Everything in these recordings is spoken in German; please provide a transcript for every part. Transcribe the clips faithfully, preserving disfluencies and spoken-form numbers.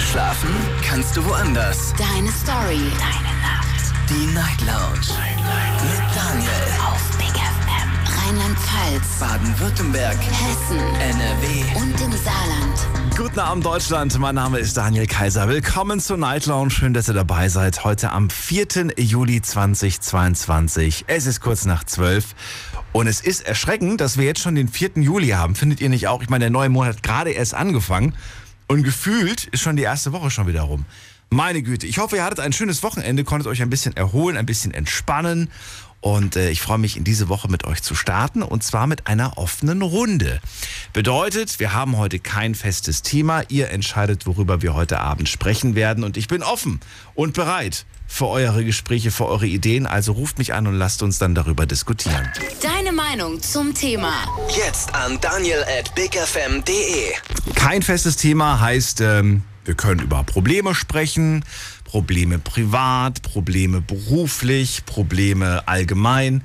Schlafen kannst du woanders. Deine Story. Deine Nacht. Die Night Lounge. Night, Night. Mit Daniel. Auf Big F M. Rheinland-Pfalz. Baden-Württemberg. Hessen. N R W. Und im Saarland. Guten Abend, Deutschland. Mein Name ist Daniel Kaiser. Willkommen zur Night Lounge. Schön, dass ihr dabei seid. Heute am vierten Juli zweitausendzweiundzwanzig. Es ist kurz nach zwölf. Und es ist erschreckend, dass wir jetzt schon den vierten Juli haben. Findet ihr nicht auch? Ich meine, der neue Monat hat gerade erst angefangen. Und gefühlt ist schon die erste Woche schon wieder rum. Meine Güte, ich hoffe, ihr hattet ein schönes Wochenende, konntet euch ein bisschen erholen, ein bisschen entspannen. Und äh, ich freue mich, in diese Woche mit euch zu starten, und zwar mit einer offenen Runde. Bedeutet, wir haben heute kein festes Thema. Ihr entscheidet, worüber wir heute Abend sprechen werden. Und ich bin offen und bereit für eure Gespräche, für eure Ideen. Also ruft mich an und lasst uns dann darüber diskutieren. Deine Meinung zum Thema. Jetzt an daniel at big f m punkt d e. Kein festes Thema heißt, ähm, wir können über Probleme sprechen. Probleme privat, Probleme beruflich, Probleme allgemein.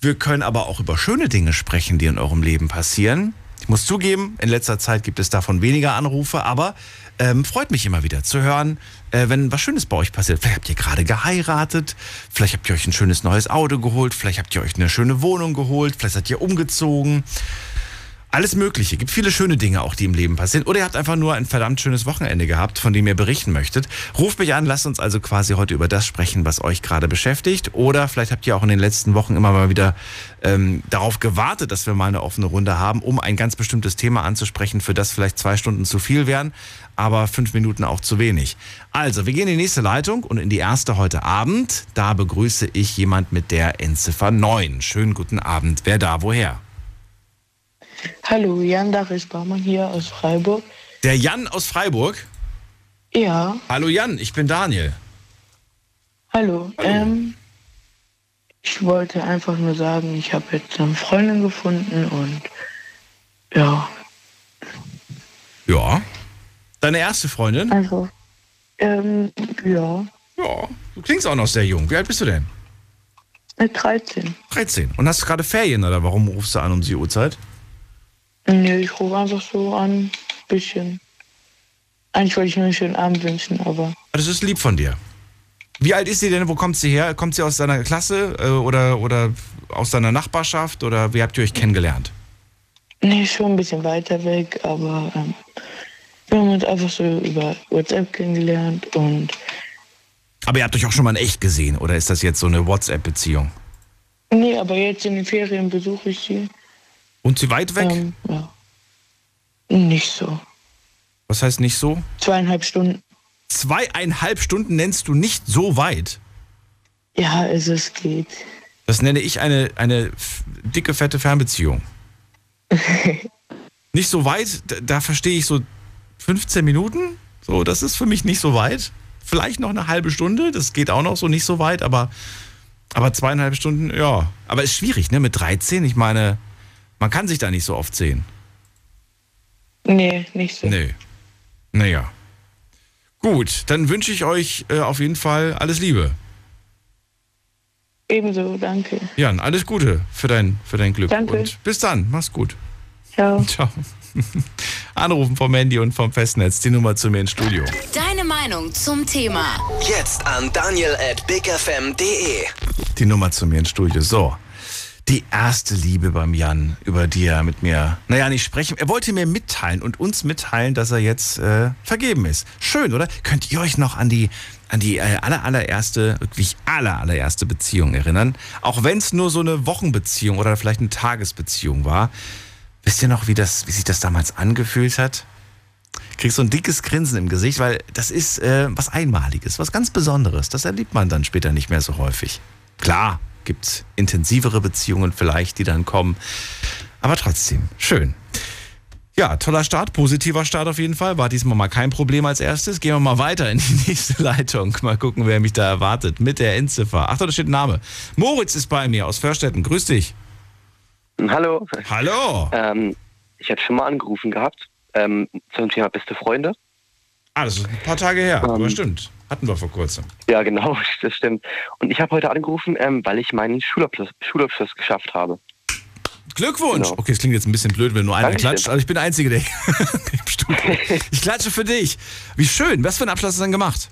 Wir können aber auch über schöne Dinge sprechen, die in eurem Leben passieren. Ich muss zugeben, in letzter Zeit gibt es davon weniger Anrufe, aber ähm, freut mich immer wieder zu hören, äh, wenn was Schönes bei euch passiert. Vielleicht habt ihr gerade geheiratet, vielleicht habt ihr euch ein schönes neues Auto geholt, vielleicht habt ihr euch eine schöne Wohnung geholt, vielleicht seid ihr umgezogen. Alles Mögliche. Gibt viele schöne Dinge auch, die im Leben passieren. Oder ihr habt einfach nur ein verdammt schönes Wochenende gehabt, von dem ihr berichten möchtet. Ruft mich an, lasst uns also quasi heute über das sprechen, was euch gerade beschäftigt. Oder vielleicht habt ihr auch in den letzten Wochen immer mal wieder ähm, darauf gewartet, dass wir mal eine offene Runde haben, um ein ganz bestimmtes Thema anzusprechen, für das vielleicht zwei Stunden zu viel wären, aber fünf Minuten auch zu wenig. Also, wir gehen in die nächste Leitung und in die erste heute Abend. Da begrüße ich jemand mit der Endziffer neun. Schönen guten Abend. Wer da, woher? Hallo, Jan, da ist Bachmann hier aus Freiburg. Der Jan aus Freiburg? Ja. Hallo Jan, ich bin Daniel. Hallo, Hallo. Ähm, ich wollte einfach nur sagen, ich habe jetzt eine Freundin gefunden und ja. Ja? Deine erste Freundin? Also, ähm, ja. Ja, du klingst auch noch sehr jung. Wie alt bist du denn? dreizehn. dreizehn. Und hast du gerade Ferien oder warum rufst du an um die Uhrzeit? Nee, ich rufe einfach so an, ein bisschen. Eigentlich wollte ich nur einen schönen Abend wünschen, aber... Das ist lieb von dir. Wie alt ist sie denn? Wo kommt sie her? Kommt sie aus deiner Klasse oder, oder aus deiner Nachbarschaft? Oder wie habt ihr euch kennengelernt? Nee, schon ein bisschen weiter weg, aber ähm, wir haben uns einfach so über WhatsApp kennengelernt und... Aber ihr habt euch auch schon mal in echt gesehen, oder ist das jetzt so eine WhatsApp-Beziehung? Nee, aber jetzt in den Ferien besuche ich sie. Und sie weit weg? Ähm, ja. Nicht so. Was heißt nicht so? Zweieinhalb Stunden. Zweieinhalb Stunden nennst du nicht so weit? Ja, also es geht. Das nenne ich eine, eine dicke, fette Fernbeziehung. Nicht so weit, da, da verstehe ich so fünfzehn Minuten. So, das ist für mich nicht so weit. Vielleicht noch eine halbe Stunde, das geht auch noch so nicht so weit, aber, aber zweieinhalb Stunden, ja. Aber ist schwierig, ne? Mit dreizehn, ich meine... Man kann sich da nicht so oft sehen. Nee, nicht so. Nee. Naja. Gut, dann wünsche ich euch äh, auf jeden Fall alles Liebe. Ebenso, danke. Jan, alles Gute für dein, für dein Glück. Danke. Und bis dann, mach's gut. Ciao. Ciao. Anrufen vom Handy und vom Festnetz, die Nummer zu mir ins Studio. Deine Meinung zum Thema. Jetzt an daniel at big f m punkt d e. Die Nummer zu mir ins Studio, so. Die erste Liebe beim Jan, über die er mit mir, naja, nicht sprechen. Er wollte mir mitteilen und uns mitteilen, dass er jetzt äh, vergeben ist. Schön, oder? Könnt ihr euch noch an die, an die äh, aller, allererste, wirklich aller, allererste Beziehung erinnern? Auch wenn es nur so eine Wochenbeziehung oder vielleicht eine Tagesbeziehung war. Wisst ihr noch, wie, das, wie sich das damals angefühlt hat? Kriegst so ein dickes Grinsen im Gesicht, weil das ist äh, was Einmaliges, was ganz Besonderes. Das erlebt man dann später nicht mehr so häufig. Klar. Gibt es intensivere Beziehungen vielleicht, die dann kommen. Aber trotzdem, schön. Ja, toller Start, positiver Start auf jeden Fall. War diesmal mal kein Problem als erstes. Gehen wir mal weiter in die nächste Leitung. Mal gucken, wer mich da erwartet. Mit der Endziffer. Ach, da steht ein Name. Moritz ist bei mir aus Förstetten. Grüß dich. Hallo. Hallo. Ähm, ich hatte schon mal angerufen gehabt ähm, zum Thema beste Freunde. Ah, das ist ein paar Tage her, ähm, aber stimmt. Hatten wir vor kurzem. Ja, genau, das stimmt. Und ich habe heute angerufen, ähm, weil ich meinen Schulabschluss, Schulabschluss geschafft habe. Glückwunsch! Genau. Okay, es klingt jetzt ein bisschen blöd, wenn nur einer klatscht, aber ich bin der Einzige, der ich klatsche für dich. Wie schön. Was für einen Abschluss hast du denn gemacht?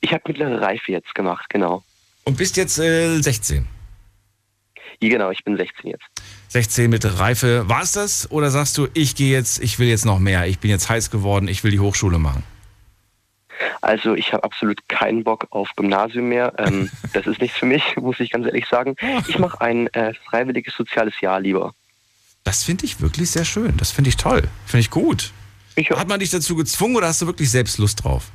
Ich habe mittlere Reife jetzt gemacht, genau. Und bist jetzt äh, sechzehn? Ja, genau, ich bin sechzehn jetzt. sechzehn mittlere Reife. War es das? Oder sagst du, ich gehe jetzt, ich will jetzt noch mehr, ich bin jetzt heiß geworden, ich will die Hochschule machen? Also ich habe absolut keinen Bock auf Gymnasium mehr. Ähm, das ist nichts für mich, muss ich ganz ehrlich sagen. Ich mache ein äh, freiwilliges soziales Jahr lieber. Das finde ich wirklich sehr schön. Das finde ich toll. Finde ich gut. Ich Hat man dich dazu gezwungen oder hast du wirklich selbst Lust drauf?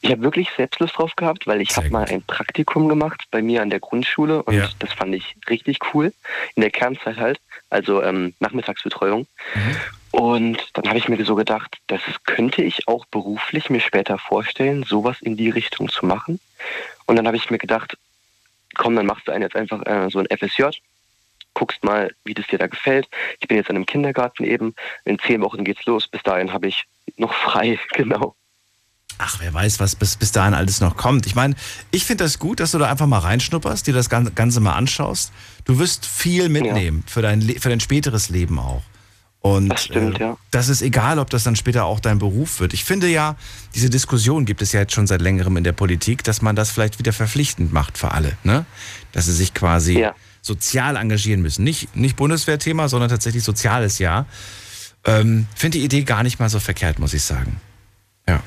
Ich habe wirklich selbst Lust drauf gehabt, weil ich habe mal ein Praktikum gemacht bei mir an der Grundschule und ja. das fand ich richtig cool. In der Kernzeit halt, also ähm, Nachmittagsbetreuung. Mhm. Und dann habe ich mir so gedacht, das könnte ich auch beruflich mir später vorstellen, sowas in die Richtung zu machen. Und dann habe ich mir gedacht, komm, dann machst du einen jetzt einfach äh, so ein F S J, guckst mal, wie das dir da gefällt. Ich bin jetzt in einem Kindergarten eben, in zehn Wochen geht's los, bis dahin habe ich noch frei, genau. Ach, wer weiß, was bis, bis dahin alles noch kommt. Ich meine, ich finde das gut, dass du da einfach mal reinschnupperst, dir das Ganze mal anschaust. Du wirst viel mitnehmen ja. für, dein, für dein späteres Leben auch. Und das, stimmt, äh, ja. das ist egal, ob das dann später auch dein Beruf wird. Ich finde ja, diese Diskussion gibt es ja jetzt schon seit längerem in der Politik, dass man das vielleicht wieder verpflichtend macht für alle, ne? Dass sie sich quasi ja. sozial engagieren müssen. Nicht, nicht Bundeswehrthema, sondern tatsächlich soziales Jahr. Ähm, finde die Idee gar nicht mal so verkehrt, muss ich sagen. Ja.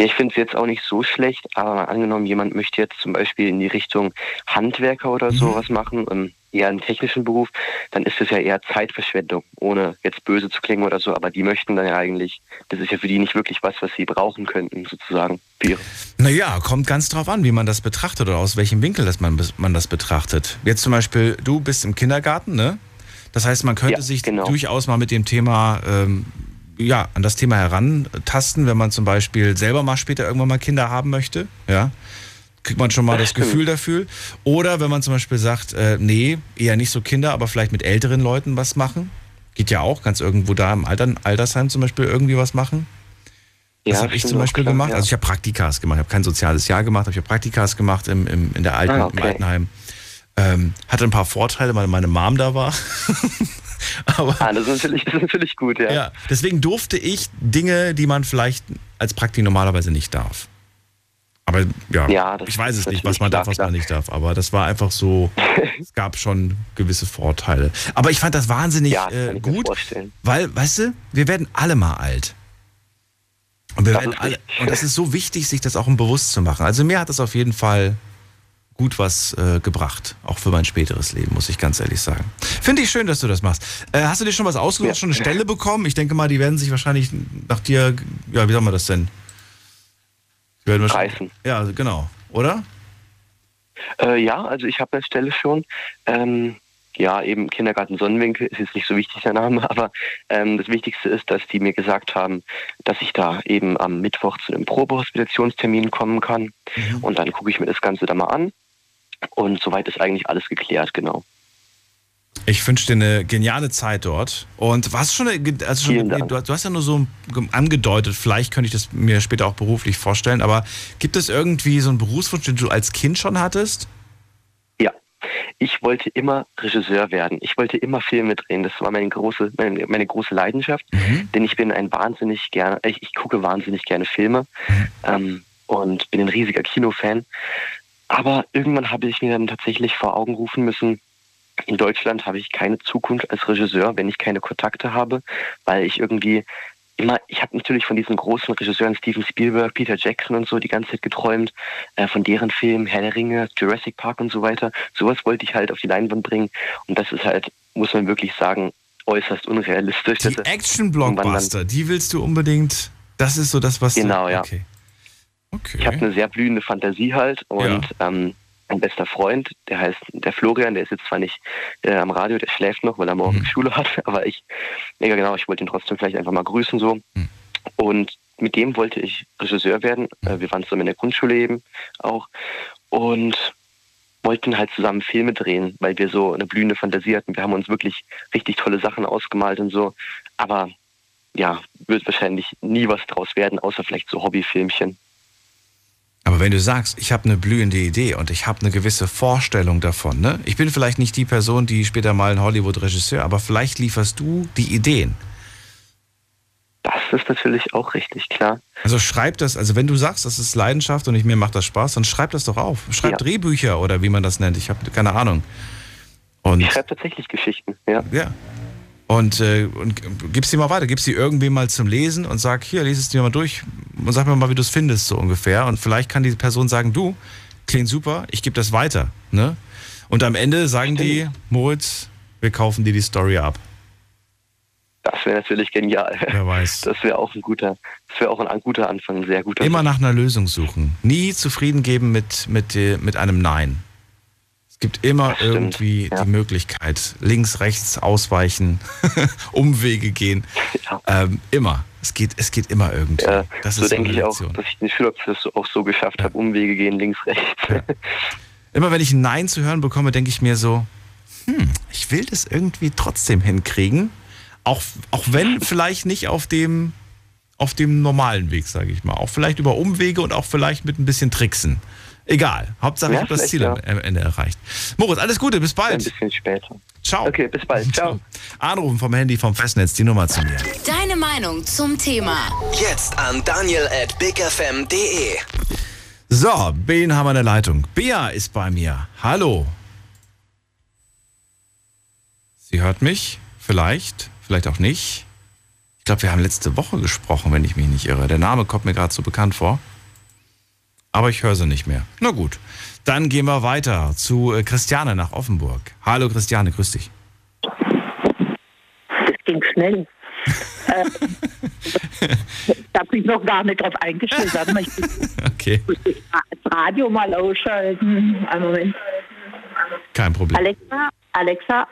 Ja, ich finde es jetzt auch nicht so schlecht, aber angenommen, jemand möchte jetzt zum Beispiel in die Richtung Handwerker oder mhm. sowas machen und eher einen technischen Beruf, dann ist es ja eher Zeitverschwendung, ohne jetzt böse zu klingen oder so, aber die möchten dann ja eigentlich, das ist ja für die nicht wirklich was, was sie brauchen könnten, sozusagen. Naja, kommt ganz drauf an, wie man das betrachtet oder aus welchem Winkel das man, man das betrachtet. Jetzt zum Beispiel, du bist im Kindergarten, ne? Das heißt, man könnte ja, sich genau. durchaus mal mit dem Thema, ähm, ja, an das Thema herantasten, wenn man zum Beispiel selber mal später irgendwann mal Kinder haben möchte, ja? Kriegt man schon mal das Gefühl dafür. Oder wenn man zum Beispiel sagt, äh, nee, eher nicht so Kinder, aber vielleicht mit älteren Leuten was machen. Geht ja auch, kannst irgendwo da im Alter, Altersheim zum Beispiel irgendwie was machen. Das ja, habe ich zum Beispiel klar, gemacht. Ja. Also ich habe Praktikas gemacht, ich habe kein soziales Jahr gemacht, ich habe Praktikas gemacht im, im, in der Alten, ah, okay. im Altenheim. Ähm, hatte ein paar Vorteile, weil meine Mom da war. Aber, ah, das, ist natürlich, das ist natürlich gut, ja. ja. Deswegen durfte ich Dinge, die man vielleicht als Praktik normalerweise nicht darf. Aber ja, ja ich weiß es nicht, was man darf, was man nicht darf. Aber das war einfach so, es gab schon gewisse Vorteile. Aber ich fand das wahnsinnig ja, das äh, gut, weil, weißt du, wir werden alle mal alt. Und wir das werden alle, und das ist so wichtig, sich das auch im Bewusst zu machen. Also mir hat das auf jeden Fall gut was äh, gebracht, auch für mein späteres Leben, muss ich ganz ehrlich sagen. Finde ich schön, dass du das machst. Äh, hast du dir schon was ausgesucht, ja. schon eine Stelle bekommen? Ich denke mal, die werden sich wahrscheinlich nach dir, ja, wie sagen wir das denn? Reißen. Ja, genau. Oder? Äh, ja, also ich habe eine Stelle schon. Ähm, ja, eben Kindergarten Sonnenwinkel ist jetzt nicht so wichtig der Name, aber ähm, das Wichtigste ist, dass die mir gesagt haben, dass ich da eben am Mittwoch zu einem Probehospitationstermin kommen kann. Mhm. Und dann gucke ich mir das Ganze da mal an. Und soweit ist eigentlich alles geklärt, genau. Ich wünsche dir eine geniale Zeit dort. Und warst schon, also schon du hast ja nur so angedeutet, vielleicht könnte ich das mir später auch beruflich vorstellen, aber gibt es irgendwie so einen Berufswunsch, den du als Kind schon hattest? Ja, ich wollte immer Regisseur werden. Ich wollte immer Filme drehen. Das war meine große, meine, meine große Leidenschaft, mhm. denn ich bin ein wahnsinnig gerne, ich, ich gucke wahnsinnig gerne Filme mhm. ähm, und bin ein riesiger Kinofan. Aber irgendwann habe ich mir dann tatsächlich vor Augen rufen müssen, in Deutschland habe ich keine Zukunft als Regisseur, wenn ich keine Kontakte habe, weil ich irgendwie immer, ich habe natürlich von diesen großen Regisseuren Steven Spielberg, Peter Jackson und so die ganze Zeit geträumt, äh, von deren Filmen, Herr der Ringe, Jurassic Park und so weiter. Sowas wollte ich halt auf die Leinwand bringen und das ist halt, muss man wirklich sagen, äußerst unrealistisch. Die Action-Blockbuster, die willst du unbedingt, das ist so das, was genau, du... Genau, ja. Okay. Okay. Ich habe eine sehr blühende Fantasie halt und... Ja. Ähm, Mein bester Freund, der heißt der Florian, der ist jetzt zwar nicht äh, am Radio, der schläft noch, weil er morgen mhm. Schule hat, aber ich, ja genau, ich wollte ihn trotzdem vielleicht einfach mal grüßen so. Mhm. Und mit dem wollte ich Regisseur werden. Äh, wir waren zusammen in der Grundschule eben auch und wollten halt zusammen Filme drehen, weil wir so eine blühende Fantasie hatten. Wir haben uns wirklich richtig tolle Sachen ausgemalt und so, aber ja, wird wahrscheinlich nie was draus werden, außer vielleicht so Hobbyfilmchen. Aber wenn du sagst, ich habe eine blühende Idee und ich habe eine gewisse Vorstellung davon, ne? Ich bin vielleicht nicht die Person, die später mal ein Hollywood-Regisseur, aber vielleicht lieferst du die Ideen. Das ist natürlich auch richtig, klar. Also schreib das, also wenn du sagst, das ist Leidenschaft und ich, mir macht das Spaß, dann schreib das doch auf. Schreib ja. Drehbücher oder wie man das nennt, ich habe keine Ahnung. Und ich schreibe tatsächlich Geschichten, ja. Ja. Und, äh, und gib's die mal weiter, gib's die irgendwem mal zum Lesen und sag, hier, lese es dir mal durch und sag mir mal, wie du es findest, so ungefähr. Und vielleicht kann die Person sagen, du, klingt super, ich gebe das weiter, ne? Und am Ende sagen Stimmt. die, Moritz, wir kaufen dir die Story ab. Das wäre natürlich genial. Wer weiß. Das wäre auch ein guter, das wäre auch ein guter Anfang, ein sehr guter Immer Anfang. Nach einer Lösung suchen. Nie zufrieden geben mit, mit, mit einem Nein. Es gibt immer irgendwie ja. die Möglichkeit. Links, rechts, ausweichen, Umwege gehen. Ja. Ähm, immer. Es geht, es geht immer irgendwie. Ja, das so ist denke ich auch, dass ich den Schülerprozess auch so geschafft ja. habe. Umwege gehen, links, rechts. Ja. Immer wenn ich ein Nein zu hören bekomme, denke ich mir so, hm, ich will das irgendwie trotzdem hinkriegen. Auch, auch wenn vielleicht nicht auf dem, auf dem normalen Weg, sage ich mal. Auch vielleicht über Umwege und auch vielleicht mit ein bisschen Tricksen. Egal. Hauptsache, ja, ich habe das Ziel ja. am Ende erreicht. Moritz, alles Gute, bis bald. Ein bisschen später. Ciao. Okay, bis bald. Ciao. Anrufen vom Handy, vom Festnetz, die Nummer zu mir. Deine Meinung zum Thema. Jetzt an Daniel at big f m punkt d e. So, wen haben wir in der Leitung? Bea ist bei mir. Hallo. Sie hört mich? Vielleicht? Vielleicht auch nicht. Ich glaube, wir haben letzte Woche gesprochen, wenn ich mich nicht irre. Der Name kommt mir gerade so bekannt vor. Aber ich höre sie nicht mehr. Na gut, dann gehen wir weiter zu Christiane nach Offenburg. Hallo Christiane, grüß dich. Das ging schnell. Da habe ich noch gar nicht drauf eingestellt. Warte mal, ich okay. muss das Radio mal ausschalten. Einen Moment. Kein Problem. Alexa, Alexa.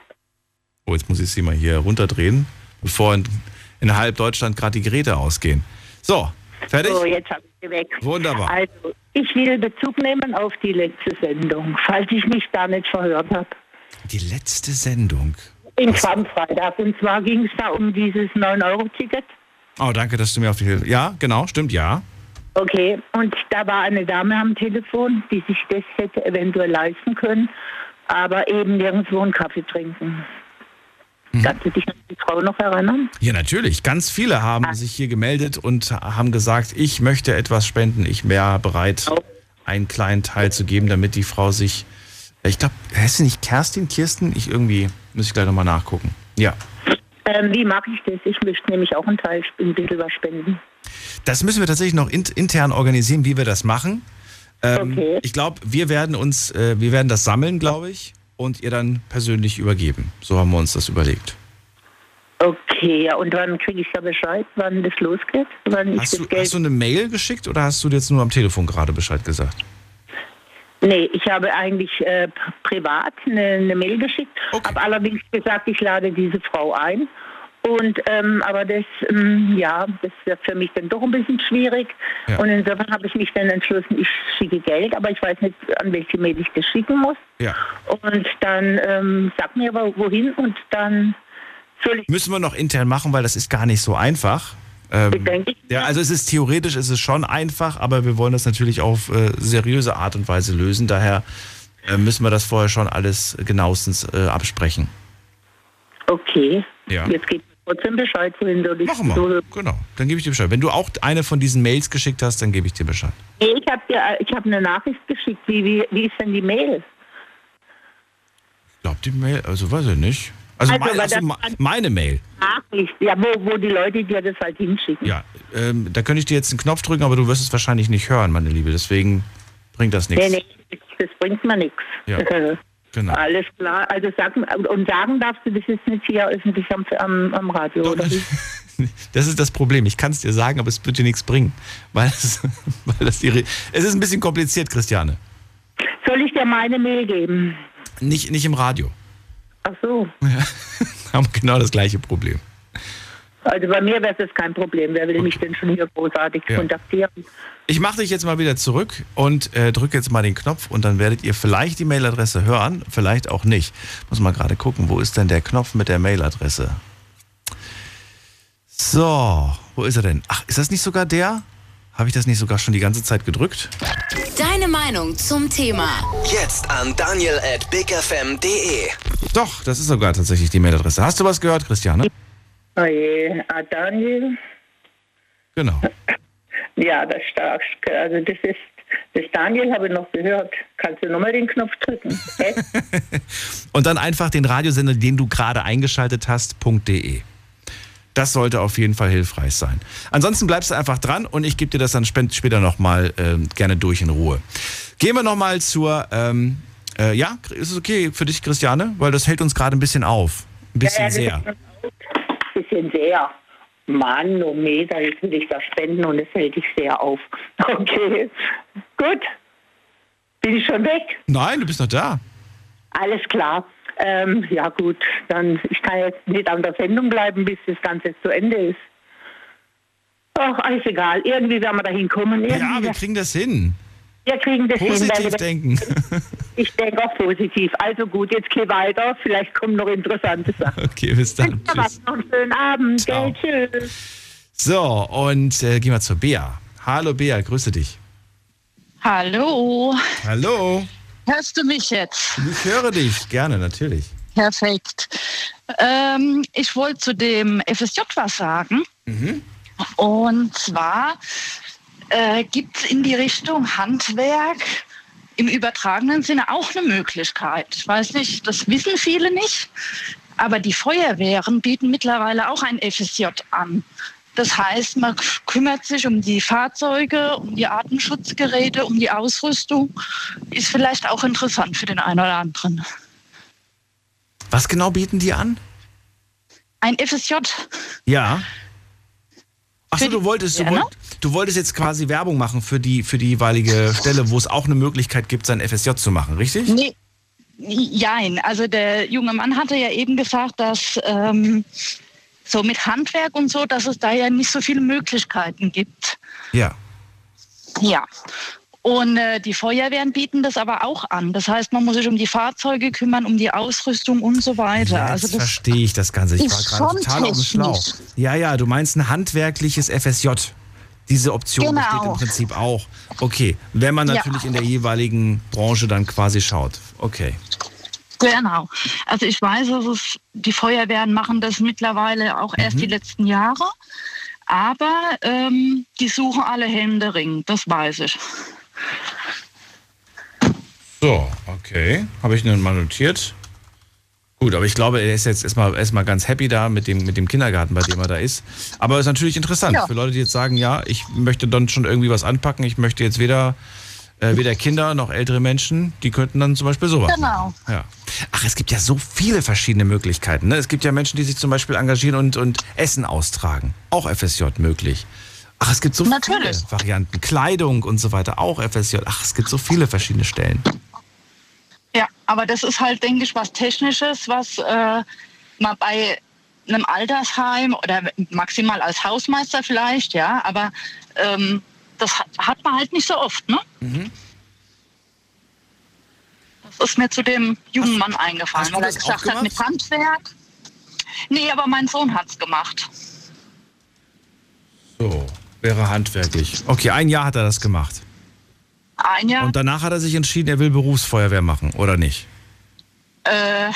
Oh, jetzt muss ich sie mal hier runterdrehen, bevor in, in halb Deutschland gerade die Geräte ausgehen. So, fertig? So, jetzt habe ich sie weg. Wunderbar. Also, ich will Bezug nehmen auf die letzte Sendung, falls ich mich da nicht verhört habe. Die letzte Sendung? Im Pfannfreitag. Und zwar ging es da um dieses neun Euro Ticket. Oh, danke, dass du mir auf die Hilfe... Ja, genau, stimmt, ja. Okay, und da war eine Dame am Telefon, die sich das hätte eventuell leisten können, aber eben nirgendwo einen Kaffee trinken. Mhm. Kannst du dich an die Frau noch erinnern? Ja, natürlich. Ganz viele haben ah. sich hier gemeldet und haben gesagt, ich möchte etwas spenden. Ich wäre bereit, oh. einen kleinen Teil zu geben, damit die Frau sich... Ich glaube, heißt sie nicht Kerstin, Kirsten? Ich irgendwie, muss ich gleich nochmal nachgucken. Ja. Ähm, wie mache ich das? Ich möchte nämlich auch einen Teil, ein bisschen was spenden. Das müssen wir tatsächlich noch in, intern organisieren, wie wir das machen. Ähm, okay. Ich glaube, wir werden uns, äh, wir werden das sammeln, glaube ich. Und ihr dann persönlich übergeben. So haben wir uns das überlegt. Okay, ja, und wann kriege ich da Bescheid, wann das losgeht? Wann hast, ich das du, Geld hast du eine Mail geschickt oder hast du jetzt nur am Telefon gerade Bescheid gesagt? Nee, ich habe eigentlich äh, privat eine, eine Mail geschickt, okay. habe allerdings gesagt, ich lade diese Frau ein. Und ähm, aber das, ähm, ja, das wird für mich dann doch ein bisschen schwierig. Ja. Und insofern habe ich mich dann entschlossen, ich schicke Geld, aber ich weiß nicht, an welche Mail ich das schicken muss. Ja. Und dann ähm, sag mir aber wohin und dann soll ich... Müssen wir noch intern machen, weil das ist gar nicht so einfach. Ähm, denke ich. Ja, also es ist theoretisch, es ist schon einfach, aber wir wollen das natürlich auf äh, seriöse Art und Weise lösen. Daher äh, müssen wir das vorher schon alles genauestens äh, absprechen. Okay. Ja. Jetzt geht trotzdem Bescheid, wohin soll ich... Machen wir, so genau. Dann gebe ich dir Bescheid. Wenn du auch eine von diesen Mails geschickt hast, dann gebe ich dir Bescheid. Nee, ich habe ja, ich habe eine Nachricht geschickt. Wie, wie, wie ist denn die Mail? Ich glaube, die Mail, also weiß ich nicht. Also, also, mein, also meine Mail. Nachricht, ja, wo, wo die Leute dir das halt hinschicken. Ja, ähm, da könnte ich dir jetzt einen Knopf drücken, aber du wirst es wahrscheinlich nicht hören, meine Liebe. Deswegen bringt das nichts. Nee, nee, das bringt mir nichts. Ja. Genau. Alles klar, also sagen, und sagen darfst du, das ist nicht hier öffentlich am, am, am Radio, oder wie? Das ist das Problem, ich kann es dir sagen, aber es wird dir nichts bringen, weil es, weil das ihre, es ist ein bisschen kompliziert, Christiane. Soll ich dir meine Mail geben? Nicht, nicht im Radio. Ach so. Ja, haben genau das gleiche Problem. Also bei mir wäre das kein Problem, wer will okay. mich denn schon hier großartig ja. kontaktieren? Ich mache dich jetzt mal wieder zurück und äh, drücke jetzt mal den Knopf und dann werdet ihr vielleicht die Mailadresse hören, vielleicht auch nicht. Muss mal gerade gucken, wo ist denn der Knopf mit der Mailadresse? So, wo ist er denn? Ach, ist das nicht sogar der? Habe ich das nicht sogar schon die ganze Zeit gedrückt? Dein Deine Meinung zum Thema. Jetzt an Daniel at big f m punkt d e. Doch, das ist sogar tatsächlich die Mailadresse. Hast du was gehört, Christiane? Oh je, ah, Daniel. Genau. Ja, das stark. Also das ist, das Daniel habe ich noch gehört. Kannst du nochmal den Knopf drücken? Okay? Und dann einfach den Radiosender, den du gerade eingeschaltet hast, .de. Das sollte auf jeden Fall hilfreich sein. Ansonsten bleibst du einfach dran und ich gebe dir das dann später nochmal äh, gerne durch in Ruhe. Gehen wir nochmal zur, ähm, äh, ja, ist es okay für dich, Christiane? Weil das hält uns gerade ein bisschen auf. Ein bisschen ja, ja, sehr. Ein bisschen sehr. Mann, oh nee, da will ich was spenden und das hält dich sehr auf. Okay, gut. Bin ich schon weg? Nein, du bist noch da. Alles klar. Ähm, ja gut, dann ich kann jetzt nicht an der Sendung bleiben, bis das Ganze jetzt zu Ende ist. Ach, alles egal. Irgendwie werden wir da hinkommen. Ja, wir kriegen das hin. Wir kriegen das positiv hin. Positiv denken. Ich denke auch positiv. Also gut, jetzt geh weiter. Vielleicht kommen noch interessante Sachen. Okay, bis dann. Tschüss. Was, noch einen schönen Abend. Ciao. Gell, tschüss. So, und äh, gehen wir zur Bea. Hallo Bea, grüße dich. Hallo. Hallo. Hörst du mich jetzt? Ich höre dich, gerne, natürlich. Perfekt. Ähm, ich wollte zu dem F S J was sagen. Mhm. Und zwar äh, gibt es in die Richtung Handwerk im übertragenen Sinne auch eine Möglichkeit. Ich weiß nicht, das wissen viele nicht, aber die Feuerwehren bieten mittlerweile auch ein F S J an. Das heißt, man kümmert sich um die Fahrzeuge, um die Atemschutzgeräte, um die Ausrüstung. Ist vielleicht auch interessant für den einen oder anderen. Was genau bieten die an? Ein F S J. Ja. Achso, du wolltest, du, wollt, du wolltest jetzt quasi Werbung machen für die, für die jeweilige Stelle, wo es auch eine Möglichkeit gibt, sein F S J zu machen, richtig? Nee. Jein. Also der junge Mann hatte ja eben gesagt, dass... Ähm, So mit Handwerk und so, dass es da ja nicht so viele Möglichkeiten gibt. Ja. Ja. Und äh, die Feuerwehren bieten das aber auch an. Das heißt, man muss sich um die Fahrzeuge kümmern, um die Ausrüstung und so weiter. Ja, also das verstehe ich das Ganze. Ich war gerade total auf dem Schlauch. Ja, ja, du meinst ein handwerkliches F S J. Diese Option genau. Besteht im Prinzip auch. Okay, wenn man natürlich ja. in der jeweiligen Branche dann quasi schaut. Okay. Genau. Also ich weiß, dass es, die Feuerwehren machen das mittlerweile auch erst mhm. die letzten Jahre, aber ähm, die suchen alle Händering, das weiß ich. So, okay. Habe ich nun mal notiert. Gut, aber ich glaube, er ist jetzt erstmal erstmal ganz happy da mit dem, mit dem Kindergarten, bei dem er da ist. Aber es ist natürlich interessant ja. für Leute, die jetzt sagen, ja, ich möchte dann schon irgendwie was anpacken, ich möchte jetzt weder... Äh, weder Kinder noch ältere Menschen, die könnten dann zum Beispiel sowas machen. Genau. Ja. Ach, es gibt ja so viele verschiedene Möglichkeiten. Ne? Es gibt ja Menschen, die sich zum Beispiel engagieren und, und Essen austragen. Auch F S J möglich. Ach, es gibt so Natürlich. viele Varianten. Kleidung und so weiter, auch F S J. Ach, es gibt so viele verschiedene Stellen. Ja, aber das ist halt, denke ich, was Technisches, was äh, man bei einem Altersheim oder maximal als Hausmeister vielleicht, ja, aber... Ähm, Das hat, hat man halt nicht so oft, ne? Mhm. Das ist mir zu dem jungen Mann eingefallen, weil er gesagt hat, mit Handwerk. Nee, aber mein Sohn hat's gemacht. So, wäre handwerklich. Okay, ein Jahr hat er das gemacht. Ein Jahr. Und danach hat er sich entschieden, er will Berufsfeuerwehr machen, oder nicht? Äh,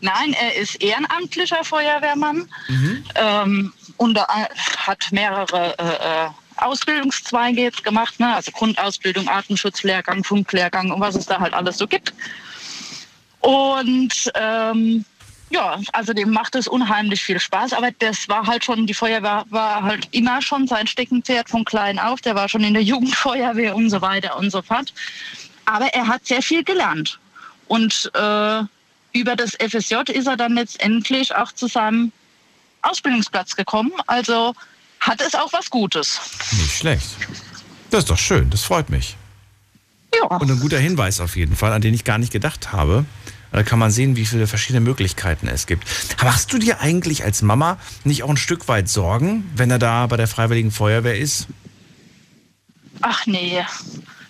nein, er ist ehrenamtlicher Feuerwehrmann mhm. ähm, und er hat mehrere... Äh, Ausbildungszweige jetzt gemacht, ne? Also Grundausbildung, Atemschutzlehrgang, Funklehrgang und was es da halt alles so gibt. Und ähm, ja, also dem macht es unheimlich viel Spaß, aber das war halt schon, die Feuerwehr war halt immer schon sein Steckenpferd von klein auf, der war schon in der Jugendfeuerwehr und so weiter und so fort. Aber er hat sehr viel gelernt und äh, über das F S J ist er dann letztendlich auch zu seinem Ausbildungsplatz gekommen, also hat es auch was Gutes. Nicht schlecht. Das ist doch schön, das freut mich. Ja. Und ein guter Hinweis auf jeden Fall, an den ich gar nicht gedacht habe. Da kann man sehen, wie viele verschiedene Möglichkeiten es gibt. Machst du dir eigentlich als Mama nicht auch ein Stück weit Sorgen, wenn er da bei der Freiwilligen Feuerwehr ist? Ach nee,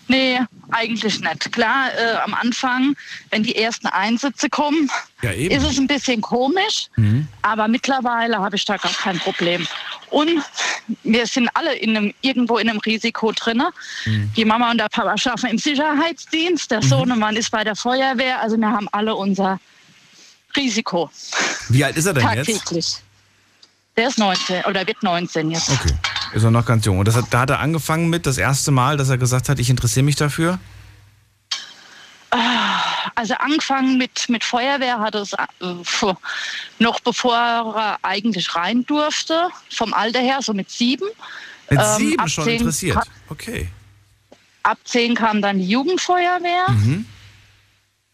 nee, eigentlich nicht. Klar, äh, am Anfang, wenn die ersten Einsätze kommen, ja, ist es ein bisschen komisch. Mhm. Aber mittlerweile habe ich da gar kein Problem. Und wir sind alle in einem, irgendwo in einem Risiko drin. Mhm. Die Mama und der Papa schaffen im Sicherheitsdienst, der mhm. Sohnemann ist bei der Feuerwehr. Also wir haben alle unser Risiko. Wie alt ist er denn tagtäglich jetzt? Tagtäglich. Der ist neunzehn oder wird neunzehn jetzt. Okay, ist er noch ganz jung. Und das hat, da hat er angefangen mit, das erste Mal, dass er gesagt hat, ich interessiere mich dafür? Also angefangen mit, mit Feuerwehr hat es äh, noch bevor er eigentlich rein durfte, vom Alter her, so mit sieben. Mit sieben ähm, schon interessiert, kam, okay. Ab zehn kam dann die Jugendfeuerwehr mhm.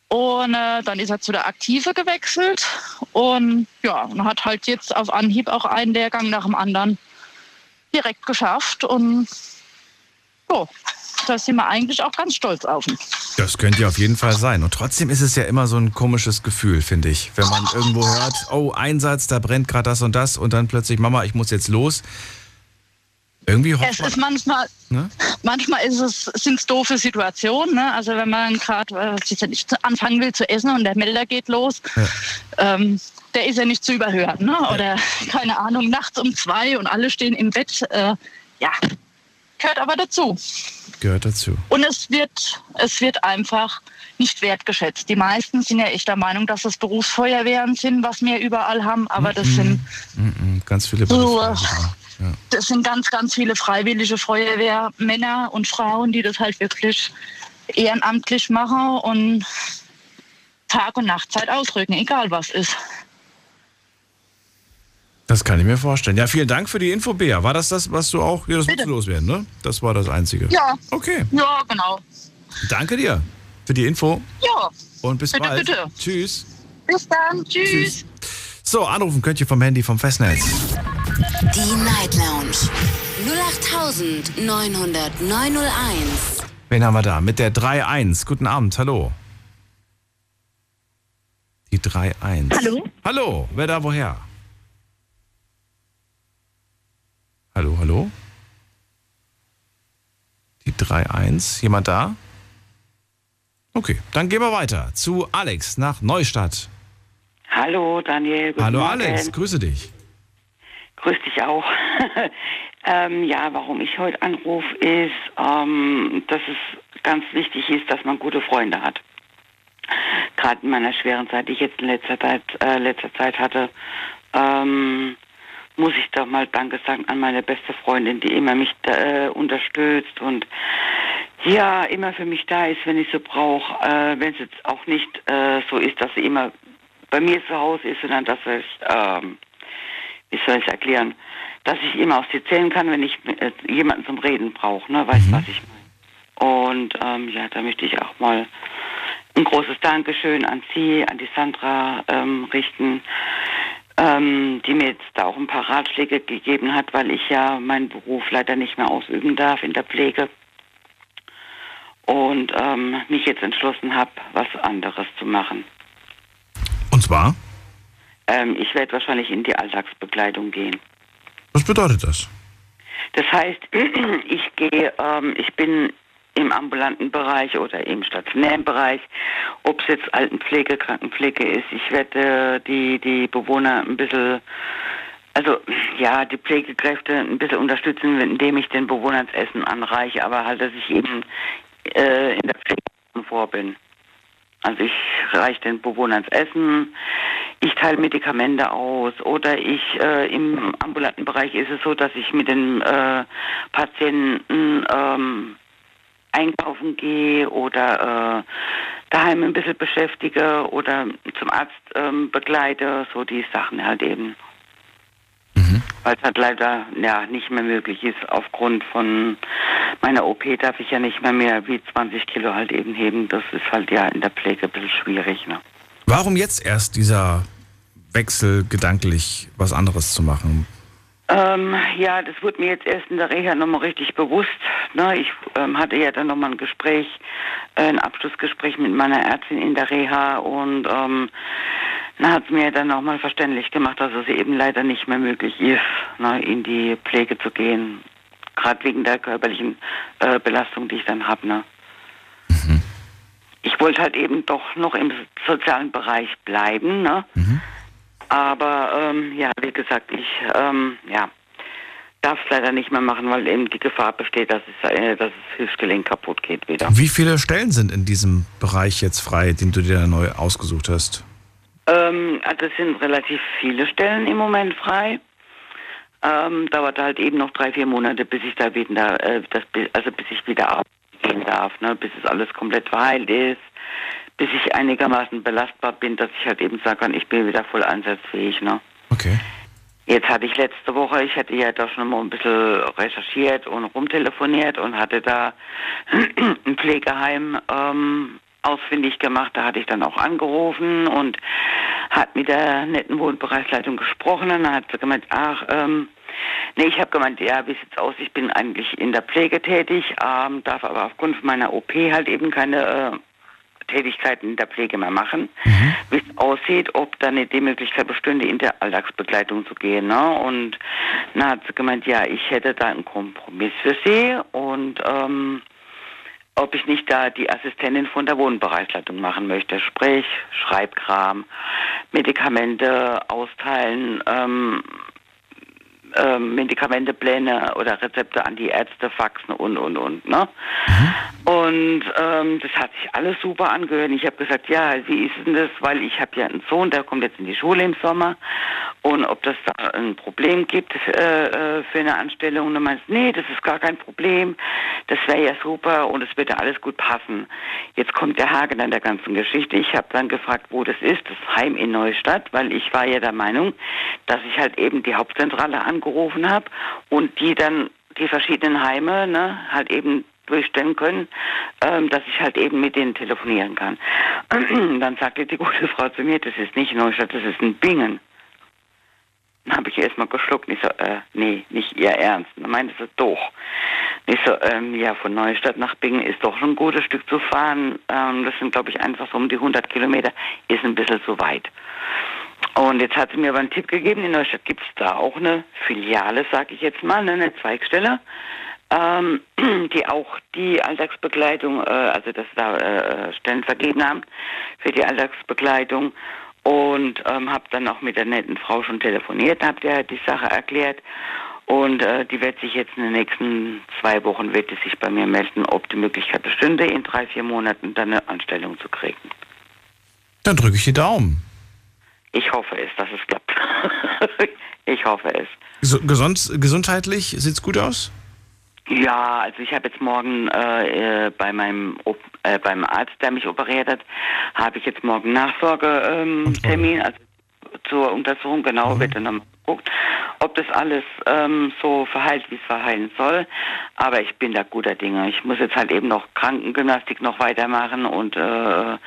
und äh, dann ist er zu der Aktive gewechselt und ja, und hat halt jetzt auf Anhieb auch einen Lehrgang nach dem anderen direkt geschafft und so. Da sind wir eigentlich auch ganz stolz auf ihn. Das könnte ja auf jeden Fall sein. Und trotzdem ist es ja immer so ein komisches Gefühl, finde ich. Wenn man irgendwo hört, oh, Einsatz, da brennt gerade das und das und dann plötzlich, Mama, ich muss jetzt los. Irgendwie hofft es man... Ist manchmal, ne? manchmal ist es, sind es doofe Situationen. Ne? Also wenn man gerade äh, anfangen will zu essen und der Melder geht los, ja. ähm, der ist ja nicht zu überhören. Ne? Oder, ja. keine Ahnung, nachts um zwei und alle stehen im Bett. Äh, ja, gehört aber dazu. Gehört dazu. Und es wird, es wird einfach nicht wertgeschätzt. Die meisten sind ja echt der Meinung, dass es Berufsfeuerwehren sind, was wir überall haben, aber das mm-mm. sind mm-mm. ganz viele so, ja. Das sind ganz, ganz viele freiwillige Feuerwehrmänner und Frauen, die das halt wirklich ehrenamtlich machen und Tag- und Nachtzeit ausrücken, egal was ist. Das kann ich mir vorstellen. Ja, vielen Dank für die Info, Bea. War das das, was du auch... Ja, das musst du loswerden, ne? Das war das Einzige. Ja. Okay. Ja, genau. Danke dir für die Info. Ja. Und bis bitte, bald. Bitte. Tschüss. Bis dann. Tschüss. Tschüss. So, anrufen könnt ihr vom Handy, vom Festnetz. Die Night Lounge. null acht neun null null neun null eins. Wen haben wir da? Mit der drei eins. Guten Abend. Hallo. Die drei eins. Hallo. Hallo. Wer da woher? Hallo, hallo? Die drei eins. Jemand da? Okay, dann gehen wir weiter zu Alex nach Neustadt. Hallo, Daniel. Hallo, Morgen. Alex. Grüße dich. Grüß dich auch. ähm, ja, warum ich heute anrufe, ist, ähm, dass es ganz wichtig ist, dass man gute Freunde hat. Gerade in meiner schweren Zeit, die ich jetzt in letzter Zeit, äh, letzter Zeit hatte, ähm, muss ich doch mal Danke sagen an meine beste Freundin, die immer mich äh, unterstützt und ja, immer für mich da ist, wenn ich sie brauche. Äh, wenn es jetzt auch nicht äh, so ist, dass sie immer bei mir zu Hause ist, sondern dass ich, äh, wie soll ich es erklären, dass ich immer auf sie zählen kann, wenn ich äh, jemanden zum Reden brauche, ne, weißt du, mhm. was ich meine. Und ähm, ja, da möchte ich auch mal ein großes Dankeschön an sie, an die Sandra ähm, richten. Ähm, die mir jetzt da auch ein paar Ratschläge gegeben hat, weil ich ja meinen Beruf leider nicht mehr ausüben darf in der Pflege und ähm, mich jetzt entschlossen habe, was anderes zu machen. Und zwar? Ähm, ich werde wahrscheinlich in die Alltagsbegleitung gehen. Was bedeutet das? Das heißt, ich gehe, ähm, ich bin im ambulanten Bereich oder im stationären Bereich, ob es jetzt Altenpflege, Krankenpflege ist. Ich werde die, die Bewohner ein bisschen, also ja, die Pflegekräfte ein bisschen unterstützen, indem ich den Bewohnern das Essen anreiche, aber halt, dass ich eben äh, in der Pflege vor bin. Also ich reiche den Bewohnern das Essen, ich teile Medikamente aus oder ich äh, im ambulanten Bereich ist es so, dass ich mit den äh, Patienten ähm, einkaufen gehe oder äh, daheim ein bisschen beschäftige oder zum Arzt ähm, begleite, so die Sachen halt eben. Mhm. Weil es halt leider ja, nicht mehr möglich ist. Aufgrund von meiner O P darf ich ja nicht mehr mehr wie zwanzig Kilo halt eben heben. Das ist halt ja in der Pflege ein bisschen schwierig. Ne? Warum jetzt erst dieser Wechsel, gedanklich was anderes zu machen? Ähm, ja, das wurde mir jetzt erst in der Reha nochmal richtig bewusst. Ne? Ich ähm, hatte ja dann nochmal ein Gespräch, äh, ein Abschlussgespräch mit meiner Ärztin in der Reha und ähm, dann hat es mir dann nochmal verständlich gemacht, dass es eben leider nicht mehr möglich ist, ne, in die Pflege zu gehen. Gerade wegen der körperlichen äh, Belastung, die ich dann habe. Ne? Mhm. Ich wollte halt eben doch noch im sozialen Bereich bleiben, ne? Mhm. Aber ähm, ja, wie gesagt, ich ähm, ja, darf es leider nicht mehr machen, weil eben die Gefahr besteht, dass es, äh, dass das Hüftgelenk kaputt geht wieder. Wie viele Stellen sind in diesem Bereich jetzt frei, den du dir da neu ausgesucht hast? Ähm, das sind relativ viele Stellen im Moment frei. Ähm, dauert halt eben noch drei, vier Monate, bis ich da wieder, äh, das, also bis ich wieder arbeiten darf, ne? Bis es alles komplett verheilt ist, bis ich einigermaßen belastbar bin, dass ich halt eben sagen kann, ich bin wieder voll einsatzfähig, ne? Okay. Jetzt hatte ich letzte Woche, ich hatte ja da schon mal ein bisschen recherchiert und rumtelefoniert und hatte da ein Pflegeheim ähm, ausfindig gemacht. Da hatte ich dann auch angerufen und hat mit der netten Wohnbereichsleitung gesprochen. Und dann hat sie gemeint, ach, ähm, nee, ich habe gemeint, ja, wie sieht's aus? Ich bin eigentlich in der Pflege tätig, ähm, darf aber aufgrund meiner O P halt eben keine äh, Tätigkeiten in der Pflege mehr machen, mhm. wie es aussieht, ob da nicht die Möglichkeit bestünde, in der Alltagsbegleitung zu gehen. Ne? Und dann hat sie gemeint, ja, ich hätte da einen Kompromiss für sie und ähm, ob ich nicht da die Assistentin von der Wohnbereichsleitung machen möchte, sprich Schreibkram, Medikamente austeilen, ähm, ähm, Medikamente, Pläne oder Rezepte an die Ärzte faxen und, und, und. Ne? Mhm. Und ähm, das hat sich alles super angehört. Ich habe gesagt, ja, wie ist denn das? Weil ich habe ja einen Sohn, der kommt jetzt in die Schule im Sommer. Und ob das da ein Problem gibt äh, für eine Anstellung. Und dann meinst du, nee, das ist gar kein Problem. Das wäre ja super und es würde alles gut passen. Jetzt kommt der Haken an der ganzen Geschichte. Ich habe dann gefragt, wo das ist, das Heim in Neustadt. Weil ich war ja der Meinung, dass ich halt eben die Hauptzentrale angerufen habe und die dann die verschiedenen Heime, ne, halt eben durchstellen können, ähm, dass ich halt eben mit denen telefonieren kann. Dann sagte die gute Frau zu mir, das ist nicht Neustadt, das ist in Bingen. Dann habe ich erstmal geschluckt und ich so, äh, nee, nicht ihr Ernst. Dann meinte sie, doch. Und ich so, ähm, ja, von Neustadt nach Bingen ist doch schon ein gutes Stück zu fahren. Ähm, das sind, glaube ich, einfach so um die hundert Kilometer, ist ein bisschen zu weit. Und jetzt hat sie mir aber einen Tipp gegeben, in Neustadt gibt es da auch eine Filiale, sage ich jetzt mal, ne, eine Zweigstelle, die auch die Alltagsbegleitung, also dass da Stellen vergeben haben für die Alltagsbegleitung und ähm, habe dann auch mit der netten Frau schon telefoniert, habe der die Sache erklärt und äh, die wird sich jetzt in den nächsten zwei Wochen wird sich bei mir melden, ob die Möglichkeit bestünde, in drei, vier Monaten dann eine Anstellung zu kriegen. Dann drücke ich die Daumen. Ich hoffe es, dass es klappt. Ich hoffe es. So, gesund, gesundheitlich sieht's gut aus? Ja, also ich habe jetzt morgen äh, bei meinem äh, beim Arzt, der mich operiert hat, habe ich jetzt morgen Nachsorgetermin, ähm, also zur Untersuchung, genau, mhm. wird dann nochmal geguckt, ob das alles ähm, so verheilt, wie es verheilen soll. Aber ich bin da guter Dinge. Ich muss jetzt halt eben noch Krankengymnastik noch weitermachen und äh,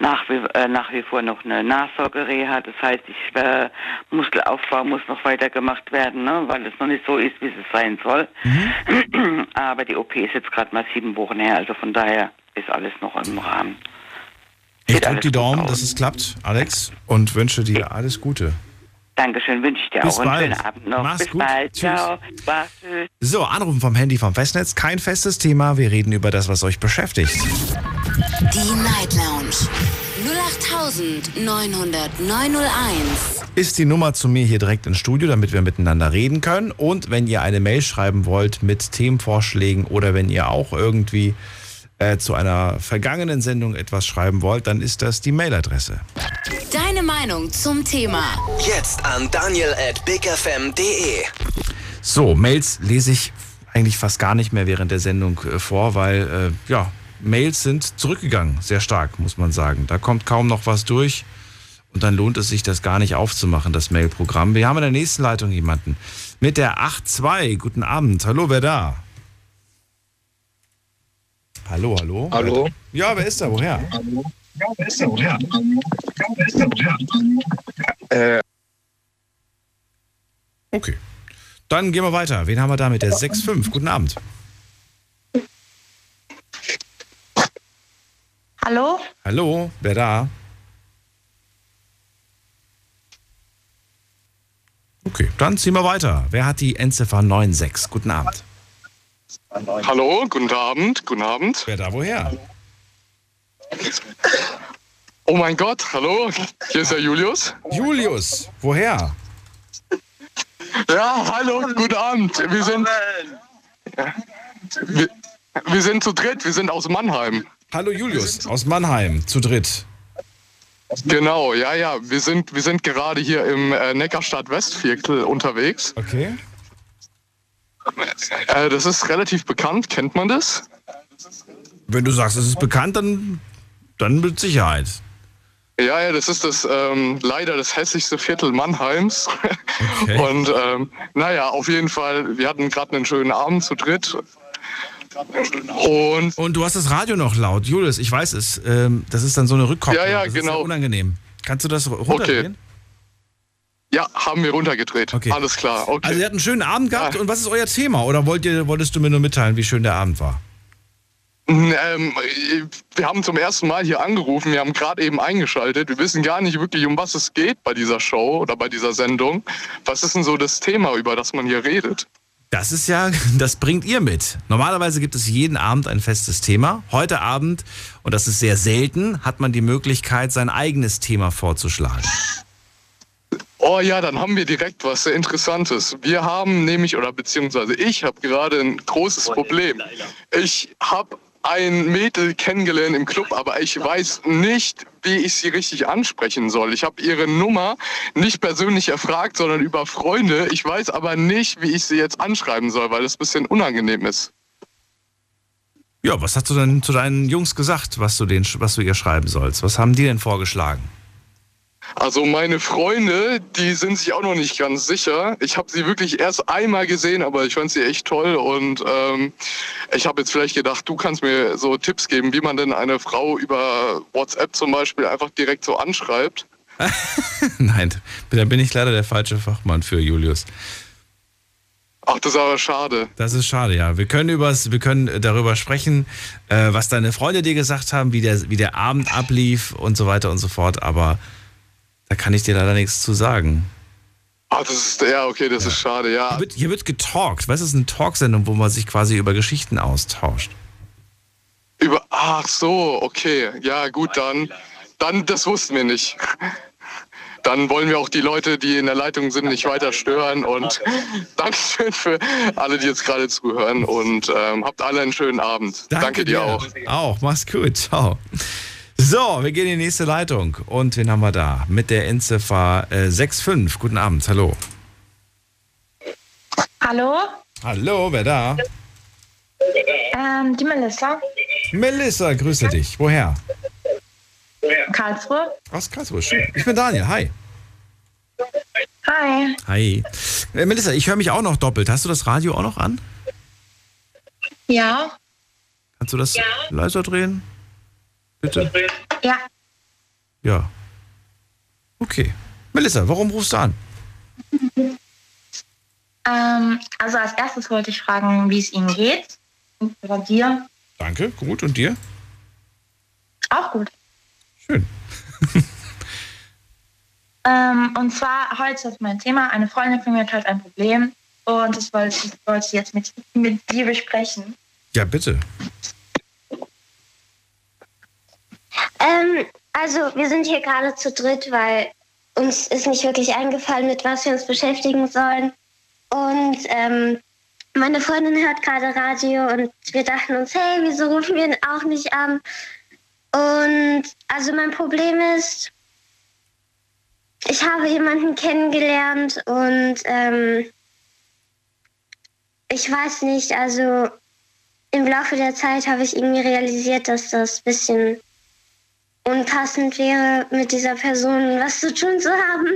nach, wie, äh, nach wie vor noch eine Nachsorgereha. Das heißt, ich, äh, Muskelaufbau muss noch weiter gemacht werden, ne? Weil es noch nicht so ist, wie es sein soll. Mhm. Aber die O P ist jetzt gerade mal sieben Wochen her, also von daher ist alles noch im Rahmen. Ich drücke die Daumen, dass es klappt, Alex, und wünsche dir alles Gute. Dankeschön, wünsche ich dir auch. Und schönen Abend noch. Mach's gut. Bis bald. Ciao. So, Anrufen vom Handy vom Festnetz. Kein festes Thema. Wir reden über das, was euch beschäftigt. Die Night Lounge null acht neun null neun null eins ist die Nummer zu mir hier direkt ins Studio, damit wir miteinander reden können. Und wenn ihr eine Mail schreiben wollt mit Themenvorschlägen oder wenn ihr auch irgendwie Äh, zu einer vergangenen Sendung etwas schreiben wollt, dann ist das die Mailadresse. Deine Meinung zum Thema. Jetzt an daniel at big f m punkt d e. So, Mails lese ich eigentlich fast gar nicht mehr während der Sendung äh, vor, weil äh, ja, Mails sind zurückgegangen, sehr stark, muss man sagen. Da kommt kaum noch was durch und dann lohnt es sich, das gar nicht aufzumachen, das Mailprogramm. Wir haben in der nächsten Leitung jemanden mit der acht zwei. Guten Abend, hallo, wer da? Hallo, hallo. Hallo. Ja, wer ist da? Woher? Hallo. Ja, wer ist da? Woher? Ja, wer ist da? Woher? Äh. Okay. Dann gehen wir weiter. Wen haben wir da mit der sechs fünf? Guten Abend. Hallo. Hallo, wer da? Okay, dann ziehen wir weiter. Wer hat die Endziffer neun sechs? Guten Abend. Hallo, guten Abend, guten Abend. Wer da, woher? Oh mein Gott, hallo, hier ist der Julius. Julius, woher? Ja, hallo und guten Abend. Wir sind, wir, wir sind zu dritt, wir sind aus Mannheim. Hallo Julius, aus Mannheim, zu dritt. Genau, ja, ja. Wir sind, wir sind gerade hier im äh, Neckarstadt-Westviertel unterwegs. Okay. Äh, das ist relativ bekannt, kennt man das? Wenn du sagst, es ist bekannt, dann, dann mit Sicherheit. Ja, ja, das ist das ähm, leider das hässlichste Viertel Mannheims. Okay. Und ähm, naja, auf jeden Fall, wir hatten gerade einen schönen Abend zu dritt. Und, und du hast das Radio noch laut, Julius, ich weiß es. Ähm, das ist dann so eine Rückkopplung, ja, ja, das genau. Ist ja unangenehm. Kannst du das runterdrehen? Okay. Ja, haben wir runtergedreht, okay. Alles klar. Okay. Also ihr habt einen schönen Abend gehabt, ja. Und was ist euer Thema? Oder wollt ihr, wolltest du mir nur mitteilen, wie schön der Abend war? Ähm, wir haben zum ersten Mal hier angerufen, wir haben gerade eben eingeschaltet. Wir wissen gar nicht wirklich, um was es geht bei dieser Show oder bei dieser Sendung. Was ist denn so das Thema, über das man hier redet? Das ist ja, das bringt ihr mit. Normalerweise gibt es jeden Abend ein festes Thema. Heute Abend, und das ist sehr selten, hat man die Möglichkeit, sein eigenes Thema vorzuschlagen. Oh ja, dann haben wir direkt was sehr Interessantes. Wir haben nämlich, oder beziehungsweise ich habe gerade ein großes Problem. Ich habe ein Mädel kennengelernt im Club, aber ich weiß nicht, wie ich sie richtig ansprechen soll. Ich habe ihre Nummer nicht persönlich erfragt, sondern über Freunde. Ich weiß aber nicht, wie ich sie jetzt anschreiben soll, weil das ein bisschen unangenehm ist. Ja, was hast du denn zu deinen Jungs gesagt, was du, denen, was du ihr schreiben sollst? Was haben die denn vorgeschlagen? Also meine Freunde, die sind sich auch noch nicht ganz sicher. Ich habe sie wirklich erst einmal gesehen, aber ich fand sie echt toll. Und ähm, ich habe jetzt vielleicht gedacht, du kannst mir so Tipps geben, wie man denn eine Frau über WhatsApp zum Beispiel einfach direkt so anschreibt. Nein, da bin ich leider der falsche Fachmann für, Julius. Ach, das ist aber schade. Das ist schade, ja. Wir können, übers, wir können darüber sprechen, äh, was deine Freunde dir gesagt haben, wie der, wie der Abend ablief und so weiter und so fort, aber... Da kann ich dir leider nichts zu sagen. Ah, das ist, ja, okay, das ja. ist schade, ja. Hier wird, hier wird getalkt. Was ist eine Talksendung, wo man sich quasi über Geschichten austauscht? Über, ach so, okay. Ja, gut, dann, dann, das wussten wir nicht. Dann wollen wir auch die Leute, die in der Leitung sind, nicht weiter stören. Und Dankeschön für alle, die jetzt gerade zuhören. Und ähm, habt alle einen schönen Abend. Danke, Danke dir auch. Auch, mach's gut, ciao. So, wir gehen in die nächste Leitung. Und wen haben wir da? Mit der Endziffer äh, fünfundsechzig. Guten Abend, hallo. Hallo? Hallo, wer da? Ähm, die Melissa. Melissa, grüße ja. dich. Woher? Karlsruhe. Aus Karlsruhe, schön. Ich bin Daniel, hi. Hi. Hi. Äh, Melissa, ich höre mich auch noch doppelt. Hast du das Radio auch noch an? Ja. Kannst du das ja. leiser drehen? Bitte? Ja. Ja. Okay. Melissa, warum rufst du an? ähm, also als erstes wollte ich fragen, wie es Ihnen geht. Und bei dir? Danke, gut. Und dir? Auch gut. Schön. ähm, und zwar, heute ist mein Thema, eine Freundin von mir hat halt ein Problem und das wollte ich wollte jetzt mit, mit dir besprechen. Ja, bitte. Ähm, also wir sind hier gerade zu dritt, weil uns ist nicht wirklich eingefallen, mit was wir uns beschäftigen sollen. Und ähm, meine Freundin hört gerade Radio und wir dachten uns, hey, wieso rufen wir ihn auch nicht an? Und also mein Problem ist, ich habe jemanden kennengelernt und ähm, ich weiß nicht, also im Laufe der Zeit habe ich irgendwie realisiert, dass das ein bisschen... unpassend wäre, mit dieser Person was zu tun zu haben.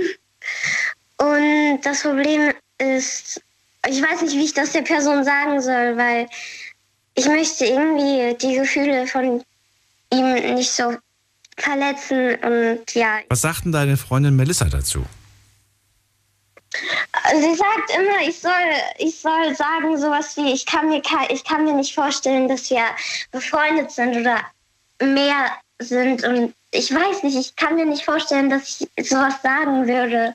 Und das Problem ist, ich weiß nicht, wie ich das der Person sagen soll, weil ich möchte irgendwie die Gefühle von ihm nicht so verletzen und ja. Was sagt denn deine Freundin Melissa dazu? Sie sagt immer, ich soll, ich soll sagen sowas wie, ich kann mir, ich kann mir nicht vorstellen, dass wir befreundet sind oder mehr sind und ich weiß nicht, ich kann mir nicht vorstellen, dass ich sowas sagen würde.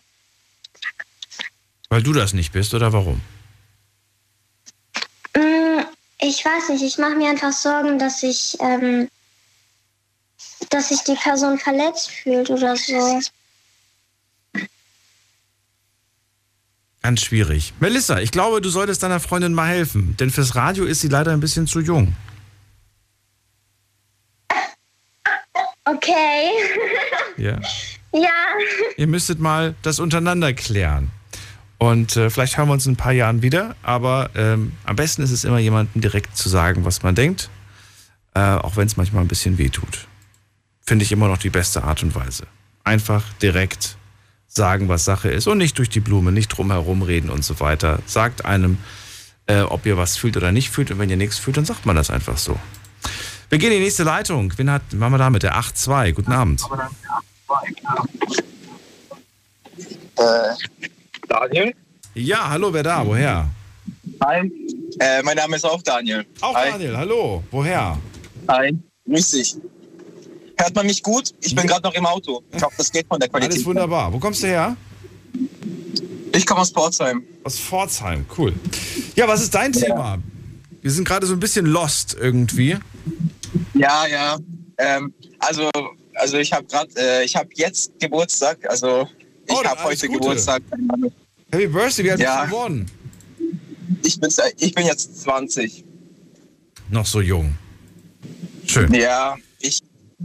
Weil du das nicht bist oder warum? Ich weiß nicht, ich mache mir einfach Sorgen, dass ich, ähm, dass sich die Person verletzt fühlt oder so. Ganz schwierig. Melissa, ich glaube, du solltest deiner Freundin mal helfen, denn fürs Radio ist sie leider ein bisschen zu jung. Okay. Ja. Ja. Ihr müsstet mal das untereinander klären. Und äh, vielleicht hören wir uns in ein paar Jahren wieder, aber ähm, am besten ist es immer, jemandem direkt zu sagen, was man denkt, äh, auch wenn es manchmal ein bisschen wehtut. Finde ich immer noch die beste Art und Weise. Einfach direkt sagen, was Sache ist und nicht durch die Blume, nicht drumherum reden und so weiter. Sagt einem, äh, ob ihr was fühlt oder nicht fühlt, und wenn ihr nichts fühlt, dann sagt man das einfach so. Wir gehen in die nächste Leitung. Wen hat, machen wir da mit der acht zwei? Guten Abend. Äh, Daniel? Ja, hallo, wer da? Woher? Hi, äh, mein Name ist auch Daniel. Auch Hi. Daniel, hallo. Woher? Hi, grüß dich. Hört man mich gut? Ich bin gerade noch im Auto. Ich hoffe, das geht von der Qualität. Alles wunderbar. Wo kommst du her? Ich komme aus Pforzheim. Aus Pforzheim, cool. Ja, was ist dein Thema? Ja. Wir sind gerade so ein bisschen lost irgendwie. Ja, ja. Ähm, also, also ich habe gerade, äh, ich habe jetzt Geburtstag. Also ich oh, habe heute Gute. Geburtstag. Happy Birthday, wie alt ja. bist du geworden? Ich bin, ich bin jetzt zwanzig. Noch so jung. Schön. Ja, ich...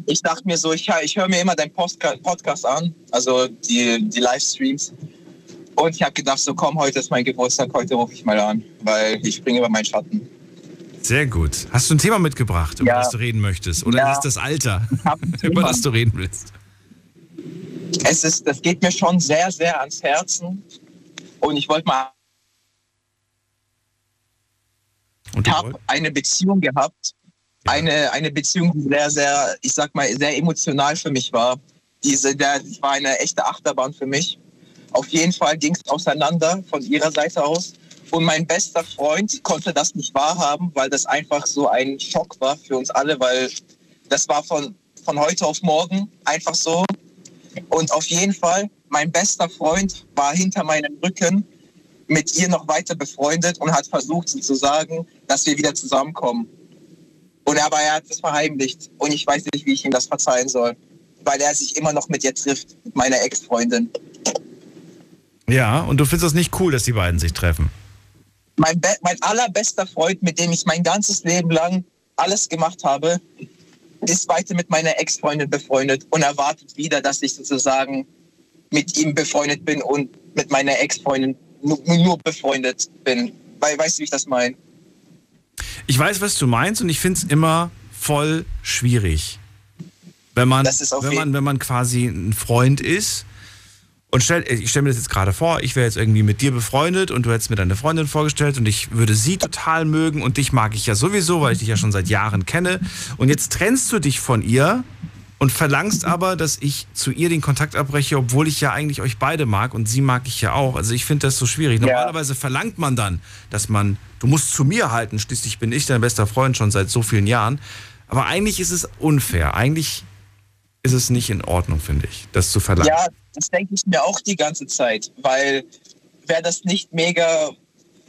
Ich dachte mir so, ich, ich höre mir immer deinen Podcast an, also die, die Livestreams. Und ich habe gedacht, so komm, heute ist mein Geburtstag, heute rufe ich mal an, weil ich springe über meinen Schatten. Sehr gut. Hast du ein Thema mitgebracht, über ja. das du reden möchtest? Oder ja. ist das Alter, über das du reden willst? Es ist, das geht mir schon sehr, sehr ans Herzen. Und ich wollte mal... Und ich habe eine Beziehung gehabt. Eine, eine Beziehung, die sehr, sehr, ich sag mal, sehr emotional für mich war. Diese, der, das war eine echte Achterbahn für mich. Auf jeden Fall ging es auseinander von ihrer Seite aus. Und mein bester Freund konnte das nicht wahrhaben, weil das einfach so ein Schock war für uns alle, weil das war von, von heute auf morgen einfach so. Und auf jeden Fall, mein bester Freund war hinter meinem Rücken mit ihr noch weiter befreundet und hat versucht, sie zu sagen, dass wir wieder zusammenkommen. Und aber er hat es verheimlicht. Und ich weiß nicht, wie ich ihm das verzeihen soll. Weil er sich immer noch mit ihr trifft, mit meiner Ex-Freundin. Ja, und du findest das nicht cool, dass die beiden sich treffen? Mein, Be- mein allerbester Freund, mit dem ich mein ganzes Leben lang alles gemacht habe, ist weiter mit meiner Ex-Freundin befreundet und erwartet wieder, dass ich sozusagen mit ihm befreundet bin und mit meiner Ex-Freundin nur, nur befreundet bin. Weil, weißt du, wie ich das meine? Ich weiß, was du meinst, und ich finde es immer voll schwierig, wenn man, wenn man, wenn man quasi ein Freund ist. Und stell, ich stelle mir das jetzt gerade vor, ich wäre jetzt irgendwie mit dir befreundet und du hättest mir deine Freundin vorgestellt und ich würde sie total mögen und dich mag ich ja sowieso, weil ich dich ja schon seit Jahren kenne. Und jetzt trennst du dich von ihr und verlangst aber, dass ich zu ihr den Kontakt abbreche, obwohl ich ja eigentlich euch beide mag und sie mag ich ja auch. Also ich finde das so schwierig. Ja. Normalerweise verlangt man dann, dass man, du musst zu mir halten, schließlich bin ich dein bester Freund schon seit so vielen Jahren. Aber eigentlich ist es unfair. Eigentlich ist es nicht in Ordnung, finde ich, das zu verlangen. Ja, das denke ich mir auch die ganze Zeit, weil wäre das nicht mega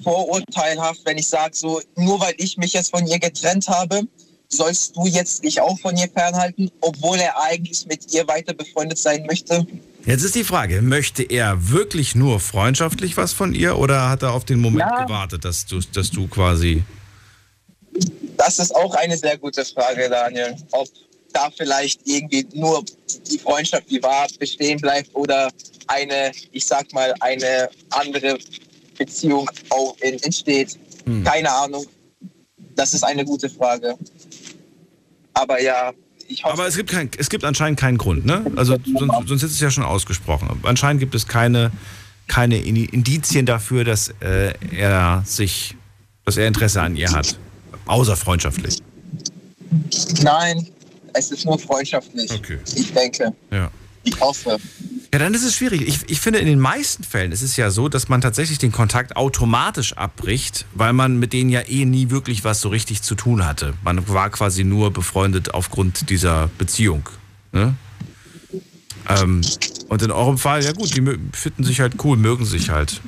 vorurteilhaft, wenn ich sage, so nur weil ich mich jetzt von ihr getrennt habe, sollst du jetzt dich auch von ihr fernhalten, obwohl er eigentlich mit ihr weiter befreundet sein möchte? Jetzt ist die Frage, möchte er wirklich nur freundschaftlich was von ihr oder hat er auf den Moment ja. gewartet, dass du, dass du quasi... Das ist auch eine sehr gute Frage, Daniel. Ob da vielleicht irgendwie nur die Freundschaft, die war, bestehen bleibt oder eine, ich sag mal, eine andere Beziehung auch entsteht. Hm. Keine Ahnung. Das ist eine gute Frage. Aber ja, ich hoffe... Aber es gibt, kein, es gibt anscheinend keinen Grund, ne? Also sonst, sonst ist es ja schon ausgesprochen. Anscheinend gibt es keine, keine Indizien dafür, dass äh, er sich, dass er Interesse an ihr hat. Außer freundschaftlich. Nein, es ist nur freundschaftlich. Okay. Ich denke. Ja. Ich hoffe. Ja, dann ist es schwierig. Ich, ich finde, in den meisten Fällen ist es ja so, dass man tatsächlich den Kontakt automatisch abbricht, weil man mit denen ja eh nie wirklich was so richtig zu tun hatte. Man war quasi nur befreundet aufgrund dieser Beziehung. Ne? Ähm, und in eurem Fall, ja gut, die finden sich halt cool, mögen sich halt.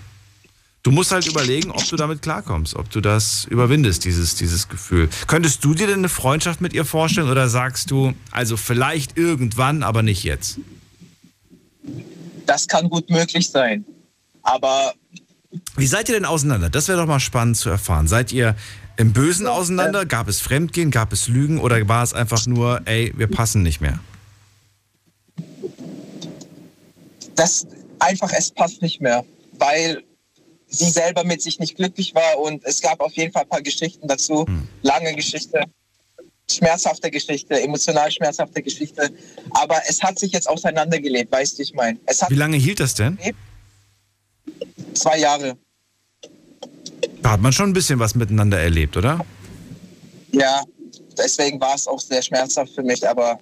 Du musst halt überlegen, ob du damit klarkommst, ob du das überwindest, dieses, dieses Gefühl. Könntest du dir denn eine Freundschaft mit ihr vorstellen oder sagst du, also vielleicht irgendwann, aber nicht jetzt? Das kann gut möglich sein. Aber Wie seid ihr denn auseinander? Das wäre doch mal spannend zu erfahren. Seid ihr im Bösen auseinander? Gab es Fremdgehen? Gab es Lügen? Oder war es einfach nur, ey, wir passen nicht mehr? Das einfach, es passt nicht mehr, weil sie selber mit sich nicht glücklich war und es gab auf jeden Fall ein paar Geschichten dazu. Hm. Lange Geschichte, schmerzhafte Geschichte, emotional schmerzhafte Geschichte. Aber es hat sich jetzt auseinandergelebt, weißt du, ich meine. Wie lange hielt das denn? Zwei Jahre. Da hat man schon ein bisschen was miteinander erlebt, oder? Ja, deswegen war es auch sehr schmerzhaft für mich, aber...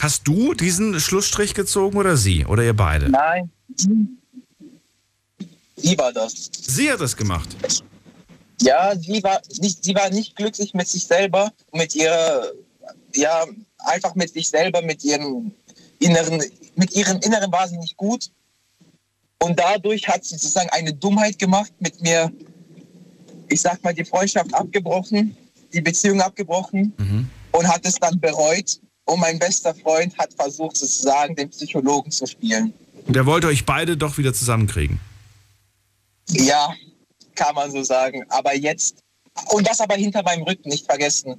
Hast du diesen Schlussstrich gezogen oder sie? Oder ihr beide? Nein. Sie war das. Sie hat das gemacht? Ja, sie war nicht, sie war nicht glücklich mit sich selber, mit ihrer, ja, einfach mit sich selber, mit ihrem inneren, mit ihren inneren war sie nicht gut. Und dadurch hat sie sozusagen eine Dummheit gemacht, mit mir, ich sag mal, die Freundschaft abgebrochen, die Beziehung abgebrochen, mhm, und hat es dann bereut. Und mein bester Freund hat versucht, sozusagen den Psychologen zu spielen. Und der wollte euch beide doch wieder zusammenkriegen? Ja, kann man so sagen. Aber jetzt, und das aber hinter meinem Rücken, nicht vergessen.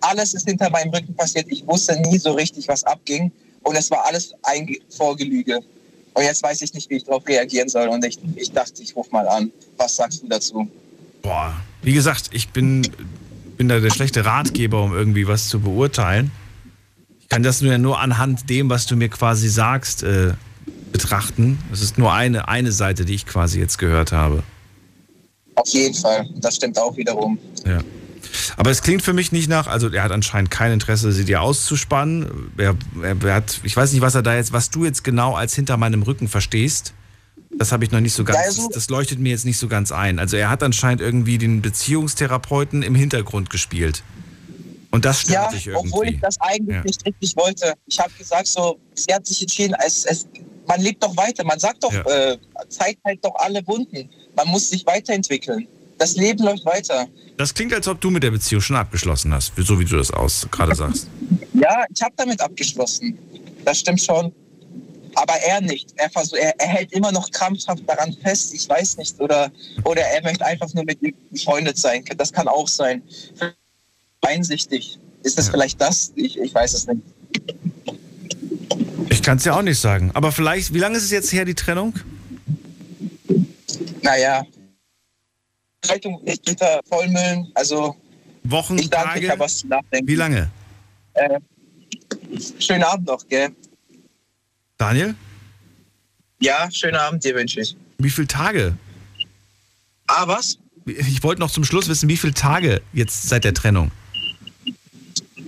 Alles ist hinter meinem Rücken passiert. Ich wusste nie so richtig, was abging. Und es war alles ein Vorgelüge. Und jetzt weiß ich nicht, wie ich darauf reagieren soll. Und ich, ich dachte, ich ruf mal an. Was sagst du dazu? Boah, wie gesagt, ich bin, bin da der schlechte Ratgeber, um irgendwie was zu beurteilen. Ich kann das nur, ja nur anhand dem, was du mir quasi sagst, äh, betrachten. Es ist nur eine, eine Seite, die ich quasi jetzt gehört habe. Auf jeden Fall, das stimmt auch wiederum. Ja. Aber es klingt für mich nicht nach, also er hat anscheinend kein Interesse, sie dir auszuspannen. Er, er, er hat, ich weiß nicht, was er da jetzt, was du jetzt genau als hinter meinem Rücken verstehst. Das habe ich noch nicht so ganz, ja, also, das leuchtet mir jetzt nicht so ganz ein. Also er hat anscheinend irgendwie den Beziehungstherapeuten im Hintergrund gespielt. Und das stört ja, dich irgendwie. Obwohl ich das eigentlich ja. nicht richtig wollte. Ich habe gesagt, so, sie hat sich entschieden, es, es, man lebt doch weiter. Man sagt doch, ja. äh, zeigt halt doch alle Wunden. Man muss sich weiterentwickeln. Das Leben läuft weiter. Das klingt, als ob du mit der Beziehung schon abgeschlossen hast, so wie du das aus gerade sagst. Ja, ich habe damit abgeschlossen. Das stimmt schon. Aber er nicht. Er, versuch, er, er hält immer noch krampfhaft daran fest, ich weiß nicht. Oder, oder er möchte einfach nur mit ihm befreundet sein. Das kann auch sein. Einsichtig. Ist das ja. vielleicht das? Ich, ich weiß es nicht. Ich kann es ja auch nicht sagen. Aber vielleicht, wie lange ist es jetzt her, die Trennung? Naja. Peter Vollmühlen, also Wochen, ich darf Tage, nicht, aber was nachdenken. Wie lange? Äh, schönen Abend noch, gell? Daniel? Ja, schönen Abend dir wünsche ich. Wie viele Tage? Ah, was? Ich wollte noch zum Schluss wissen, wie viele Tage jetzt seit der Trennung?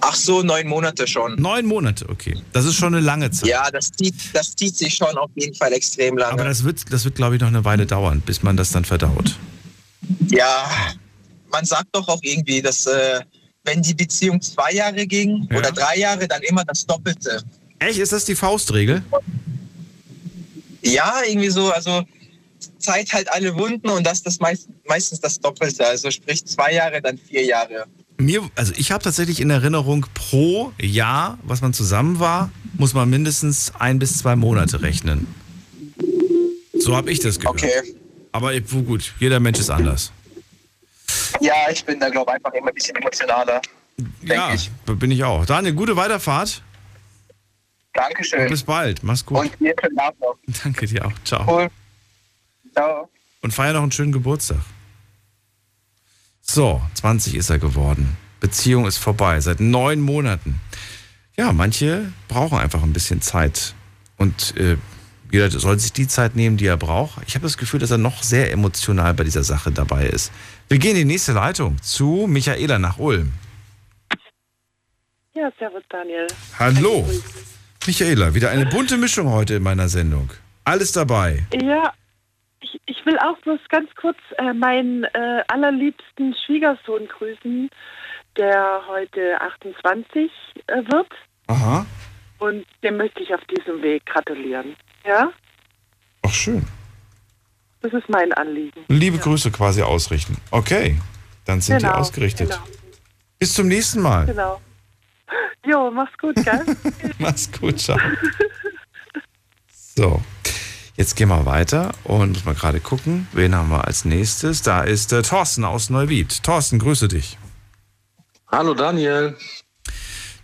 Ach so, neun Monate schon. Neun Monate, okay. Das ist schon eine lange Zeit. Ja, das zieht, das zieht sich schon auf jeden Fall extrem lange. Aber das wird, das wird, glaube ich, noch eine Weile dauern, bis man das dann verdaut. Ja, man sagt doch auch irgendwie, dass äh, wenn die Beziehung zwei Jahre ging ja. oder drei Jahre, dann immer das Doppelte. Echt? Ist das die Faustregel? Ja, irgendwie so, also... Zeit halt alle Wunden und das ist meist, meistens das Doppelte, also sprich zwei Jahre, dann vier Jahre. Mir, also ich habe tatsächlich in Erinnerung, pro Jahr, was man zusammen war, muss man mindestens ein bis zwei Monate rechnen. So habe ich das gehört. Okay. Aber gut, jeder Mensch ist anders. Ja, ich bin da, glaube ich, einfach immer ein bisschen emotionaler. Ja, ich. bin ich auch. Daniel, gute Weiterfahrt. Dankeschön. Und bis bald, mach's gut. Und dir schönen Abend noch. Danke dir auch, ciao. Cool. Ciao. Und feier noch einen schönen Geburtstag. So, zwanzig ist er geworden. Beziehung ist vorbei, seit neun Monaten. Ja, manche brauchen einfach ein bisschen Zeit. Und äh, jeder soll sich die Zeit nehmen, die er braucht. Ich habe das Gefühl, dass er noch sehr emotional bei dieser Sache dabei ist. Wir gehen in die nächste Leitung zu Michaela nach Ulm. Ja, servus Daniel. Hallo. Michaela, wieder eine bunte Mischung heute in meiner Sendung. Alles dabei. Ja, Ich, ich will auch bloß ganz kurz äh, meinen äh, allerliebsten Schwiegersohn grüßen, der heute achtundzwanzig äh, wird. Aha. Und dem möchte ich auf diesem Weg gratulieren. Ja? Ach, schön. Das ist mein Anliegen. Liebe ja. Grüße quasi ausrichten. Okay, dann sind genau, die ausgerichtet. Genau. Bis zum nächsten Mal. Genau. Jo, mach's gut, gell? Mach's gut, ciao. So. Jetzt gehen wir weiter und muss mal gerade gucken, wen haben wir als nächstes? Da ist äh, Thorsten aus Neuwied. Thorsten, grüße dich. Hallo Daniel.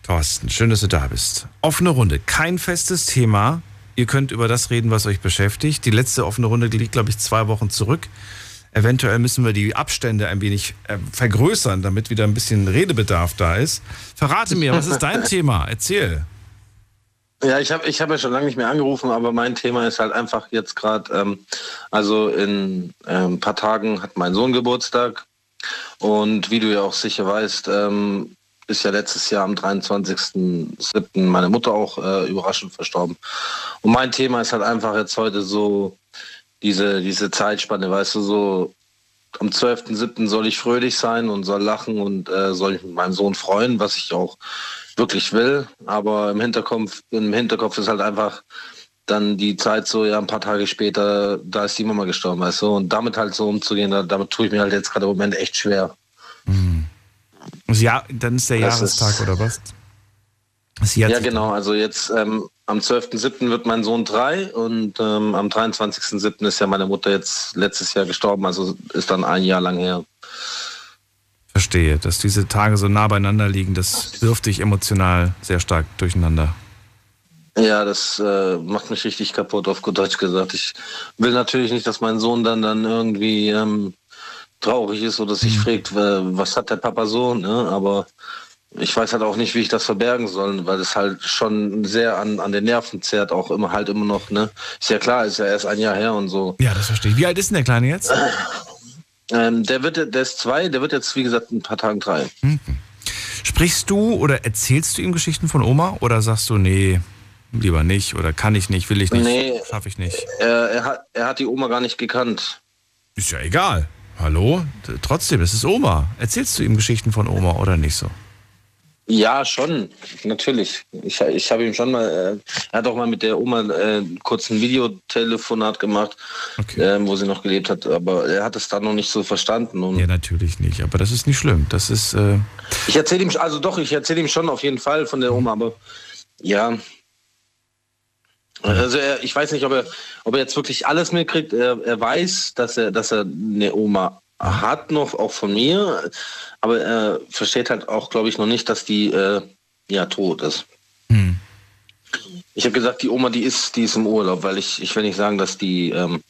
Thorsten, schön, dass du da bist. Offene Runde, kein festes Thema. Ihr könnt über das reden, was euch beschäftigt. Die letzte offene Runde liegt, glaube ich, zwei Wochen zurück. Eventuell müssen wir die Abstände ein wenig äh, vergrößern, damit wieder ein bisschen Redebedarf da ist. Verrate mir, was ist dein Thema? Erzähl. Ja, ich habe ich hab ja schon lange nicht mehr angerufen, aber mein Thema ist halt einfach jetzt gerade, ähm, also in äh, ein paar Tagen hat mein Sohn Geburtstag. Und wie du ja auch sicher weißt, ähm, ist ja letztes Jahr am dreiundzwanzigsten siebten meine Mutter auch äh, überraschend verstorben. Und mein Thema ist halt einfach jetzt heute so diese, diese Zeitspanne, weißt du, so am zwölften siebten soll ich fröhlich sein und soll lachen und äh, soll ich mit meinem Sohn freuen, was ich auch wirklich will. Aber im Hinterkopf, im Hinterkopf ist halt einfach dann die Zeit so, ja, ein paar Tage später, da ist die Mama gestorben, weißt du. Und damit halt so umzugehen, damit tue ich mir halt jetzt gerade im Moment echt schwer. Mhm. Ja, dann ist der Jahrestag, ist, oder was? Ja, genau. Also jetzt ähm, am zwölften siebten wird mein Sohn drei und ähm, am dreiundzwanzigsten siebten ist ja meine Mutter jetzt letztes Jahr gestorben, also ist dann ein Jahr lang her. Verstehe, dass diese Tage so nah beieinander liegen, das wirft dich emotional sehr stark durcheinander. Ja, das äh, macht mich richtig kaputt, auf gut Deutsch gesagt. Ich will natürlich nicht, dass mein Sohn dann, dann irgendwie... Ähm, traurig ist oder sich fragt, was hat der Papa so, ne? Aber ich weiß halt auch nicht, wie ich das verbergen soll, weil es halt schon sehr an, an den Nerven zehrt, auch immer halt immer noch, ne? Ist ja klar, ist ja erst ein Jahr her und so. Ja, das verstehe ich. Wie alt ist denn der Kleine jetzt? Ähm, der wird, der ist zwei, der wird jetzt, wie gesagt, in ein paar Tagen drei. Mhm. Sprichst du oder erzählst du ihm Geschichten von Oma oder sagst du, nee, lieber nicht oder kann ich nicht, will ich nicht, nee, schaffe ich nicht? Er, er, hat, er hat die Oma gar nicht gekannt. Ist ja egal. Hallo? Trotzdem, es ist Oma. Erzählst du ihm Geschichten von Oma oder nicht so? Ja, schon. Natürlich. Ich, ich habe ihm schon mal, äh, er hat auch mal mit der Oma äh, kurz ein Videotelefonat gemacht, okay, äh, wo sie noch gelebt hat. Aber er hat es dann noch nicht so verstanden. Und ja, natürlich nicht. Aber das ist nicht schlimm. Das ist. Äh ich erzähle ihm, also doch, ich erzähle ihm schon auf jeden Fall von der Oma. Aber ja. Also er, ich weiß nicht, ob er, ob er jetzt wirklich alles mitkriegt. Er, er weiß, dass er, dass er eine Oma hat noch, auch von mir. Aber er versteht halt auch, glaube ich, noch nicht, dass die äh, ja tot ist. Hm. Ich habe gesagt, die Oma, die ist, die ist im Urlaub, weil ich, ich will nicht sagen, dass die, ähm,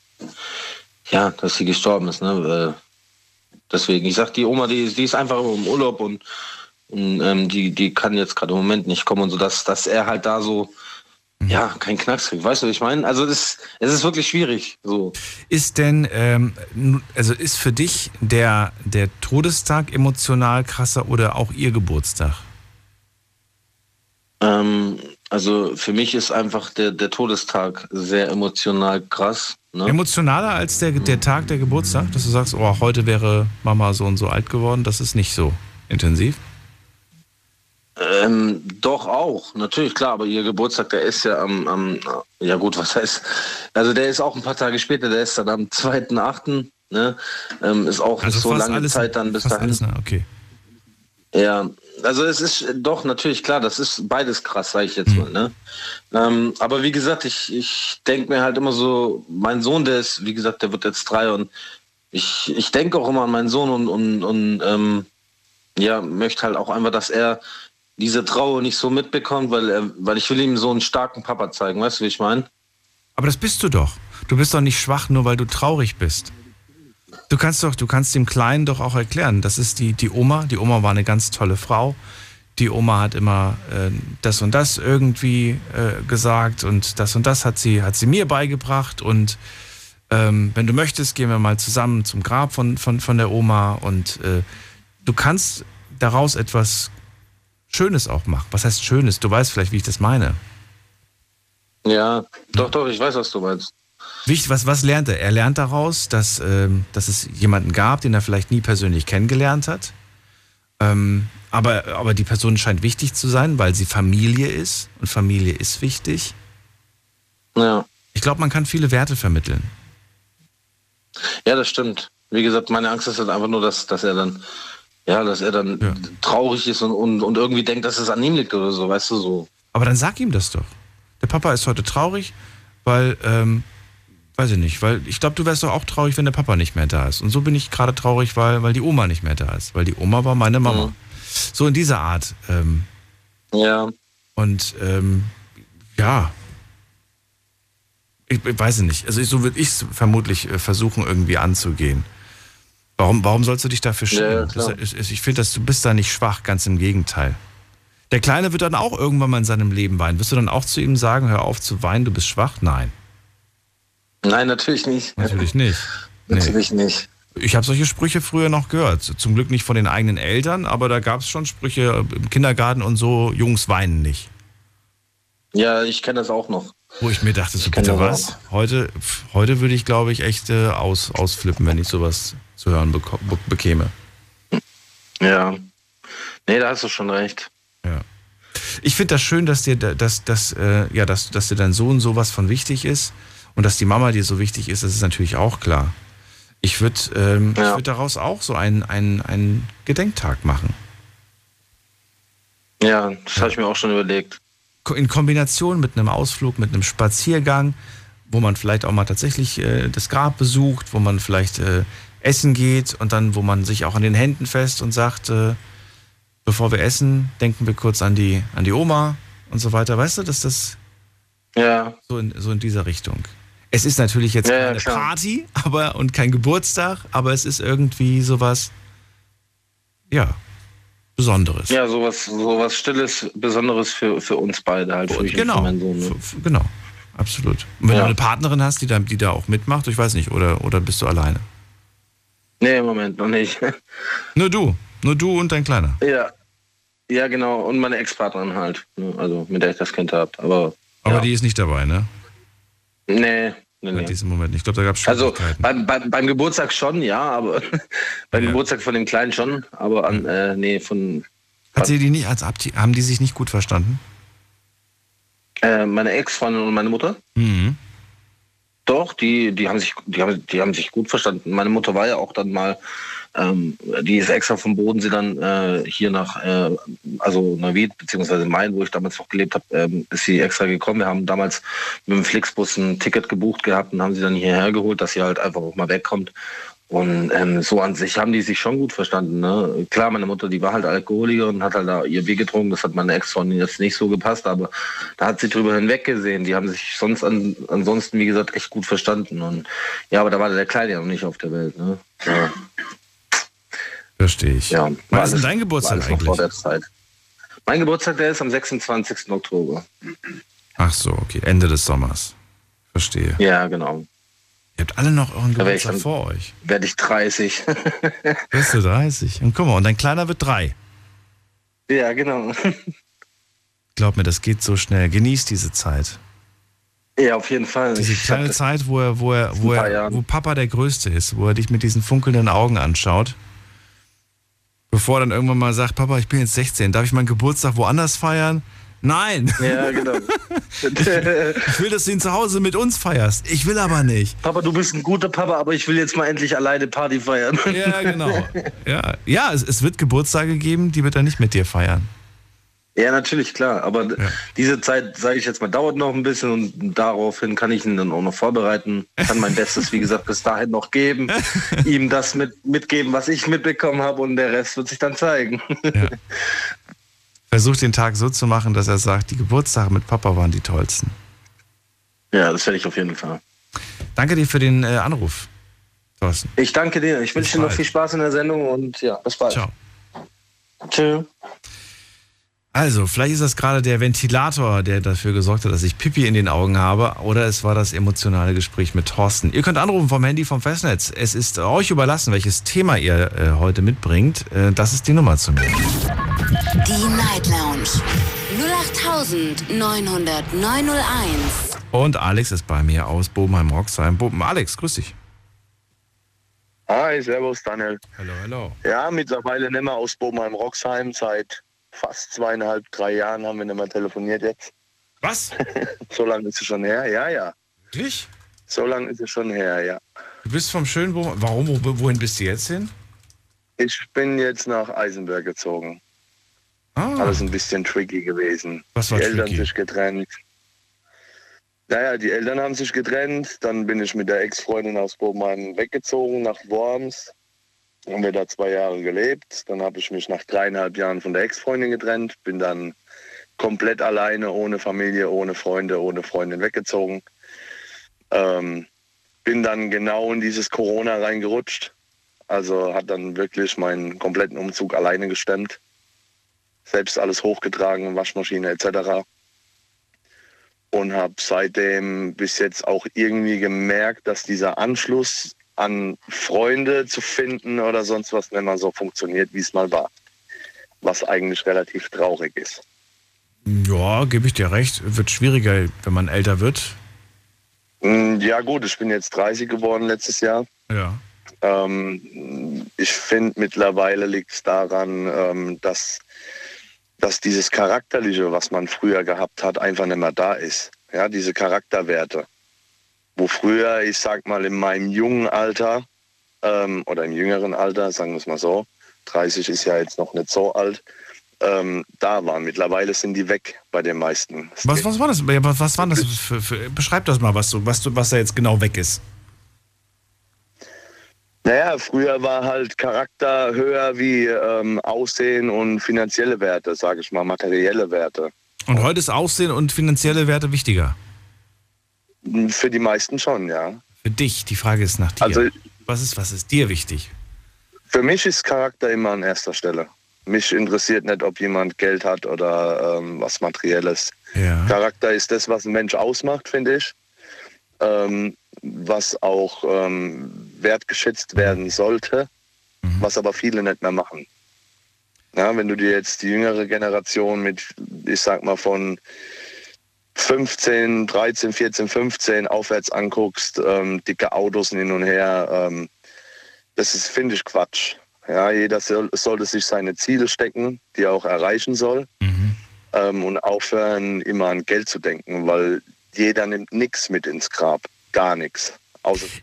ja, dass sie gestorben ist. Ne? Deswegen, ich sag, die Oma, die, die ist einfach im Urlaub und, und ähm, die, die kann jetzt gerade im Moment nicht kommen und so, dass, dass er halt da so ja, kein Knackskrieg, weißt du, was ich meine? Also das, es ist wirklich schwierig. So. Ist denn, ähm, also ist für dich der, der Todestag emotional krasser oder auch ihr Geburtstag? Ähm, also für mich ist einfach der, der Todestag sehr emotional krass. Ne? Emotionaler als der, der Tag, der Geburtstag? Dass du sagst, oh, heute wäre Mama so und so alt geworden, das ist nicht so intensiv? Ähm, doch auch, natürlich, klar, aber ihr Geburtstag, der ist ja am, am, ja gut, was heißt, also der ist auch ein paar Tage später, der ist dann am zweiten achten, ne, ähm, ist auch also nicht so lange alles, Zeit dann bis dahin. Alles, na, okay. Ja, also es ist doch natürlich, klar, das ist beides krass, sage ich jetzt mhm. mal, ne, ähm, aber wie gesagt, ich, ich denke mir halt immer so, mein Sohn, der ist, wie gesagt, der wird jetzt drei und ich, ich denke auch immer an meinen Sohn und, und, und ähm, ja, möchte halt auch einfach, dass er diese Trauer nicht so mitbekommt, weil, weil ich will ihm so einen starken Papa zeigen, weißt du, wie ich meine? Aber das bist du doch. Du bist doch nicht schwach, nur weil du traurig bist. Du kannst doch, du kannst dem Kleinen doch auch erklären, das ist die, die Oma, die Oma war eine ganz tolle Frau, die Oma hat immer äh, das und das irgendwie äh, gesagt und das und das hat sie, hat sie mir beigebracht und ähm, wenn du möchtest, gehen wir mal zusammen zum Grab von, von, von der Oma und äh, du kannst daraus etwas Schönes auch machen. Was heißt Schönes? Du weißt vielleicht, wie ich das meine. Ja, doch, doch, ich weiß, was du meinst. Wichtig, was, was lernt er? Er lernt daraus, dass, ähm, dass es jemanden gab, den er vielleicht nie persönlich kennengelernt hat. Ähm, aber, aber die Person scheint wichtig zu sein, weil sie Familie ist. Und Familie ist wichtig. Ja. Ich glaube, man kann viele Werte vermitteln. Ja, das stimmt. Wie gesagt, meine Angst ist halt einfach nur, dass, dass er dann... Ja, dass er dann ja. traurig ist und, und, und irgendwie denkt, dass es an ihm liegt oder so, weißt du, so. Aber dann sag ihm das doch. Der Papa ist heute traurig, weil ähm, Weiß ich nicht, weil ich glaube, du wärst doch auch traurig, wenn der Papa nicht mehr da ist. Und so bin ich gerade traurig, weil, weil die Oma nicht mehr da ist. Weil die Oma war meine Mama. Mhm. So in dieser Art. Ähm, ja. Und ähm, ja, ich, ich weiß es nicht. Also ich, so würde ich es vermutlich äh, versuchen, irgendwie anzugehen. Warum, warum sollst du dich dafür schämen? Ja, ich ich finde, dass du bist da nicht schwach, ganz im Gegenteil. Der Kleine wird dann auch irgendwann mal in seinem Leben weinen. Wirst du dann auch zu ihm sagen, hör auf zu weinen, du bist schwach? Nein. Nein, natürlich nicht. Natürlich nicht. Nee. Natürlich nicht. Ich habe solche Sprüche früher noch gehört. Zum Glück nicht von den eigenen Eltern, aber da gab es schon Sprüche im Kindergarten und so, Jungs weinen nicht. Ja, ich kenne das auch noch. Wo ich mir dachte, so bitte was? Heute, heute würde ich, glaube ich, echt äh, aus, ausflippen, wenn ich sowas zu hören bek bekäme. Ja. Nee, da hast du schon recht. Ja. Ich finde das schön, dass dir, dass, dass, äh, ja, dass, dass dir dein Sohn sowas von wichtig ist und dass die Mama dir so wichtig ist, das ist natürlich auch klar. Ich würde ähm, ja. ich würd daraus auch so einen, einen, einen Gedenktag machen. Ja, das ja. habe ich mir auch schon überlegt. In Kombination mit einem Ausflug, mit einem Spaziergang, wo man vielleicht auch mal tatsächlich äh, das Grab besucht, wo man vielleicht äh, essen geht und dann, wo man sich auch an den Händen fest und sagt, äh, bevor wir essen, denken wir kurz an die, an die Oma und so weiter. Weißt du, dass das ja. so, in, so in dieser Richtung. Es ist natürlich jetzt ja, keine klar. Party aber, und kein Geburtstag, aber es ist irgendwie sowas, ja, Besonderes. Ja, sowas, sowas Stilles, Besonderes für, für uns beide halt. Für mich genau, und für meinen Sohn, ne? f- genau, absolut. Und wenn ja. du eine Partnerin hast, die da, die da auch mitmacht, ich weiß nicht, oder, oder bist du alleine? Nee, im Moment noch nicht. Nur du? Nur du und dein Kleiner? Ja, ja genau. Und meine Ex-Partnerin halt, also mit der ich das Kind habe. Aber, aber ja. die ist nicht dabei, ne? Nee, nee, nee. In diesem Moment nicht. Ich glaube, da gab es also beim, beim, beim Geburtstag schon, ja, aber beim ja. Geburtstag von dem Kleinen schon, aber an, äh, nee, von... Hat sie die nicht, als Abti- haben die sich nicht gut verstanden? Äh, meine Ex-Freundin und meine Mutter? Mhm. Doch, die, die, haben sich, die, haben, die haben sich gut verstanden. Meine Mutter war ja auch dann mal, ähm, die ist extra vom Bodensee dann äh, hier nach, äh, also Neuwied, beziehungsweise Main, wo ich damals noch gelebt habe, ähm, ist sie extra gekommen. Wir haben damals mit dem Flixbus ein Ticket gebucht gehabt und haben sie dann hierher geholt, dass sie halt einfach auch mal wegkommt. Und ähm, so an sich haben die sich schon gut verstanden. Ne? Klar, meine Mutter, die war halt Alkoholikerin, hat halt da ihr Bier getrunken. Das hat meine Ex-Freundin jetzt nicht so gepasst, aber da hat sie drüber hinweggesehen. Die haben sich sonst an, ansonsten, wie gesagt, echt gut verstanden. Und ja, aber da war der Kleine ja noch nicht auf der Welt. Ne? Ja. Verstehe ich. Ja, wann ist denn dein Geburtstag eigentlich? Vor der Zeit. Mein Geburtstag, der ist am sechsundzwanzigsten Oktober. Ach so, okay. Ende des Sommers. Verstehe. Ja, genau. Ihr habt alle noch euren Geburtstag vor euch. Werde ich dreißig. Bist du dreißig? Und guck mal, und dein Kleiner wird drei. Ja, genau. Glaub mir, das geht so schnell. Genießt diese Zeit. Ja, auf jeden Fall. Diese kleine Zeit, wo er, wo er, wo er, wo Papa der Größte ist, wo er dich mit diesen funkelnden Augen anschaut. Bevor er dann irgendwann mal sagt, Papa, ich bin jetzt sechzehn, darf ich meinen Geburtstag woanders feiern? Nein. Ja, genau. Ich, ich will, dass du ihn zu Hause mit uns feierst. Ich will aber nicht. Papa, du bist ein guter Papa, aber ich will jetzt mal endlich alleine Party feiern. Ja, genau. Ja, ja es, es wird Geburtstage geben, die wird er nicht mit dir feiern. Ja, natürlich, klar. Aber ja. diese Zeit, sage ich jetzt mal, dauert noch ein bisschen und daraufhin kann ich ihn dann auch noch vorbereiten. Kann mein Bestes, wie gesagt, bis dahin noch geben. Ihm das mit, mitgeben, was ich mitbekommen habe und der Rest wird sich dann zeigen. Ja. Versucht den Tag so zu machen, dass er sagt, die Geburtstage mit Papa waren die tollsten. Ja, das werde ich auf jeden Fall. Danke dir für den äh, Anruf, Thorsten. Ich danke dir. Ich wünsche dir noch viel Spaß in der Sendung und ja, bis bald. Ciao. Tschö. Also, vielleicht ist das gerade der Ventilator, der dafür gesorgt hat, dass ich Pipi in den Augen habe, oder es war das emotionale Gespräch mit Thorsten. Ihr könnt anrufen vom Handy, vom Festnetz. Es ist euch überlassen, welches Thema ihr äh, heute mitbringt. Äh, das ist die Nummer zu mir. Die Night Lounge null acht neun null null neun null eins. Und Alex ist bei mir aus Bobenheim-Roxheim. Boben, Alex, grüß dich. Hi, servus Daniel. Hallo, hallo. Ja, mittlerweile nicht mehr aus Bobenheim-Roxheim. Seit fast zweieinhalb, drei Jahren haben wir nicht mehr telefoniert jetzt. Was? So lange ist es schon her, ja, ja. Wirklich? So lange ist es schon her, ja. Du bist vom schönen Bobenheim. Warum? Wohin bist du jetzt hin? Ich bin jetzt nach Eisenberg gezogen. Ah. Alles ein bisschen tricky gewesen. Was war die tricky? Eltern sich getrennt. Naja, die Eltern haben sich getrennt, dann bin ich mit der Ex-Freundin aus Bochum weggezogen nach Worms. Haben wir da zwei Jahre gelebt, dann habe ich mich nach dreieinhalb Jahren von der Ex-Freundin getrennt, bin dann komplett alleine, ohne Familie, ohne Freunde, ohne Freundin weggezogen. Ähm, bin dann genau in dieses Corona reingerutscht, also hat dann wirklich meinen kompletten Umzug alleine gestemmt. Selbst alles hochgetragen, Waschmaschine et cetera. Und habe seitdem bis jetzt auch irgendwie gemerkt, dass dieser Anschluss an Freunde zu finden oder sonst was, wenn man so funktioniert, wie es mal war. Was eigentlich relativ traurig ist. Ja, gebe ich dir recht. Wird schwieriger, wenn man älter wird. Ja gut, ich bin jetzt dreißig geworden letztes Jahr. Ja. Ähm, ich finde, mittlerweile liegt es daran, ähm, dass, dass dieses Charakterliche, was man früher gehabt hat, einfach nicht mehr da ist. Ja, diese Charakterwerte. Wo früher, ich sag mal, in meinem jungen Alter ähm, oder im jüngeren Alter, sagen wir es mal so, dreißig ist ja jetzt noch nicht so alt, ähm, da waren. Mittlerweile sind die weg bei den meisten. Was, was war das? Was waren das für, für, beschreib das mal, was, was, was da jetzt genau weg ist. Naja, früher war halt Charakter höher wie ähm, Aussehen und finanzielle Werte, sage ich mal, materielle Werte. Und heute ist Aussehen und finanzielle Werte wichtiger? Für die meisten schon, ja. Für dich, die Frage ist nach dir. Also, was ist, was ist dir wichtig? Für mich ist Charakter immer an erster Stelle. Mich interessiert nicht, ob jemand Geld hat oder ähm, was Materielles. Ja. Charakter ist das, was ein Mensch ausmacht, finde ich. Ähm, was auch ähm, wertgeschätzt werden sollte, mhm. was aber viele nicht mehr machen. Ja, wenn du dir jetzt die jüngere Generation mit, ich sag mal, von fünfzehn, dreizehn, vierzehn, fünfzehn aufwärts anguckst, ähm, dicke Autos hin und her, ähm, das ist, finde ich, Quatsch. Ja, jeder soll, sollte sich seine Ziele stecken, die er auch erreichen soll, mhm. ähm, und aufhören, immer an Geld zu denken, weil jeder nimmt nichts mit ins Grab, gar nichts.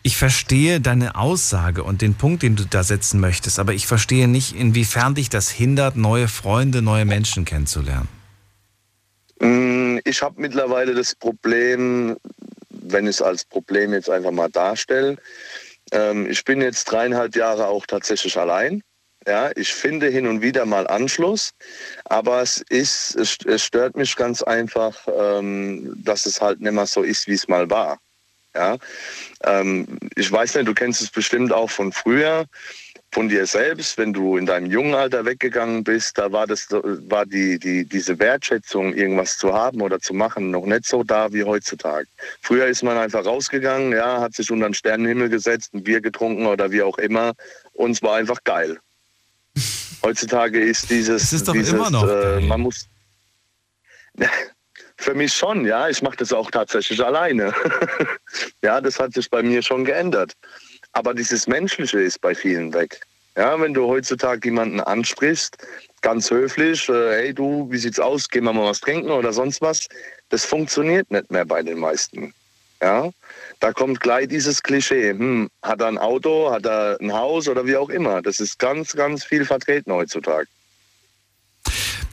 Ich verstehe deine Aussage und den Punkt, den du da setzen möchtest, aber ich verstehe nicht, inwiefern dich das hindert, neue Freunde, neue Menschen kennenzulernen. Ich habe mittlerweile das Problem, wenn ich es als Problem jetzt einfach mal darstelle, ähm, ich bin jetzt dreieinhalb Jahre auch tatsächlich allein. Ja, ich finde hin und wieder mal Anschluss, aber es ist, es, es stört mich ganz einfach, ähm, dass es halt nicht mehr so ist, wie es mal war. Ja, ähm, ich weiß nicht, du kennst es bestimmt auch von früher. Von dir selbst, wenn du in deinem jungen Alter weggegangen bist, da war, das, war die, die, diese Wertschätzung, irgendwas zu haben oder zu machen, noch nicht so da wie heutzutage. Früher ist man einfach rausgegangen, ja, hat sich unter den Sternenhimmel gesetzt, ein Bier getrunken oder wie auch immer und es war einfach geil. Heutzutage ist dieses... Es ist doch dieses, immer noch äh, man muss Für mich schon, ja, ich mache das auch tatsächlich alleine. Ja, das hat sich bei mir schon geändert. Aber dieses Menschliche ist bei vielen weg. Ja, wenn du heutzutage jemanden ansprichst, ganz höflich, äh, hey du, wie sieht's aus, gehen wir mal was trinken oder sonst was, das funktioniert nicht mehr bei den meisten. Ja, da kommt gleich dieses Klischee, hm, hat er ein Auto, hat er ein Haus oder wie auch immer. Das ist ganz, ganz viel vertreten heutzutage.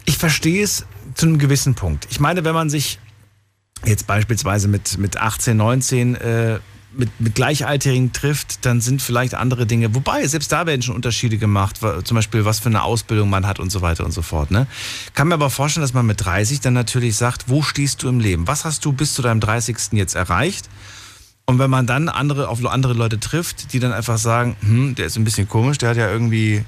Ich verstehe es zu einem gewissen Punkt. Ich meine, wenn man sich jetzt beispielsweise mit, mit achtzehn, neunzehn... Äh, Mit, mit Gleichaltrigen trifft, dann sind vielleicht andere Dinge, wobei selbst da werden schon Unterschiede gemacht, zum Beispiel was für eine Ausbildung man hat und so weiter und so fort. Ne? Kann mir aber vorstellen, dass man mit dreißig dann natürlich sagt, wo stehst du im Leben? Was hast du bis zu deinem dreißigsten jetzt erreicht? Und wenn man dann andere auf andere Leute trifft, die dann einfach sagen, hm, der ist ein bisschen komisch, der hat ja irgendwie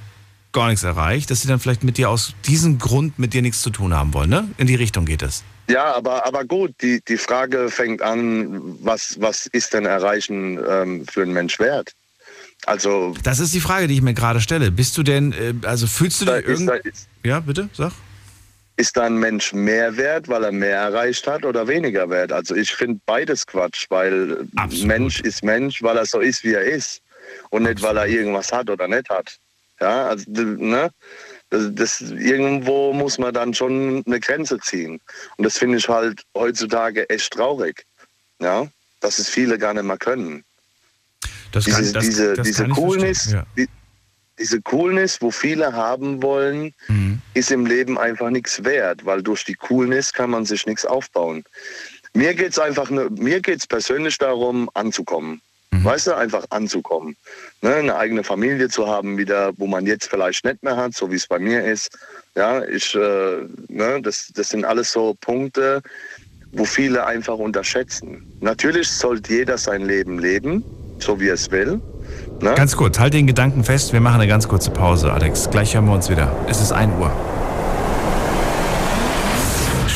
gar nichts erreicht, dass sie dann vielleicht mit dir aus diesem Grund mit dir nichts zu tun haben wollen. Ne? In die Richtung geht es. Ja, aber, aber gut, die, die Frage fängt an, was, was ist denn Erreichen ähm, für einen Mensch wert? Also das ist die Frage, die ich mir gerade stelle. Bist du denn, äh, also fühlst du dich irgendwie... Ja, bitte, sag. Ist da ein Mensch mehr wert, weil er mehr erreicht hat oder weniger wert? Also ich finde beides Quatsch, weil Absolut. Mensch ist Mensch, weil er so ist, wie er ist. Und nicht, Absolut. Weil er irgendwas hat oder nicht hat. Ja, also, ne? Das, das, irgendwo muss man dann schon eine Grenze ziehen. Und das finde ich halt heutzutage echt traurig, ja? Dass es viele gar nicht mehr können. Das diese, kann, das, diese, das diese, kann Coolness, ja. die, diese Coolness, wo viele haben wollen, mhm. ist im Leben einfach nichts wert, weil durch die Coolness kann man sich nichts aufbauen. Mir geht's einfach, ne, mir geht's persönlich darum, anzukommen. Mhm. Weißt du, einfach anzukommen. Ne, eine eigene Familie zu haben, wieder, wo man jetzt vielleicht nicht mehr hat, so wie es bei mir ist. Ja, ich, äh, ne, das, das sind alles so Punkte, wo viele einfach unterschätzen. Natürlich sollte jeder sein Leben leben, so wie er es will. Ne? Ganz kurz, halt den Gedanken fest, wir machen eine ganz kurze Pause, Alex. Gleich hören wir uns wieder. Es ist ein Uhr.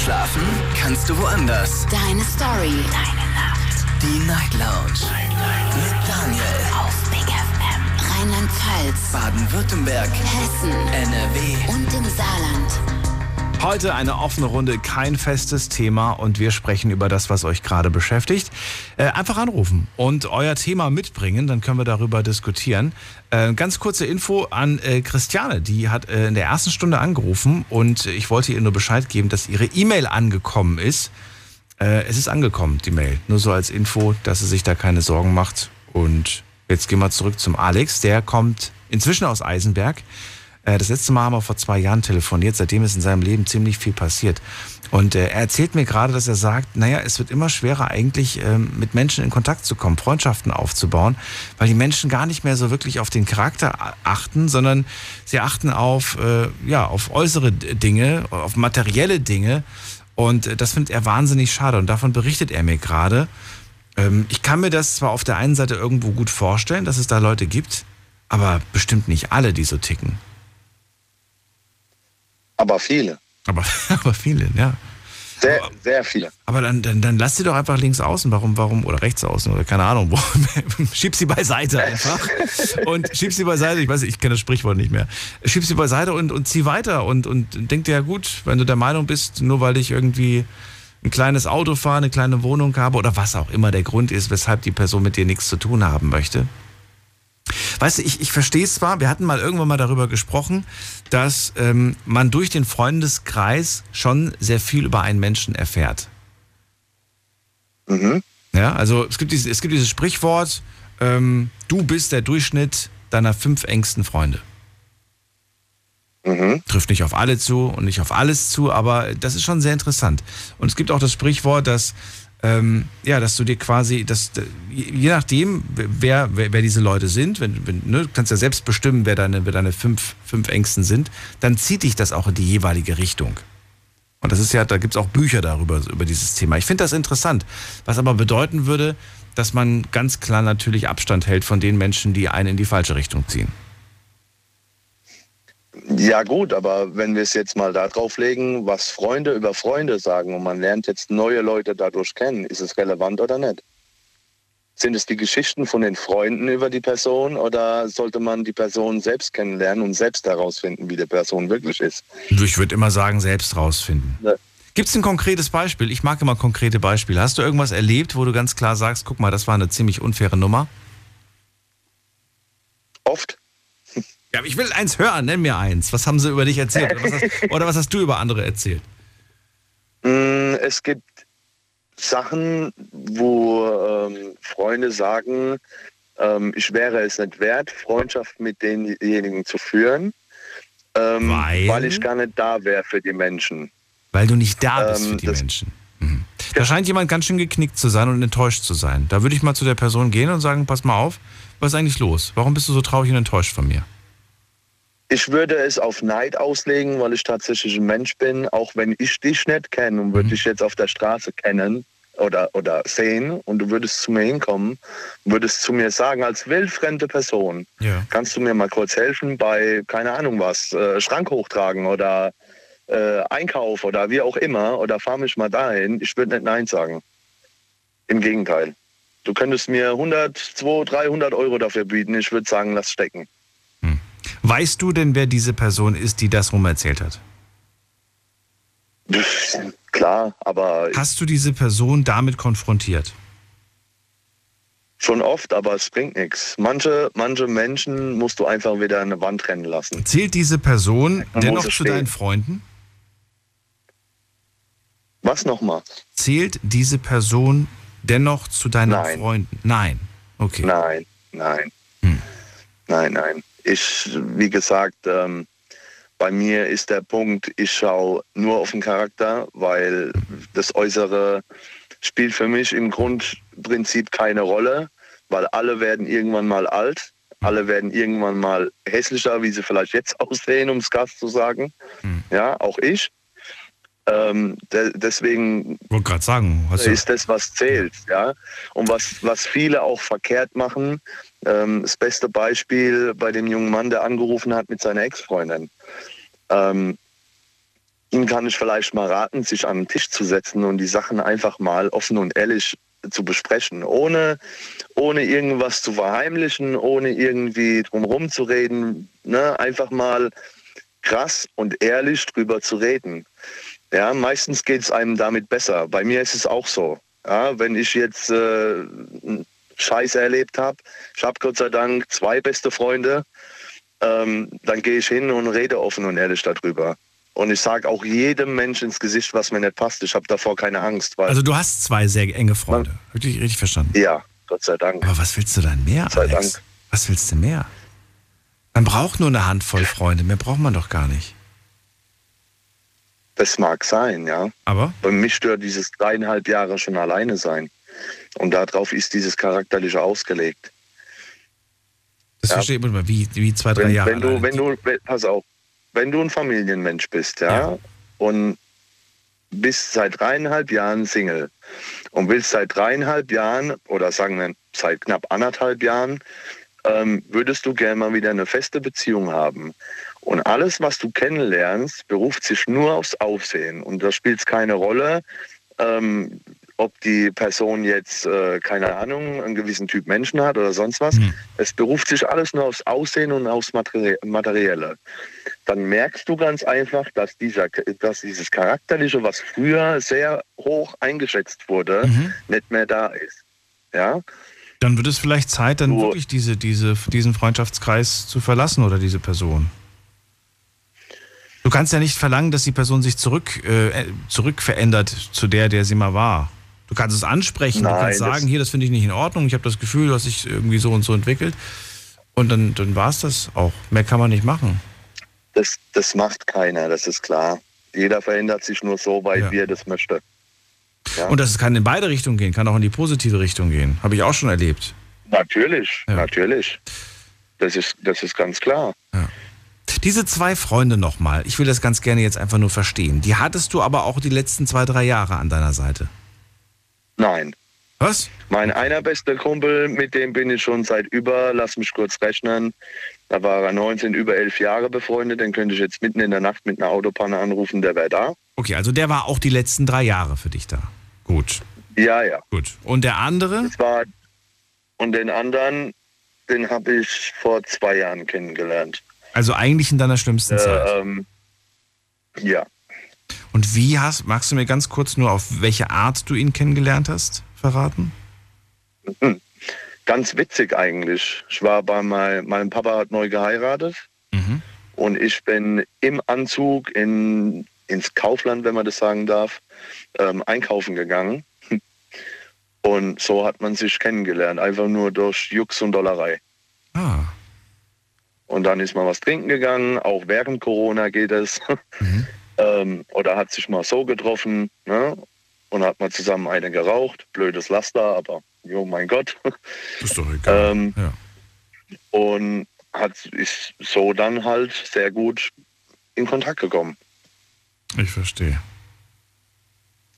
Schlafen kannst du woanders. Deine Story. Deine Nacht. Die Night Lounge. Night, Night. Mit Daniel. Auf Big F M. Rheinland-Pfalz. Baden-Württemberg. Hessen. N R W. Und im Saarland. Heute eine offene Runde, kein festes Thema und wir sprechen über das, was euch gerade beschäftigt. Äh, einfach anrufen und euer Thema mitbringen, dann können wir darüber diskutieren. Äh, ganz kurze Info an äh, Christiane, die hat äh, in der ersten Stunde angerufen und ich wollte ihr nur Bescheid geben, dass ihre E-Mail angekommen ist. Äh, es ist angekommen, die Mail, nur so als Info, dass sie sich da keine Sorgen macht. Und jetzt gehen wir zurück zum Alex, der kommt inzwischen aus Eisenberg. Das letzte Mal haben wir vor zwei Jahren telefoniert, seitdem ist in seinem Leben ziemlich viel passiert. Und äh, er erzählt mir gerade, dass er sagt, naja, es wird immer schwerer eigentlich ähm, mit Menschen in Kontakt zu kommen, Freundschaften aufzubauen, weil die Menschen gar nicht mehr so wirklich auf den Charakter achten, sondern sie achten auf, äh, ja, auf äußere Dinge, auf materielle Dinge. Und äh, das findet er wahnsinnig schade und davon berichtet er mir gerade. Ähm, ich kann mir das zwar auf der einen Seite irgendwo gut vorstellen, dass es da Leute gibt, aber bestimmt nicht alle, die so ticken. Aber viele. Aber, aber viele, ja. Sehr, aber, sehr viele. Aber dann, dann, dann lass sie doch einfach links außen, warum, warum, oder rechts außen, oder keine Ahnung, warum, schieb sie beiseite einfach. Und schieb sie beiseite, ich weiß nicht, ich kenne das Sprichwort nicht mehr. Schieb sie beiseite und, und zieh weiter und, und denk dir, ja gut, wenn du der Meinung bist, nur weil ich irgendwie ein kleines Auto fahre, eine kleine Wohnung habe, oder was auch immer der Grund ist, weshalb die Person mit dir nichts zu tun haben möchte. Weißt du, ich, ich verstehe es zwar, wir hatten mal irgendwann mal darüber gesprochen, dass ähm, man durch den Freundeskreis schon sehr viel über einen Menschen erfährt. Mhm. Ja, also es gibt, dieses, es gibt dieses Sprichwort, ähm, du bist der Durchschnitt deiner fünf engsten Freunde. Mhm. Trifft nicht auf alle zu und nicht auf alles zu, aber das ist schon sehr interessant. Und es gibt auch das Sprichwort, dass... Ähm, ja, dass du dir quasi, dass, je nachdem, wer, wer, wer diese Leute sind, wenn, wenn, ne, du kannst ja selbst bestimmen, wer deine, wer deine fünf, fünf Ängsten sind, dann zieht dich das auch in die jeweilige Richtung. Und das ist ja, da gibt es auch Bücher darüber, über dieses Thema. Ich finde das interessant, was aber bedeuten würde, dass man ganz klar natürlich Abstand hält von den Menschen, die einen in die falsche Richtung ziehen. Ja gut, aber wenn wir es jetzt mal da drauf legen, was Freunde über Freunde sagen und man lernt jetzt neue Leute dadurch kennen, ist es relevant oder nicht? Sind es die Geschichten von den Freunden über die Person oder sollte man die Person selbst kennenlernen und selbst herausfinden, wie die Person wirklich ist? Ich würde immer sagen, selbst herausfinden. Ja. Gibt es ein konkretes Beispiel? Ich mag immer konkrete Beispiele. Hast du irgendwas erlebt, wo du ganz klar sagst, guck mal, das war eine ziemlich unfaire Nummer? Oft. Ja, ich will eins hören, nenn mir eins. Was haben sie über dich erzählt? Oder was hast, oder was hast du über andere erzählt? Es gibt Sachen, wo ähm, Freunde sagen, ähm, ich wäre es nicht wert, Freundschaft mit denjenigen zu führen, ähm, weil? weil ich gar nicht da wäre für die Menschen. Weil du nicht da bist ähm, für die Menschen. Mhm. Da scheint jemand ganz schön geknickt zu sein und enttäuscht zu sein. Da würde ich mal zu der Person gehen und sagen, pass mal auf, was ist eigentlich los? Warum bist du so traurig und enttäuscht von mir? Ich würde es auf Neid auslegen, weil ich tatsächlich ein Mensch bin, auch wenn ich dich nicht kenne und würde mhm. dich jetzt auf der Straße kennen oder, oder sehen und du würdest zu mir hinkommen, würdest zu mir sagen, als wildfremde Person, ja. Kannst du mir mal kurz helfen bei, keine Ahnung was, äh, Schrank hochtragen oder äh, Einkauf oder wie auch immer oder fahr mich mal dahin, ich würde nicht Nein sagen. Im Gegenteil. Du könntest mir hundert, zweihundert, dreihundert Euro dafür bieten, ich würde sagen, lass stecken. Weißt du denn, wer diese Person ist, die das rum erzählt hat? Klar, aber... Hast du diese Person damit konfrontiert? Schon oft, aber es bringt nichts. Manche, manche Menschen musst du einfach wieder eine Wand rennen lassen. Zählt diese Person Man dennoch zu deinen Freunden? Was nochmal? Zählt diese Person dennoch zu deinen Nein. Freunden? Nein. Okay. Nein, nein. Hm. Nein, nein. Ich, wie gesagt, ähm, bei mir ist der Punkt, ich schaue nur auf den Charakter, weil das Äußere spielt für mich im Grundprinzip keine Rolle, weil alle werden irgendwann mal alt. Alle werden irgendwann mal hässlicher, wie sie vielleicht jetzt aussehen, um es krass zu sagen. Hm. Ja, auch ich. Ähm, de- deswegen wollte gerade sagen, hast du... ist das, was zählt. Ja? Und was, was viele auch verkehrt machen, ähm, das beste Beispiel bei dem jungen Mann, der angerufen hat mit seiner Ex-Freundin. Ähm, ihm kann ich vielleicht mal raten, sich an den Tisch zu setzen und die Sachen einfach mal offen und ehrlich zu besprechen, ohne, ohne irgendwas zu verheimlichen, ohne irgendwie drumherum zu reden, ne? Einfach mal krass und ehrlich drüber zu reden. Ja, meistens geht es einem damit besser. Bei mir ist es auch so. Ja, wenn ich jetzt äh, Scheiß erlebt habe, ich habe Gott sei Dank zwei beste Freunde, ähm, dann gehe ich hin und rede offen und ehrlich darüber. Und ich sage auch jedem Menschen ins Gesicht, was mir nicht passt. Ich habe davor keine Angst. Weil also du hast zwei sehr enge Freunde. Wirklich richtig verstanden? Ja, Gott sei Dank. Aber was willst du dann mehr, Gott sei Alex? Dank. Was willst du mehr? Man braucht nur eine Handvoll Freunde. Mehr braucht man doch gar nicht. Das mag sein, ja. Aber? Bei mich stört dieses dreieinhalb Jahre schon alleine sein. Und darauf ist dieses Charakterliche ausgelegt. Das ja. verstehe ich immer. Wie, wie zwei, drei wenn, Jahre wenn du, wenn du, pass auf. Wenn du ein Familienmensch bist, ja, ja, und bist seit dreieinhalb Jahren Single und willst seit dreieinhalb Jahren oder sagen wir seit knapp anderthalb Jahren, ähm, würdest du gerne mal wieder eine feste Beziehung haben. Und alles, was du kennenlernst, beruft sich nur aufs Aussehen. Und da spielt es keine Rolle, ähm, ob die Person jetzt, äh, keine Ahnung, einen gewissen Typ Menschen hat oder sonst was. Mhm. Es beruft sich alles nur aufs Aussehen und aufs Materie- Materielle. Dann merkst du ganz einfach, dass, dieser, dass dieses Charakterliche, was früher sehr hoch eingeschätzt wurde, mhm. nicht mehr da ist. Ja? Dann wird es vielleicht Zeit, dann du, wirklich diese, diese, diesen Freundschaftskreis zu verlassen oder diese Person. Du kannst ja nicht verlangen, dass die Person sich zurück, äh, zurück verändert zu der, der sie mal war. Du kannst es ansprechen, Nein, du kannst sagen, hier, das finde ich nicht in Ordnung, ich habe das Gefühl, du hast dich irgendwie so und so entwickelt. Und dann, dann war es das auch. Mehr kann man nicht machen. Das, das macht keiner, das ist klar. Jeder verändert sich nur so, weil ja. wie er das möchte. Ja. Und das kann in beide Richtungen gehen, kann auch in die positive Richtung gehen. Habe ich auch schon erlebt. Natürlich, ja. natürlich. Das ist, das ist ganz klar. Ja. Diese zwei Freunde nochmal, ich will das ganz gerne jetzt einfach nur verstehen. Die hattest du aber auch die letzten zwei, drei Jahre an deiner Seite. Nein. Was? Mein einer bester Kumpel, mit dem bin ich schon seit über, lass mich kurz rechnen, da war er neunzehn, über elf Jahre befreundet, den könnte ich jetzt mitten in der Nacht mit einer Autopanne anrufen, der wäre da. Okay, also der war auch die letzten drei Jahre für dich da. Gut. Ja, ja. Gut. Und der andere? Das war, und den anderen, den habe ich vor zwei Jahren kennengelernt. Also eigentlich in deiner schlimmsten äh, Zeit? Ähm, ja. Und wie hast, magst du mir ganz kurz nur, auf welche Art du ihn kennengelernt hast, verraten? Mhm. Ganz witzig eigentlich. Ich war bei meinem, mein Papa hat neu geheiratet mhm. und ich bin im Anzug in, ins Kaufland, wenn man das sagen darf, ähm, einkaufen gegangen. Und so hat man sich kennengelernt, einfach nur durch Jux und Dollerei. Ah. Und dann ist man was trinken gegangen, auch während Corona geht es. Mhm. Oder hat sich mal so getroffen, ne? Und hat mal zusammen eine geraucht. Blödes Laster, aber jo, mein Gott. Ist doch egal. ähm, ja. Und hat, ist so dann halt sehr gut in Kontakt gekommen. Ich verstehe.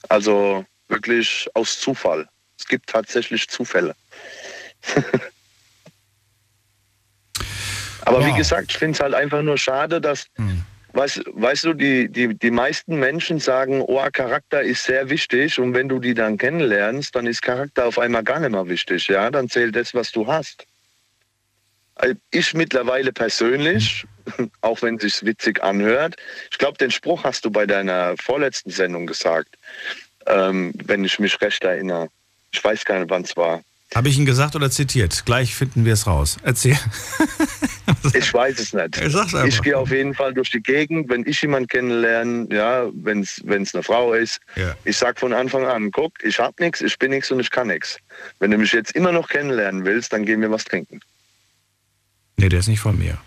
Also wirklich aus Zufall. Es gibt tatsächlich Zufälle. Aber wow. wie gesagt, ich finde es halt einfach nur schade, dass... Hm. Weißt, weißt du, die, die, die meisten Menschen sagen, oh, Charakter ist sehr wichtig, und wenn du die dann kennenlernst, dann ist Charakter auf einmal gar nicht mehr wichtig. Ja? Dann zählt das, was du hast. Ich mittlerweile persönlich, auch wenn es sich witzig anhört, ich glaube, den Spruch hast du bei deiner vorletzten Sendung gesagt, ähm, wenn ich mich recht erinnere. Ich weiß gar nicht, wann es war. Habe ich ihn gesagt oder zitiert? Gleich finden wir es raus. Erzähl. Ich weiß es nicht. Ich, ich gehe auf jeden Fall durch die Gegend, wenn ich jemanden kennenlerne, ja, wenn es eine Frau ist. Ja. Ich sage von Anfang an, guck, ich habe nichts, ich bin nichts und ich kann nichts. Wenn du mich jetzt immer noch kennenlernen willst, dann gehen wir was trinken. Nee, der ist nicht von mir.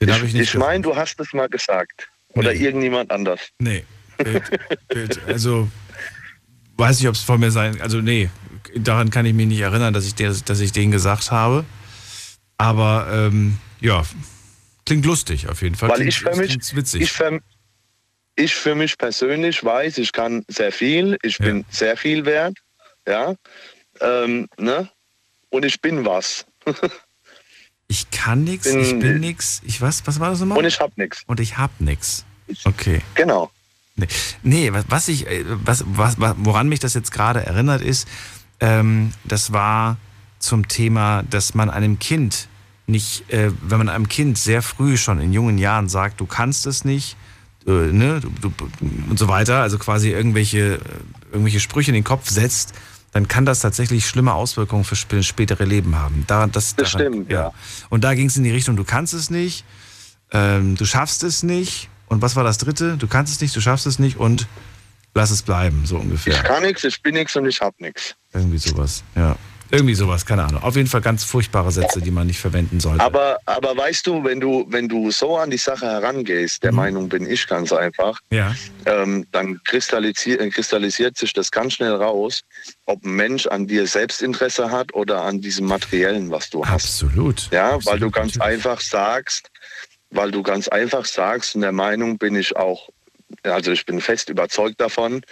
Den habe ich nicht. Ich meine, du hast es mal gesagt. Oder nee. Irgendjemand anders. Nee. Bild, Bild. Also... weiß nicht, ob es von mir sein, also nee, daran kann ich mich nicht erinnern, dass ich, der, dass ich denen gesagt habe. Aber ähm, ja, klingt lustig auf jeden Fall. Weil klingt, ich, für mich, witzig. Ich, für, ich für mich persönlich weiß, ich kann sehr viel, ich ja. bin sehr viel wert, ja, ähm, ne? Und ich bin was. Ich kann nichts, ich bin nichts, ich was, was war das nochmal? Und ich hab nichts. Und ich hab nichts. Okay. Genau. Nee, nee, was ich, was, was, woran mich das jetzt gerade erinnert ist, ähm, das war zum Thema, dass man einem Kind nicht, äh, wenn man einem Kind sehr früh schon in jungen Jahren sagt, du kannst es nicht, äh, ne, du, du, und so weiter, also quasi irgendwelche, irgendwelche Sprüche in den Kopf setzt, dann kann das tatsächlich schlimme Auswirkungen für spätere Leben haben. Daran, das, das daran, stimmt, ja. ja. Und da ging es in die Richtung, du kannst es nicht, ähm, du schaffst es nicht. Und was war das dritte? Du kannst es nicht, du schaffst es nicht und lass es bleiben, so ungefähr. Ich kann nichts, ich bin nichts und ich hab nichts. Irgendwie sowas, ja. Irgendwie sowas, keine Ahnung. Auf jeden Fall ganz furchtbare Sätze, die man nicht verwenden sollte. Aber, aber weißt du, wenn du, wenn du so an die Sache herangehst, der mhm. Meinung bin ich ganz einfach, ja. ähm, dann kristallisiert, kristallisiert sich das ganz schnell raus, ob ein Mensch an dir Selbstinteresse hat oder an diesem Materiellen, was du hast. Absolut. Ja, Absolut. weil du ganz einfach sagst, weil du ganz einfach sagst, in der Meinung bin ich auch, also ich bin fest überzeugt davon,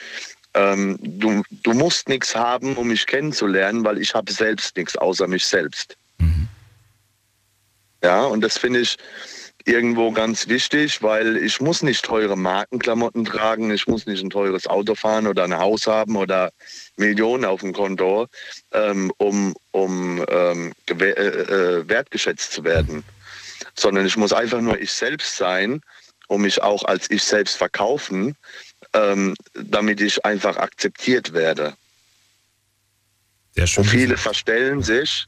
Ähm, du, du musst nichts haben, um mich kennenzulernen, weil ich habe selbst nichts außer mich selbst. Mhm. Ja, und das finde ich irgendwo ganz wichtig, weil ich muss nicht teure Markenklamotten tragen, ich muss nicht ein teures Auto fahren oder ein Haus haben oder Millionen auf dem Konto, ähm, um, um ähm, gewer- äh, wertgeschätzt zu werden. Mhm. Sondern ich muss einfach nur ich selbst sein und mich auch als ich selbst verkaufen, Ähm, damit ich einfach akzeptiert werde. Sehr schön. Und viele verstellen sich,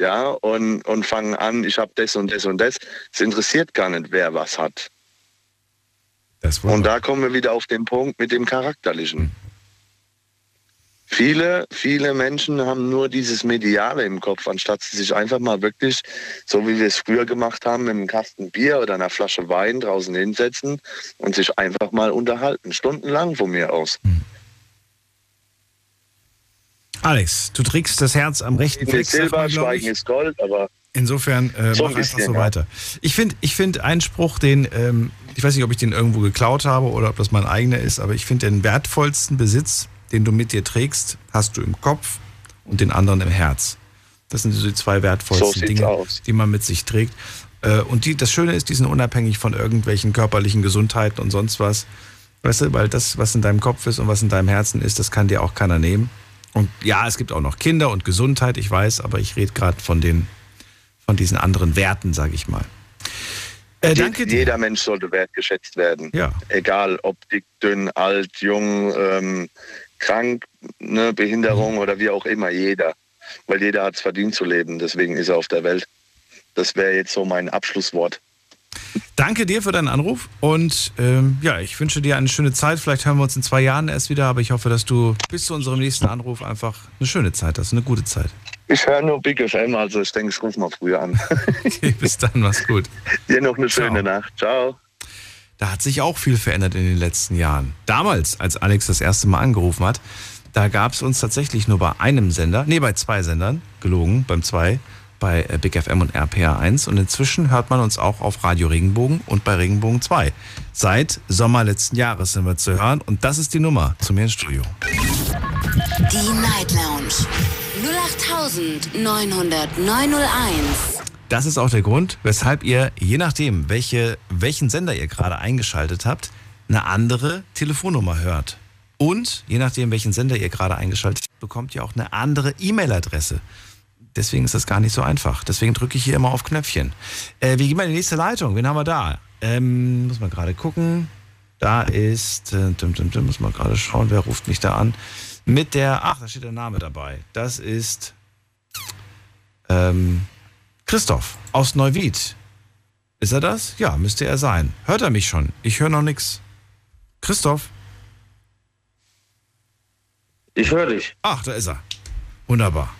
ja, und, und fangen an, ich habe das und das und das. Es interessiert gar nicht, wer was hat. Das war und da kommen wir wieder auf den Punkt mit dem Charakterlichen. Mhm. Viele, viele Menschen haben nur dieses Mediale im Kopf, anstatt sie sich einfach mal wirklich, so wie wir es früher gemacht haben, mit einem Kasten Bier oder einer Flasche Wein draußen hinsetzen und sich einfach mal unterhalten, stundenlang von mir aus. Hm. Alex, du trägst das Herz am rechten Fleck. Silber, Schweigen ist Gold, aber... Insofern äh, so mach einfach so weiter. Ich finde ich find einen Spruch, den, ähm, ich weiß nicht, ob ich den irgendwo geklaut habe oder ob das mein eigener ist, aber ich finde den wertvollsten Besitz, den du mit dir trägst, hast du im Kopf und den anderen im Herz. Das sind so die zwei wertvollsten so Dinge, aus. die man mit sich trägt. Und die, das Schöne ist, die sind unabhängig von irgendwelchen körperlichen Gesundheiten und sonst was. Weißt du, weil das, was in deinem Kopf ist und was in deinem Herzen ist, das kann dir auch keiner nehmen. Und ja, es gibt auch noch Kinder und Gesundheit, ich weiß, aber ich rede gerade von den, von diesen anderen Werten, sage ich mal. Äh, danke dir. Jeder Mensch sollte wertgeschätzt werden. Ja. Egal, ob dick, dünn, alt, jung, ähm, krank, ne, Behinderung oder wie auch immer, jeder. Weil jeder hat es verdient zu leben, deswegen ist er auf der Welt. Das wäre jetzt so mein Abschlusswort. Danke dir für deinen Anruf und ähm, ja, ich wünsche dir eine schöne Zeit. Vielleicht hören wir uns in zwei Jahren erst wieder, aber ich hoffe, dass du bis zu unserem nächsten Anruf einfach eine schöne Zeit hast, eine gute Zeit. Ich höre nur Big F M, also ich denke, ich rufe mal früher an. Okay, bis dann, mach's gut. Dir noch eine Ciao. schöne Nacht. Ciao. Da hat sich auch viel verändert in den letzten Jahren. Damals, als Alex das erste Mal angerufen hat, da gab es uns tatsächlich nur bei einem Sender, nee, bei zwei Sendern, gelogen, beim zwei, bei Big F M und R P R eins. Und inzwischen hört man uns auch auf Radio Regenbogen und bei Regenbogen zwei. Seit Sommer letzten Jahres sind wir zu hören und das ist die Nummer zu mir ins Studio. Die Night Lounge null acht neun null neun null eins. Das ist auch der Grund, weshalb ihr, je nachdem, welche, welchen Sender ihr gerade eingeschaltet habt, eine andere Telefonnummer hört. Und je nachdem, welchen Sender ihr gerade eingeschaltet habt, bekommt ihr auch eine andere E-Mail-Adresse. Deswegen ist das gar nicht so einfach. Deswegen drücke ich hier immer auf Knöpfchen. Äh, wir gehen mal in die nächste Leitung. Wen haben wir da? Ähm, muss man gerade gucken. Da ist, äh, dum, dum, dum, muss man gerade schauen, wer ruft mich da an. Mit der, ach, da steht der Name dabei. Das ist, ähm, Christoph aus Neuwied. Ist er das? Ja, müsste er sein. Hört er mich schon? Ich höre noch nichts. Christoph? Ich höre dich. Ach, da ist er. Wunderbar.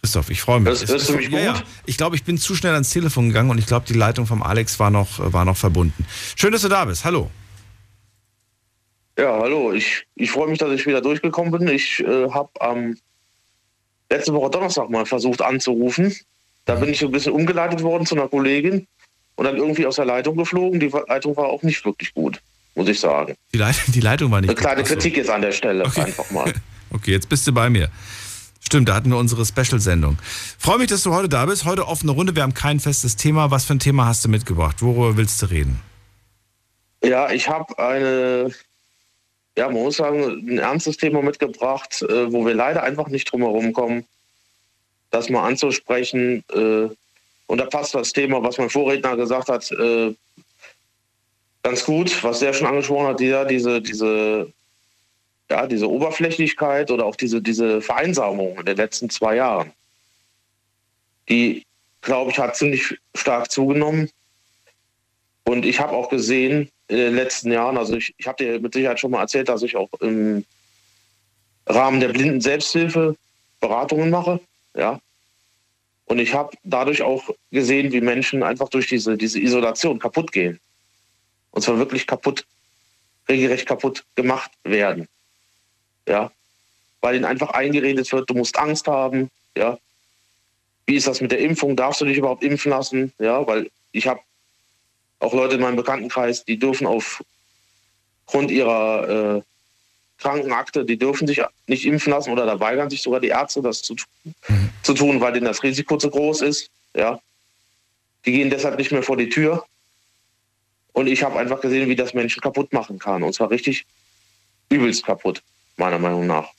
Christoph, ich freue mich. Hörst, hörst du mich gut? Ja, ja. Ich glaube, ich bin zu schnell ans Telefon gegangen und ich glaube, die Leitung vom Alex war noch, war noch verbunden. Schön, dass du da bist. Hallo. Ja, hallo. Ich, ich freue mich, dass ich wieder durchgekommen bin. Ich äh, habe am letzte Woche Donnerstag mal versucht anzurufen. Da bin ich ein bisschen umgeleitet worden zu einer Kollegin und dann irgendwie aus der Leitung geflogen. Die Leitung war auch nicht wirklich gut, muss ich sagen. Die, Leit die Leitung war nicht gut? Eine kleine Kritik jetzt an der Stelle, okay. Einfach mal. Okay, jetzt bist du bei mir. Stimmt, da hatten wir unsere Special-Sendung. Freue mich, dass du heute da bist. Heute offene Runde, wir haben kein festes Thema. Was für ein Thema hast du mitgebracht? Worüber willst du reden? Ja, ich habe eine, ja, man muss sagen, ein ernstes Thema mitgebracht, wo wir leider einfach nicht drum herum kommen, das mal anzusprechen. Und da passt das Thema, was mein Vorredner gesagt hat, ganz gut, was der schon angesprochen hat, ja, diese, diese, ja, diese Oberflächlichkeit oder auch diese, diese Vereinsamung in den letzten zwei Jahren. Die, glaube ich, hat ziemlich stark zugenommen. Und ich habe auch gesehen in den letzten Jahren, also ich, ich habe dir mit Sicherheit schon mal erzählt, dass ich auch im Rahmen der blinden Selbsthilfe Beratungen mache. Ja. Und ich habe dadurch auch gesehen, wie Menschen einfach durch diese, diese Isolation kaputt gehen. Und zwar wirklich kaputt, regelrecht kaputt gemacht werden. Ja. Weil ihnen einfach eingeredet wird, du musst Angst haben. Ja. Wie ist das mit der Impfung? Darfst du dich überhaupt impfen lassen? Ja, weil ich habe auch Leute in meinem Bekanntenkreis, die dürfen aufgrund ihrer äh, Krankenakte, die dürfen sich nicht impfen lassen oder da weigern sich sogar die Ärzte, das zu, mhm. zu tun, weil denen das Risiko zu groß ist. Ja. Die gehen deshalb nicht mehr vor die Tür. Und ich habe einfach gesehen, wie das Menschen kaputt machen kann. Und zwar richtig übelst kaputt, meiner Meinung nach.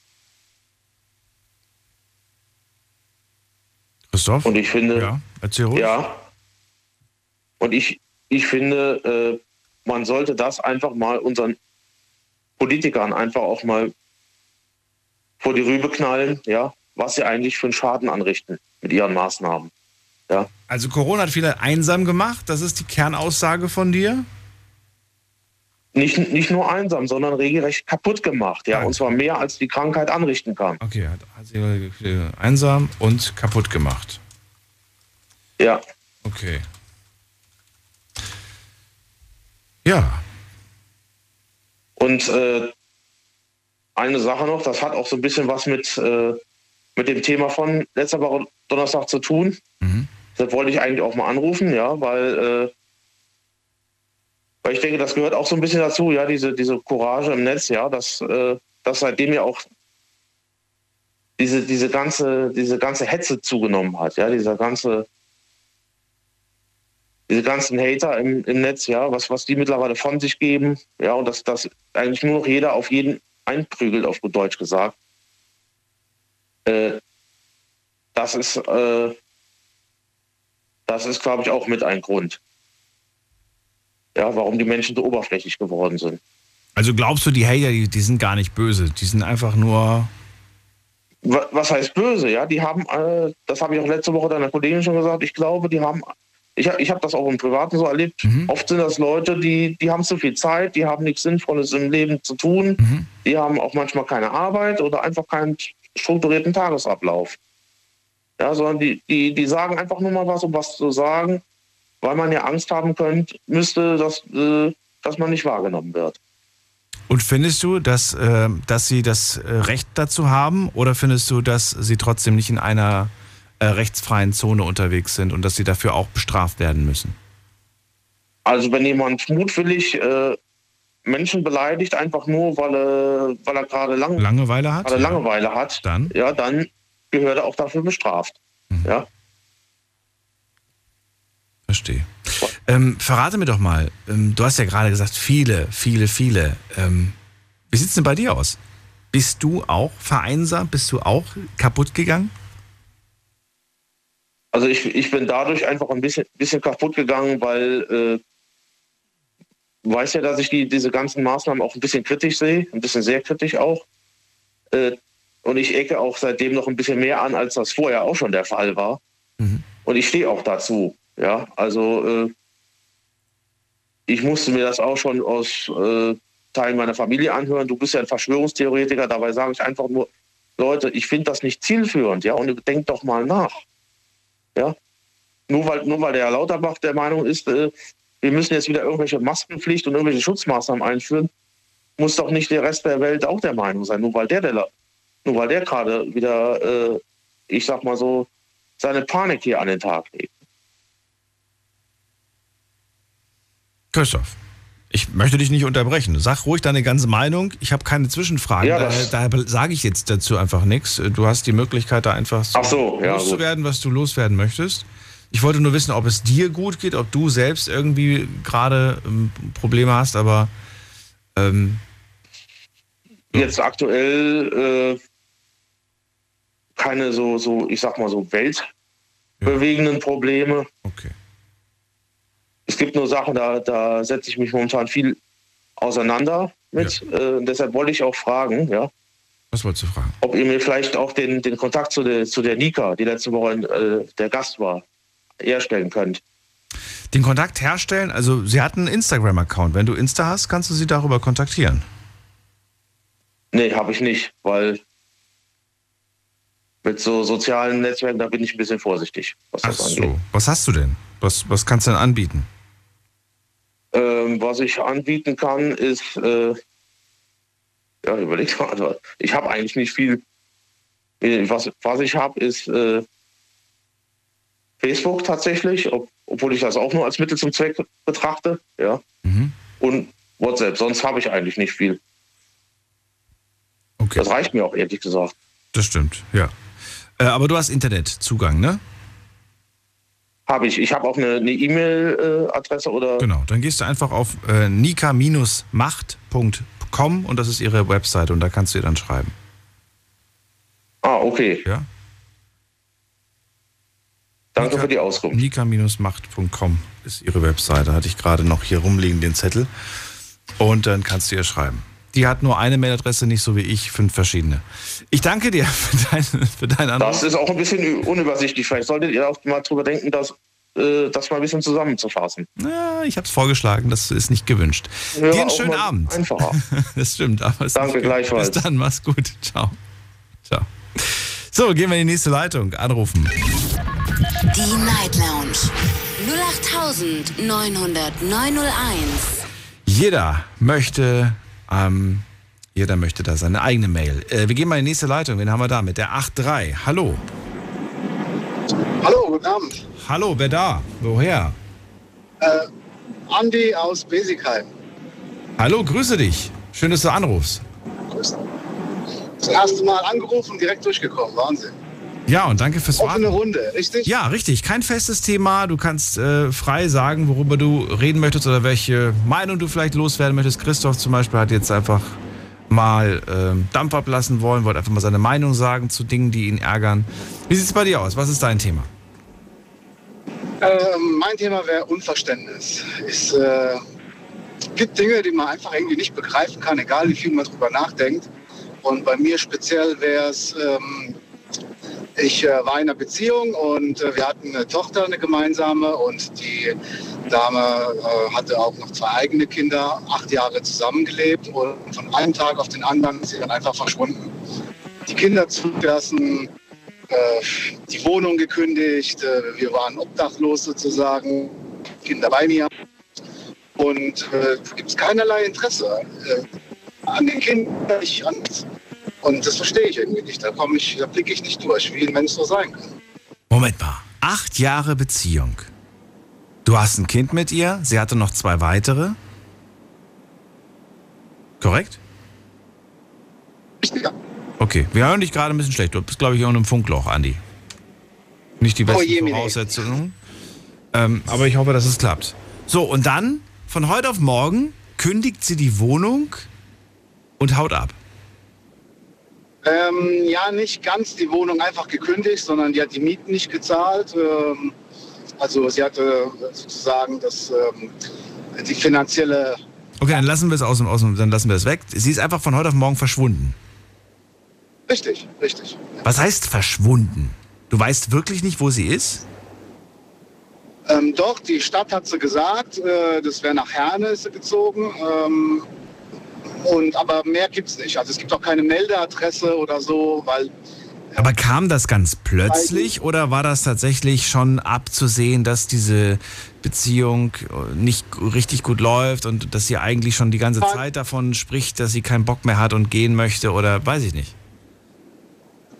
Christoph? Und ich finde, ja, erzähl ruhig. Ja. Und ich Ich finde, äh, man sollte das einfach mal unseren Politikern einfach auch mal vor die Rübe knallen, ja, was sie eigentlich für einen Schaden anrichten mit ihren Maßnahmen. Ja. Also Corona hat viele einsam gemacht, das ist die Kernaussage von dir? Nicht, nicht nur einsam, sondern regelrecht kaputt gemacht, ja, okay. Und zwar mehr als die Krankheit anrichten kann. Okay, hat sie einsam und kaputt gemacht. Ja. Okay. Ja. Und äh, eine Sache noch, das hat auch so ein bisschen was mit, äh, mit dem Thema von letzter Woche Donnerstag zu tun. Mhm. Das wollte ich eigentlich auch mal anrufen, ja, weil, äh, weil ich denke, das gehört auch so ein bisschen dazu, ja, diese, diese Courage im Netz, ja, dass, äh, dass seitdem ja auch diese, diese, ganze, diese ganze Hetze zugenommen hat, ja, dieser ganze... Diese ganzen Hater im, im Netz, ja, was, was die mittlerweile von sich geben, ja, und dass das eigentlich nur noch jeder auf jeden einprügelt, auf gut Deutsch gesagt. Äh, das ist, äh, das ist, glaube ich, auch mit ein Grund, ja, warum die Menschen so oberflächlich geworden sind. Also glaubst du, die Hater, die, die sind gar nicht böse, die sind einfach nur... Was heißt böse, ja? Die haben, äh, das habe ich auch letzte Woche deiner Kollegin schon gesagt, ich glaube, die haben... Ich habe ich hab das auch im Privaten so erlebt. Mhm. Oft sind das Leute, die, die haben zu viel Zeit, die haben nichts Sinnvolles im Leben zu tun. Mhm. Die haben auch manchmal keine Arbeit oder einfach keinen strukturierten Tagesablauf. Ja, sondern die, die, die sagen einfach nur mal was, um was zu sagen, weil man ja Angst haben könnte, müsste, dass, äh, dass man nicht wahrgenommen wird. Und findest du, dass, äh, dass sie das Recht dazu haben oder findest du, dass sie trotzdem nicht in einer... Äh, rechtsfreien Zone unterwegs sind und dass sie dafür auch bestraft werden müssen? Also wenn jemand mutwillig äh, Menschen beleidigt, einfach nur, weil er, weil er gerade lang Langeweile hat, ja. Langeweile hat dann? Ja, dann gehört er auch dafür bestraft. Mhm. Ja? Verstehe. Ähm, verrate mir doch mal, ähm, du hast ja gerade gesagt, viele, viele, viele. Ähm, wie sieht es denn bei dir aus? Bist du auch vereinsamt? Bist du auch kaputt gegangen? Also ich, ich bin dadurch einfach ein bisschen, bisschen kaputt gegangen, weil äh, weiß ja, dass ich die, diese ganzen Maßnahmen auch ein bisschen kritisch sehe, ein bisschen sehr kritisch auch. Äh, und ich ecke auch seitdem noch ein bisschen mehr an, als das vorher auch schon der Fall war. Mhm. Und ich stehe auch dazu. Ja, also äh, ich musste mir das auch schon aus äh, Teilen meiner Familie anhören. Du bist ja ein Verschwörungstheoretiker, dabei sage ich einfach nur, Leute, ich finde das nicht zielführend, ja, und denkt doch mal nach. Ja? Nur, weil, nur weil der Herr Lauterbach der Meinung ist, äh, wir müssen jetzt wieder irgendwelche Maskenpflicht und irgendwelche Schutzmaßnahmen einführen, muss doch nicht der Rest der Welt auch der Meinung sein, nur weil der, der, nur weil der gerade wieder, äh, ich sag mal so, seine Panik hier an den Tag legt. Christoph, ich möchte dich nicht unterbrechen. Sag ruhig deine ganze Meinung. Ich habe keine Zwischenfragen. Ja, da da sage ich jetzt dazu einfach nichts. Du hast die Möglichkeit, da einfach so, so loszuwerden, ja, was du loswerden möchtest. Ich wollte nur wissen, ob es dir gut geht, ob du selbst irgendwie gerade ähm, Probleme hast, aber ähm, ja. Jetzt aktuell äh, keine so, so, ich sag mal so weltbewegenden ja. Probleme. Okay. Es gibt nur Sachen, da, da setze ich mich momentan viel auseinander mit. Ja. Äh, deshalb wollte ich auch fragen, ja. Was wolltest du fragen? Ob ihr mir vielleicht auch den, den Kontakt zu der, zu der Nika, die letzte Woche äh, der Gast war, herstellen könnt. Den Kontakt herstellen? Also sie hat einen Instagram-Account. Wenn du Insta hast, kannst du sie darüber kontaktieren. Nee, habe ich nicht, weil mit so sozialen Netzwerken, da bin ich ein bisschen vorsichtig, was das angeht. Ach so. Was hast du denn? Was, was kannst du denn anbieten? Ähm, was ich anbieten kann, ist äh, ja, überleg mal. Also ich habe eigentlich nicht viel. Was, was ich habe, ist äh, Facebook tatsächlich, ob, obwohl ich das auch nur als Mittel zum Zweck betrachte. Ja. Mhm. Und WhatsApp, sonst habe ich eigentlich nicht viel. Okay. Das reicht mir auch, ehrlich gesagt. Das stimmt, ja. Äh, aber du hast Internetzugang, ne? Habe ich. Ich habe auch eine E-Mail-Adresse oder... Genau, dann gehst du einfach auf äh, nika Bindestrich macht Punkt com und das ist ihre Webseite und da kannst du ihr dann schreiben. Ah, okay. Ja. Danke Nika, für die Auskunft. nika Bindestrich macht Punkt com ist ihre Webseite. Hatte ich gerade noch hier rumliegen, den Zettel. Und dann kannst du ihr schreiben. Die hat nur eine Mailadresse, nicht so wie ich, fünf verschiedene. Ich danke dir für deinen für dein Anruf. Das ist auch ein bisschen unübersichtlich. Vielleicht solltet ihr auch mal drüber denken, dass, äh, das mal ein bisschen zusammenzufassen. Na, ich habe es vorgeschlagen, das ist nicht gewünscht. Ja, dir einen schönen Abend. Einfacher. Das stimmt. Aber danke gleichfalls. Bis dann, mach's gut. Ciao. Ciao. So, gehen wir in die nächste Leitung. Anrufen. Die Night Lounge null acht neun null null neun null eins. Jeder möchte... Ähm, jeder möchte da seine eigene Mail. Äh, wir gehen mal in die nächste Leitung. Wen haben wir da? Mit der acht drei. Hallo. Hallo, guten Abend. Hallo, wer da? Woher? Äh, Andi aus Besigheim. Hallo, grüße dich. Schön, dass du anrufst. Grüße. Das erste Mal angerufen und direkt durchgekommen. Wahnsinn. Ja, und danke fürs Warten. Offene Runde, richtig? Ja, richtig. Kein festes Thema. Du kannst äh, frei sagen, worüber du reden möchtest oder welche Meinung du vielleicht loswerden möchtest. Christoph zum Beispiel hat jetzt einfach mal äh, Dampf ablassen wollen, wollte einfach mal seine Meinung sagen zu Dingen, die ihn ärgern. Wie sieht es bei dir aus? Was ist dein Thema? Ähm, mein Thema wäre Unverständnis. Es äh, gibt Dinge, die man einfach irgendwie nicht begreifen kann, egal wie viel man drüber nachdenkt. Und bei mir speziell wäre es... Ähm, Ich äh, war in einer Beziehung und äh, wir hatten eine Tochter, eine gemeinsame, und die Dame äh, hatte auch noch zwei eigene Kinder, acht Jahre zusammengelebt, und von einem Tag auf den anderen ist sie dann einfach verschwunden. Die Kinder zugelassen, äh, die Wohnung gekündigt, äh, wir waren obdachlos sozusagen, Kinder bei mir, und äh, es gibt keinerlei Interesse äh, an den Kindern, ich an... Und das verstehe ich irgendwie nicht. Da komme ich, da blicke ich nicht durch, wie ein Mensch so sein kann. Moment mal. Acht Jahre Beziehung. Du hast ein Kind mit ihr, sie hatte noch zwei weitere. Korrekt? Ja. Okay, wir hören dich gerade ein bisschen schlecht. Du bist, glaube ich, auch in einem Funkloch, Andi. Nicht die besten oh je, Voraussetzungen. Ähm, aber ich hoffe, dass es klappt. So, und dann, von heute auf morgen, kündigt sie die Wohnung und haut ab. Ähm, ja, nicht ganz die Wohnung einfach gekündigt, sondern die hat die Mieten nicht gezahlt. Ähm, also sie hatte sozusagen das, ähm, die finanzielle... Okay, dann lassen wir es aus, aus, dann lassen wir es weg. Sie ist einfach von heute auf morgen verschwunden. Richtig, richtig. Was heißt verschwunden? Du weißt wirklich nicht, wo sie ist? Ähm, doch, die Stadt hat sie gesagt, äh, das wäre nach Herne ist sie gezogen. Ähm, Und, aber mehr gibt es nicht. Also es gibt auch keine Meldeadresse oder so, weil Aber kam das ganz plötzlich oder war das tatsächlich schon abzusehen, dass diese Beziehung nicht richtig gut läuft und dass sie eigentlich schon die ganze Zeit davon spricht, dass sie keinen Bock mehr hat und gehen möchte oder weiß ich nicht?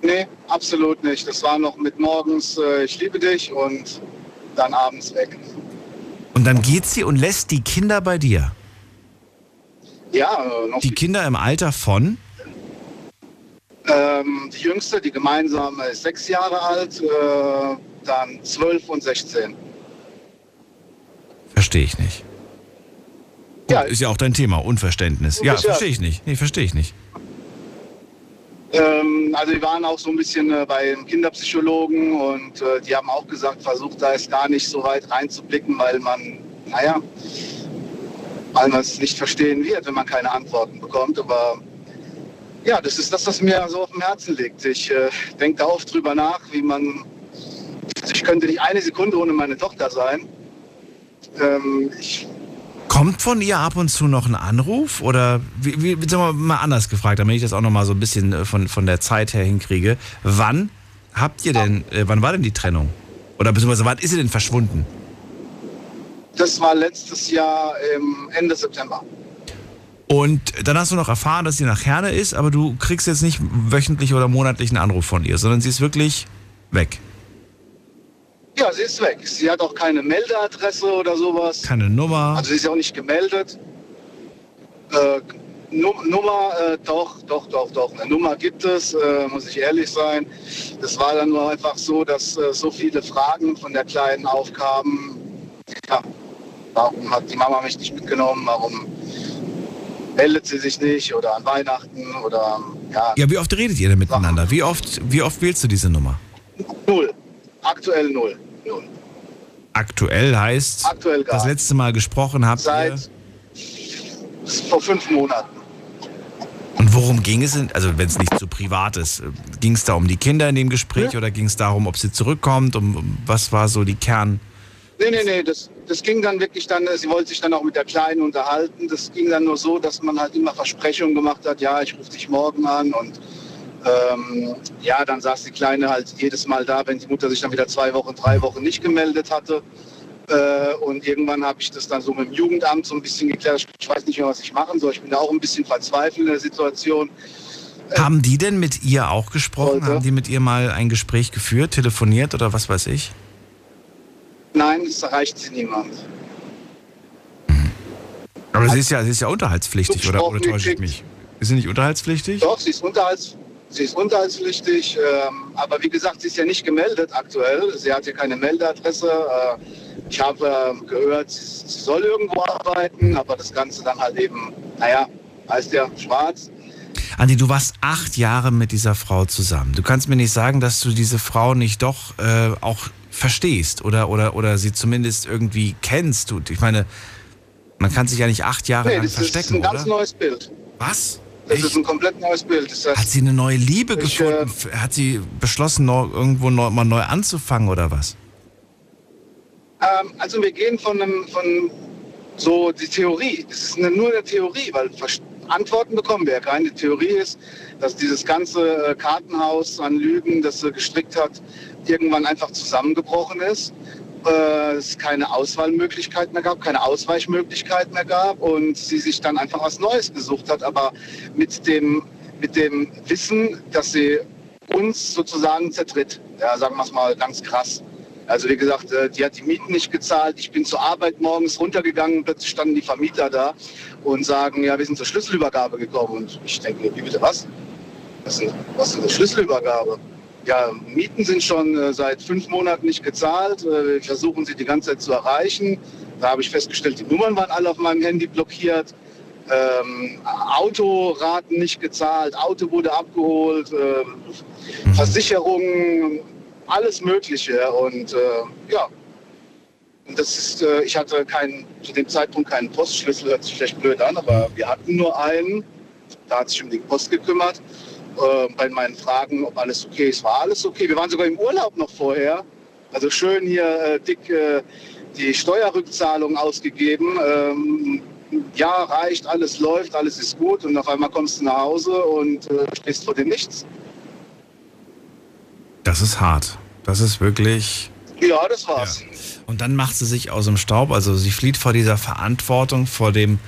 Nee, absolut nicht. Das war noch mit morgens, äh, ich liebe dich und dann abends weg. Und dann geht sie und lässt die Kinder bei dir? Ja. Noch die Kinder im Alter von? Ähm, die Jüngste, die gemeinsame, ist sechs Jahre alt, äh, dann zwölf und sechzehn. Verstehe ich nicht. Gut, ja, ist ja auch dein Thema, Unverständnis. Ja, verstehe ich nicht. Nee, verstehe ich nicht. Ähm, also wir waren auch so ein bisschen äh, beim Kinderpsychologen und äh, die haben auch gesagt, versucht da jetzt gar nicht so weit reinzublicken, weil man, naja, weil man es nicht verstehen wird, wenn man keine Antworten bekommt. Aber ja, das ist das, was mir so auf dem Herzen liegt. Ich äh, denke da oft drüber nach, wie man, also ich könnte nicht eine Sekunde ohne meine Tochter sein. Ähm, ich Kommt von ihr ab und zu noch ein Anruf? Oder, wie, wie, sagen wir mal anders gefragt, damit ich das auch noch mal so ein bisschen von, von der Zeit her hinkriege. Wann habt ihr denn, äh, wann war denn die Trennung? Oder beziehungsweise wann ist sie denn verschwunden? Das war letztes Jahr ähm, Ende September. Und dann hast du noch erfahren, dass sie nach Herne ist, aber du kriegst jetzt nicht wöchentlich oder monatlich einen Anruf von ihr, sondern sie ist wirklich weg. Ja, sie ist weg. Sie hat auch keine Meldeadresse oder sowas. Keine Nummer. Also sie ist ja auch nicht gemeldet. Äh, Num- Nummer, äh, doch, doch, doch, doch. Eine Nummer gibt es, äh, muss ich ehrlich sein. Das war dann nur einfach so, dass äh, so viele Fragen von der Kleinen aufkamen. Ja, warum hat die Mama mich nicht mitgenommen? Warum meldet sie sich nicht? Oder an Weihnachten? Oder ja. Ja, wie oft redet ihr denn miteinander? Wie oft, wie oft wählst du diese Nummer? Null. Aktuell null. null. Aktuell heißt, Aktuell das letzte Mal gesprochen habt Seit ihr? Seit vor fünf Monaten. Und worum ging es denn, also wenn es nicht so privat ist, ging es da um die Kinder in dem Gespräch ja. oder ging es darum, ob sie zurückkommt? Um, um, was war so die Kern? Nee, nee, nee, das, das ging dann wirklich dann, sie wollte sich dann auch mit der Kleinen unterhalten. Das ging dann nur so, dass man halt immer Versprechungen gemacht hat, ja, ich rufe dich morgen an und Ähm, ja, dann saß die Kleine halt jedes Mal da, wenn die Mutter sich dann wieder zwei Wochen, drei Wochen nicht gemeldet hatte. Äh, und irgendwann habe ich das dann so mit dem Jugendamt so ein bisschen geklärt. Ich weiß nicht mehr, was ich machen soll. Ich bin da auch ein bisschen verzweifelt in der Situation. Äh, Haben die denn mit ihr auch gesprochen? Sollte. Haben die mit ihr mal ein Gespräch geführt, telefoniert oder was weiß ich? Nein, es erreicht sie niemand. Hm. Aber also, sie ist ja, sie ist ja unterhaltspflichtig, oder, oder täusche ich mich? Ist sie nicht unterhaltspflichtig? Doch, sie ist unterhaltspflichtig. Sie ist unterhaltspflichtig, ähm, aber wie gesagt, sie ist ja nicht gemeldet aktuell. Sie hat ja keine Meldeadresse. Äh, ich habe äh, gehört, sie, sie soll irgendwo arbeiten, aber das Ganze dann halt eben, naja, heißt ja schwarz. Andi, du warst acht Jahre mit dieser Frau zusammen. Du kannst mir nicht sagen, dass du diese Frau nicht doch äh, auch verstehst oder, oder, oder sie zumindest irgendwie kennst. Du, ich meine, man kann sich ja nicht acht Jahre nee, lang das verstecken, oder? Das ist ein ganz neues Bild. Was? Das ich? ist ein komplett neues Bild. Das heißt, hat sie eine neue Liebe ich, gefunden? Äh, hat sie beschlossen, neu, irgendwo neu, mal neu anzufangen oder was? Ähm, also wir gehen von, einem, von so die Theorie. Das ist eine, nur eine Theorie, weil Verst- Antworten bekommen wir ja keine. Die Theorie ist, dass dieses ganze Kartenhaus an Lügen, das sie gestrickt hat, irgendwann einfach zusammengebrochen ist. Äh, es keine Auswahlmöglichkeit mehr gab, keine Ausweichmöglichkeit mehr gab und sie sich dann einfach was Neues gesucht hat, aber mit dem, mit dem Wissen, dass sie uns sozusagen zertritt. Ja, sagen wir es mal ganz krass. Also wie gesagt, äh, die hat die Mieten nicht gezahlt, ich bin zur Arbeit morgens runtergegangen, plötzlich standen die Vermieter da und sagen, ja, wir sind zur Schlüsselübergabe gekommen und ich denke, wie bitte, was? Was ist eine Schlüsselübergabe? Ja, Mieten sind schon äh, seit fünf Monaten nicht gezahlt. Äh, wir versuchen sie die ganze Zeit zu erreichen. Da habe ich festgestellt, die Nummern waren alle auf meinem Handy blockiert. Ähm, Autoraten nicht gezahlt, Auto wurde abgeholt, äh, Versicherungen, alles Mögliche. Und äh, ja, das ist, äh, ich hatte keinen, zu dem Zeitpunkt keinen Postschlüssel, hört sich vielleicht blöd an, aber wir hatten nur einen. Da hat sich um die Post gekümmert. Bei meinen Fragen, ob alles okay ist, war alles okay. Wir waren sogar im Urlaub noch vorher. Also schön hier äh, dick äh, die Steuerrückzahlung ausgegeben. Ähm, ja, reicht, alles läuft, alles ist gut. Und auf einmal kommst du nach Hause und äh, stehst vor dem Nichts. Das ist hart. Das ist wirklich... Ja, das war's. Ja. Und dann macht sie sich aus dem Staub, also sie flieht vor dieser Verantwortung, vor dem,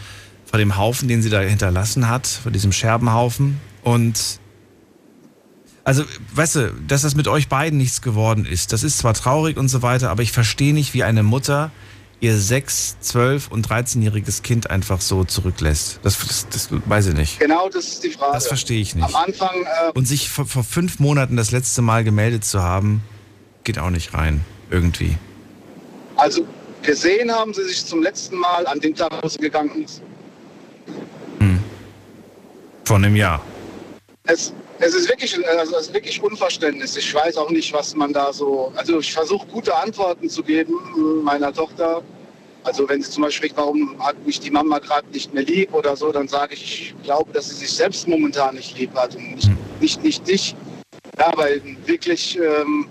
vor dem Haufen, den sie da hinterlassen hat, vor diesem Scherbenhaufen. Und also, weißt du, dass das mit euch beiden nichts geworden ist, das ist zwar traurig und so weiter, aber ich verstehe nicht, wie eine Mutter ihr sechs-, zwölf- und dreizehnjähriges Kind einfach so zurücklässt. Das, das, das weiß ich nicht. Genau, das ist die Frage. Das verstehe ich nicht. Am Anfang... Äh und sich vor, vor fünf Monaten das letzte Mal gemeldet zu haben, geht auch nicht rein, irgendwie. Also gesehen haben sie sich zum letzten Mal an dem Tag, wo sie gegangen ist. Hm. Vor einem Jahr. Es, es ist wirklich, also es ist wirklich Unverständnis. Ich weiß auch nicht, was man da so... Also ich versuche, gute Antworten zu geben meiner Tochter. Also wenn sie zum Beispiel fragt, warum hat mich die Mama gerade nicht mehr lieb oder so, dann sage ich, ich glaube, dass sie sich selbst momentan nicht lieb hat und nicht, hm. nicht, nicht dich. Ja, weil wirklich, ähm,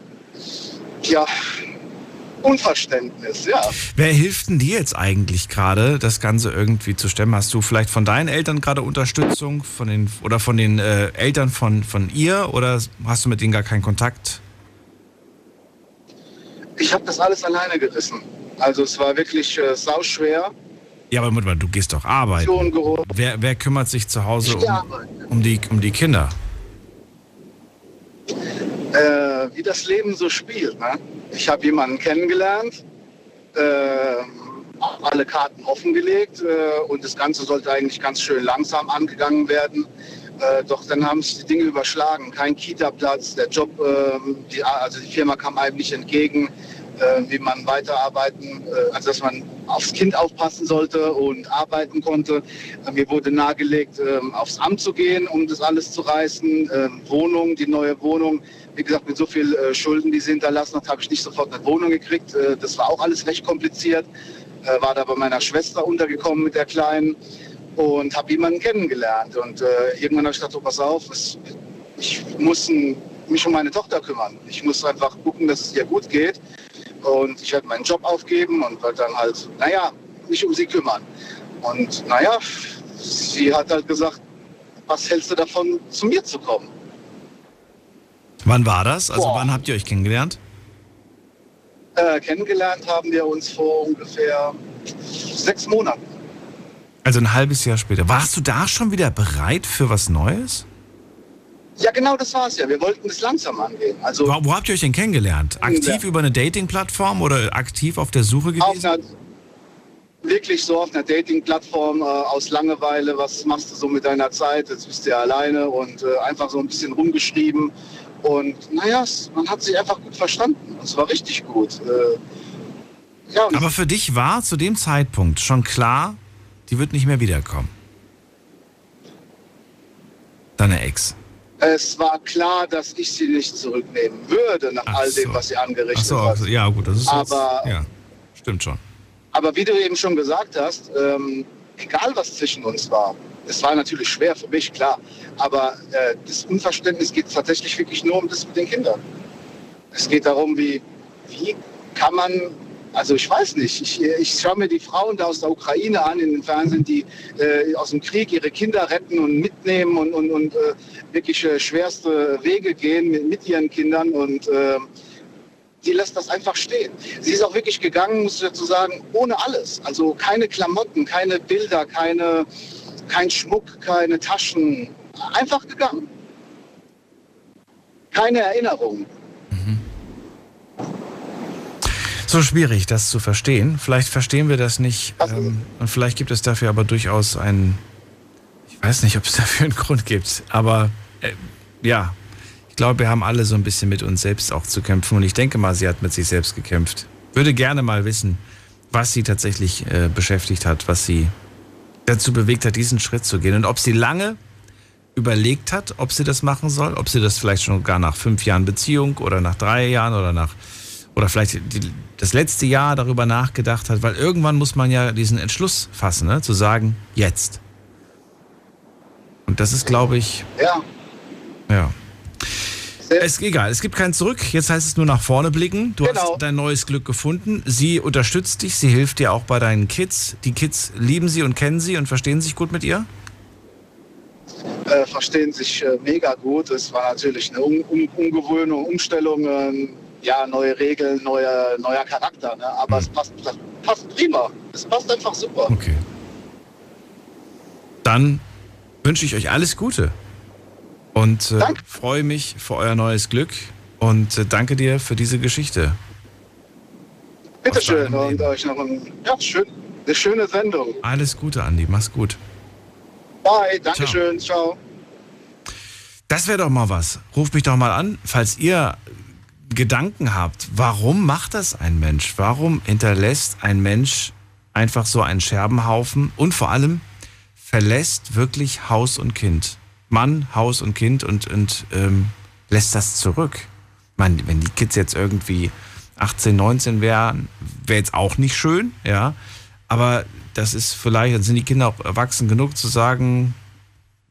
ja... Unverständnis, ja. Wer hilft denn dir jetzt eigentlich gerade, das Ganze irgendwie zu stemmen? Hast du vielleicht von deinen Eltern gerade Unterstützung von den, oder von den äh, Eltern von, von ihr? Oder hast du mit denen gar keinen Kontakt? Ich habe das alles alleine gerissen. Also es war wirklich äh, sauschwer. Ja, aber Mutter, du gehst doch arbeiten. Wer, wer kümmert sich zu Hause um, um, die, um die Kinder? Äh, wie das Leben so spielt, ne? Ich habe jemanden kennengelernt, äh, alle Karten offengelegt äh, und das Ganze sollte eigentlich ganz schön langsam angegangen werden. Äh, doch dann haben sich die Dinge überschlagen. Kein Kita-Platz, der Job, äh, die, also die Firma kam einem nicht entgegen, äh, wie man weiterarbeiten, äh, also dass man aufs Kind aufpassen sollte und arbeiten konnte. Äh, mir wurde nahegelegt, äh, aufs Amt zu gehen, um das alles zu reißen. Äh, Wohnung, die neue Wohnung. Wie gesagt, mit so viel äh, Schulden, die sie hinterlassen hat, habe ich nicht sofort eine Wohnung gekriegt. Äh, das war auch alles recht kompliziert. Äh, war da bei meiner Schwester untergekommen mit der Kleinen und habe jemanden kennengelernt. Und äh, irgendwann habe ich gedacht, oh, pass auf, es, ich muss ein, mich um meine Tochter kümmern. Ich muss einfach gucken, dass es ihr gut geht. Und ich werde meinen Job aufgeben und werde dann halt, naja, mich um sie kümmern. Und naja, sie hat halt gesagt, was hältst du davon, zu mir zu kommen? Wann war das? Also Boah. wann habt ihr euch kennengelernt? Äh, kennengelernt haben wir uns vor ungefähr sechs Monaten. Also ein halbes Jahr später. Warst du da schon wieder bereit für was Neues? Ja, genau, das war es ja. Wir wollten es langsam angehen. Also wo, wo habt ihr euch denn kennengelernt? Aktiv über eine Dating-Plattform oder aktiv auf der Suche gewesen? Auf Wirklich so auf einer Dating-Plattform äh, aus Langeweile, was machst du so mit deiner Zeit, jetzt bist du ja alleine und äh, einfach so ein bisschen rumgeschrieben und naja, man hat sich einfach gut verstanden, es war richtig gut. Äh, ja, aber für dich war zu dem Zeitpunkt schon klar, die wird nicht mehr wiederkommen? Deine Ex? Es war klar, dass ich sie nicht zurücknehmen würde nach Ach all dem, so. was sie angerichtet Ach so, hat. Ja gut, das ist aber, jetzt, ja, stimmt schon. Aber wie du eben schon gesagt hast, ähm, egal was zwischen uns war, es war natürlich schwer für mich, klar, aber äh, das Unverständnis geht tatsächlich wirklich nur um das mit den Kindern. Es geht darum, wie, wie kann man, also ich weiß nicht, ich, ich schaue mir die Frauen da aus der Ukraine an in den Fernsehen, die äh, aus dem Krieg ihre Kinder retten und mitnehmen und, und, und äh, wirklich äh, schwerste Wege gehen mit, mit ihren Kindern und äh, die lässt das einfach stehen. Sie ist auch wirklich gegangen, muss ich dazu sagen, ohne alles. Also keine Klamotten, keine Bilder, keine, kein Schmuck, keine Taschen. Einfach gegangen. Keine Erinnerung. Mhm. So schwierig, das zu verstehen. Vielleicht verstehen wir das nicht. Ähm, und vielleicht gibt es dafür aber durchaus einen... Ich weiß nicht, ob es dafür einen Grund gibt. Aber äh, ja... Ich glaube, wir haben alle so ein bisschen mit uns selbst auch zu kämpfen. Und ich denke mal, sie hat mit sich selbst gekämpft. Würde gerne mal wissen, was sie tatsächlich äh, beschäftigt hat, was sie dazu bewegt hat, diesen Schritt zu gehen. Und ob sie lange überlegt hat, ob sie das machen soll, ob sie das vielleicht schon gar nach fünf Jahren Beziehung oder nach drei Jahren oder nach oder vielleicht die, das letzte Jahr darüber nachgedacht hat. Weil irgendwann muss man ja diesen Entschluss fassen, ne? Zu sagen, jetzt. Und das ist, glaube ich... Ja. Ja. Es ist egal, es gibt kein Zurück. Jetzt heißt es nur nach vorne blicken. Du genau. hast dein neues Glück gefunden. Sie unterstützt dich, sie hilft dir auch bei deinen Kids. Die Kids lieben sie und kennen sie und verstehen sich gut mit ihr? äh, verstehen sich äh, mega gut. Es war natürlich eine Un- Un- Ungewöhnung, Umstellung, ähm, ja, neue Regeln, neue, neuer Charakter. Ne? Aber mhm. es passt, das passt prima. Es passt einfach super. Okay. Dann wünsche ich euch alles Gute und äh, freue mich für euer neues Glück und äh, danke dir für diese Geschichte. Bitteschön und euch noch einen, ja, schön, eine schöne Sendung. Alles Gute, Andi. Mach's gut. Bye, dankeschön. Ciao. Ciao. Das wäre doch mal was. Ruft mich doch mal an, falls ihr Gedanken habt. Warum macht das ein Mensch? Warum hinterlässt ein Mensch einfach so einen Scherbenhaufen? Und vor allem verlässt wirklich Haus und Kind. Mann, Haus und Kind und, und ähm, lässt das zurück. Ich meine, wenn die Kids jetzt irgendwie achtzehn, neunzehn wären, wäre jetzt auch nicht schön, ja. Aber das ist vielleicht, dann sind die Kinder auch erwachsen genug zu sagen,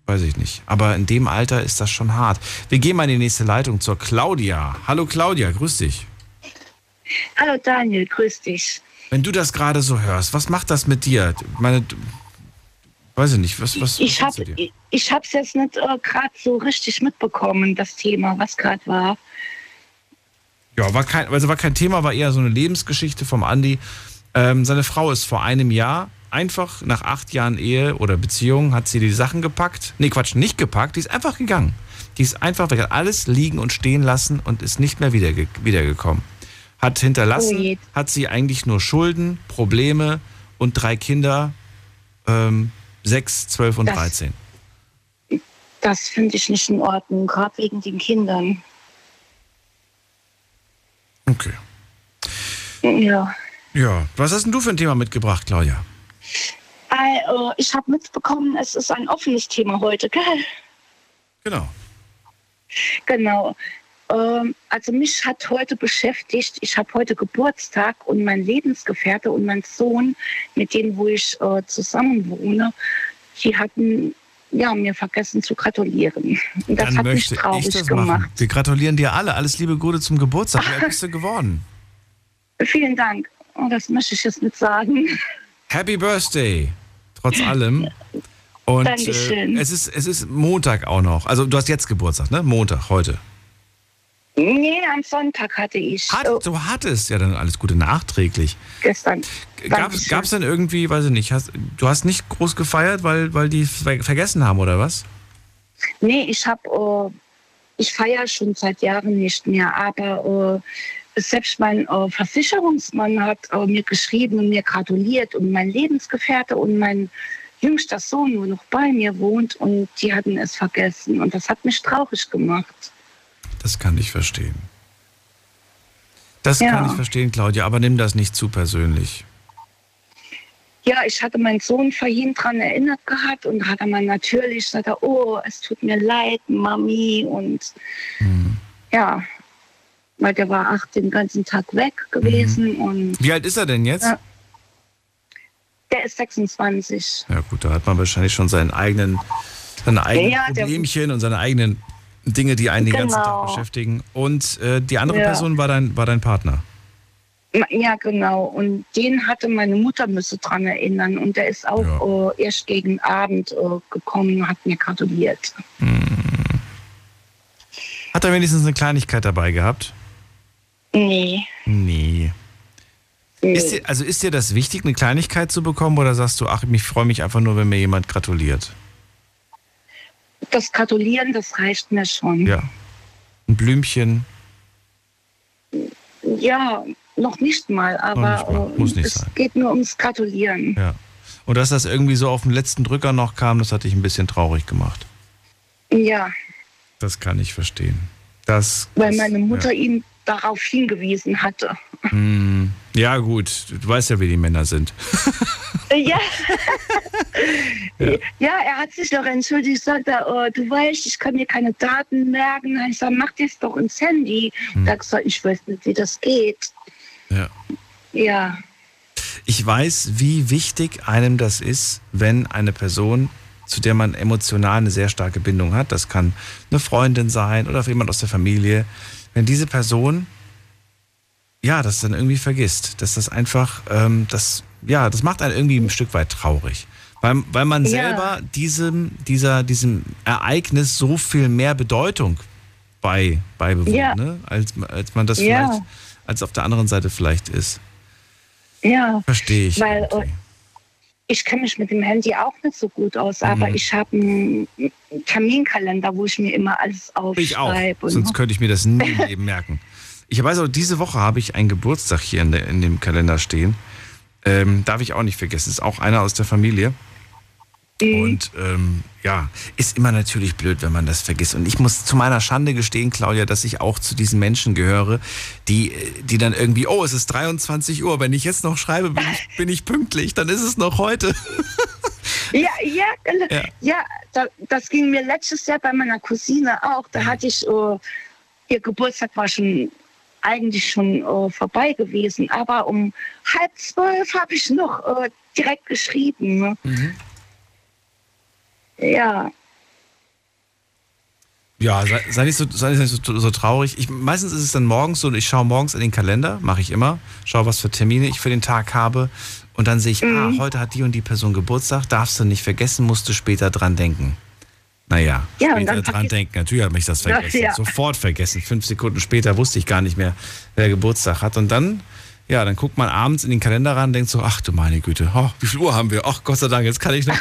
weiß ich nicht. Aber in dem Alter ist das schon hart. Wir gehen mal in die nächste Leitung zur Claudia. Hallo Claudia, grüß dich. Hallo Daniel, grüß dich. Wenn du das gerade so hörst, was macht das mit dir? Meine, weiß ich nicht, was, was, ich was hab, dir? Ich, ich hab's jetzt nicht äh, gerade so richtig mitbekommen, das Thema, was gerade war. Ja, war kein, also war kein Thema, war eher so eine Lebensgeschichte vom Andi. Ähm, seine Frau ist vor einem Jahr einfach nach acht Jahren Ehe oder Beziehung, hat sie die Sachen gepackt. Nee, Quatsch, nicht gepackt, die ist einfach gegangen. Die ist einfach weg, hat alles liegen und stehen lassen und ist nicht mehr wiederge- wiedergekommen. Hat hinterlassen, oh, hat sie eigentlich nur Schulden, Probleme und drei Kinder, ähm, sechs, zwölf und das, dreizehn. Das finde ich nicht in Ordnung, gerade wegen den Kindern. Okay. Ja. Ja. Was hast denn du für ein Thema mitgebracht, Claudia? Also, ich habe mitbekommen, es ist ein offenes Thema heute, gell? Genau. Genau. Ähm, also mich hat heute beschäftigt, ich habe heute Geburtstag und mein Lebensgefährte und mein Sohn, mit dem wo ich äh, zusammen wohne, die hatten ja mir vergessen zu gratulieren. Und das Dann hat mich traurig ich das gemacht. Machen. Wir gratulieren dir alle. Alles Liebe Gute zum Geburtstag. Wie alt bist du geworden? Vielen Dank. Oh, das möchte ich jetzt nicht sagen. Happy Birthday, trotz allem. Und Dankeschön. Äh, es, ist, es ist Montag auch noch. Also du hast jetzt Geburtstag, ne? Montag, heute. Nee, am Sonntag hatte ich. Hat, oh. Du hattest ja dann alles Gute nachträglich. Gestern. Gab es dann irgendwie, weiß ich nicht, hast, du hast nicht groß gefeiert, weil, weil die ver- vergessen haben, oder was? Nee, ich habe, oh, ich feiere schon seit Jahren nicht mehr, aber oh, selbst mein oh, Versicherungsmann hat oh, mir geschrieben und mir gratuliert und mein Lebensgefährte und mein jüngster Sohn, der noch bei mir wohnt und die hatten es vergessen und das hat mich traurig gemacht. Das kann ich verstehen. Das ja. kann ich verstehen, Claudia, aber nimm das nicht zu persönlich. Ja, ich hatte meinen Sohn vorhin daran erinnert gehabt und hat er mal natürlich gesagt, oh, es tut mir leid, Mami. Und hm. ja, weil der war acht den ganzen Tag weg gewesen. Mhm. Und wie alt ist er denn jetzt? Ja, der ist sechsundzwanzig. Ja gut, da hat man wahrscheinlich schon seinen eigenen, seine eigenen ja, Problemchen der, und seine eigenen Dinge, die einen genau. den ganzen Tag beschäftigen. Und äh, die andere ja. Person war dein, war dein Partner? Ja, genau. Und den hatte meine Mutter müsse dran erinnern. Und der ist auch ja. äh, erst gegen Abend äh, gekommen und hat mir gratuliert. Hm. Hat er wenigstens eine Kleinigkeit dabei gehabt? Nee. Nee. nee. Ist dir, also ist dir das wichtig, eine Kleinigkeit zu bekommen? Oder sagst du, ach, ich freue mich einfach nur, wenn mir jemand gratuliert? Das Gratulieren, das reicht mir schon. Ja. Ein Blümchen. Ja, noch nicht mal, aber nicht mal. Muss nicht es sein. Geht nur ums Gratulieren. Ja. Und dass das irgendwie so auf den letzten Drücker noch kam, das hat dich ein bisschen traurig gemacht. Ja. Das kann ich verstehen. Das, Weil das, meine Mutter ja. ihn darauf hingewiesen hatte. Mm, ja gut, du weißt ja, wie die Männer sind. ja. ja. Ja, er hat sich noch entschuldigt, sagt er, oh, du weißt, ich kann mir keine Daten merken. Ich sage, mach das doch ins Handy. Hm. Da gesagt, ich weiß nicht, wie das geht. Ja. Ja. Ich weiß, wie wichtig einem das ist, wenn eine Person, zu der man emotional eine sehr starke Bindung hat, das kann eine Freundin sein oder jemand aus der Familie, wenn diese Person, ja, das dann irgendwie vergisst, dass das einfach, ähm, das, ja, das macht einen irgendwie ein Stück weit traurig. Weil, weil man ja. selber diesem, dieser, diesem Ereignis so viel mehr Bedeutung bei, beibewohnt, ja. ne? als, als man das ja. vielleicht, als auf der anderen Seite vielleicht ist. Ja, verstehe ich. Weil irgendwie. Ich kenne mich mit dem Handy auch nicht so gut aus, aber mhm. ich habe einen Terminkalender, wo ich mir immer alles aufschreibe. Ich auch, sonst könnte ich mir das nie im Leben merken. Ich weiß auch, diese Woche habe ich einen Geburtstag hier in, der, in dem Kalender stehen. Ähm, darf ich auch nicht vergessen. Ist auch einer aus der Familie. Mhm. Und ähm, ja, ist immer natürlich blöd, wenn man das vergisst. Und ich muss zu meiner Schande gestehen, Claudia, dass ich auch zu diesen Menschen gehöre, die, die dann irgendwie, oh, es ist dreiundzwanzig Uhr, wenn ich jetzt noch schreibe, bin ich, bin ich pünktlich, dann ist es noch heute. Ja, ja, ja. ja, das ging mir letztes Jahr bei meiner Cousine auch. Da hatte ich, uh, ihr Geburtstag war schon... eigentlich schon äh, vorbei gewesen, aber um halb zwölf habe ich noch äh, direkt geschrieben. Ne? Mhm. Ja. Ja, sei, sei nicht, so, sei nicht so, so traurig. Ich, meistens ist es dann morgens so, ich schaue morgens in den Kalender, mache ich immer, schaue, was für Termine ich für den Tag habe und dann sehe ich, mhm. ah, heute hat die und die Person Geburtstag, darfst du nicht vergessen, musst du später dran denken. Naja, ja, später dran denken. Natürlich habe ich das vergessen. Ja, ja. Sofort vergessen. Fünf Sekunden später wusste ich gar nicht mehr, wer Geburtstag hat. Und dann, ja, dann guckt man abends in den Kalender ran und denkt so, ach du meine Güte, oh, wie viel Uhr haben wir? Ach Gott sei Dank, jetzt kann ich noch.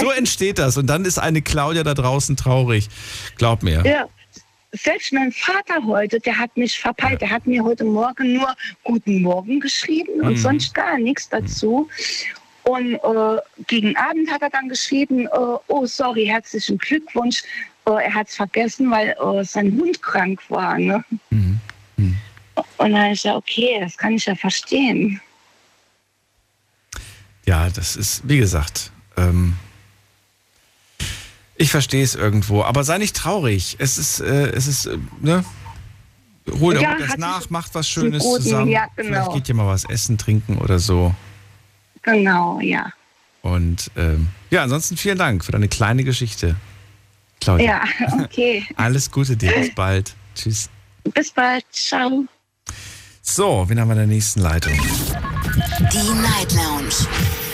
So entsteht das. Und dann ist eine Claudia da draußen traurig. Glaub mir. Ja. Selbst mein Vater heute, der hat mich verpeilt. Ja. Der hat mir heute Morgen nur Guten Morgen geschrieben mhm. und sonst gar nichts dazu. Mhm. Und äh, gegen Abend hat er dann geschrieben, äh, oh sorry, herzlichen Glückwunsch, äh, er hat es vergessen, weil äh, sein Hund krank war. Ne? Mhm. Mhm. Und dann ist ja okay, das kann ich ja verstehen. Ja, das ist, wie gesagt, ähm, ich verstehe es irgendwo, aber sei nicht traurig. Es ist, äh, es ist, äh, ne? Hol ja, das nach, macht was Schönes guten, zusammen. Ja, genau. Vielleicht geht ihr mal was essen, trinken oder so. Genau, ja. Und ähm, ja, ansonsten vielen Dank für deine kleine Geschichte, Claudia. Ja, okay. Alles Gute dir, bis bald. Tschüss. Bis bald, ciao. So, wen haben wir in der nächsten Leitung? Die Night Lounge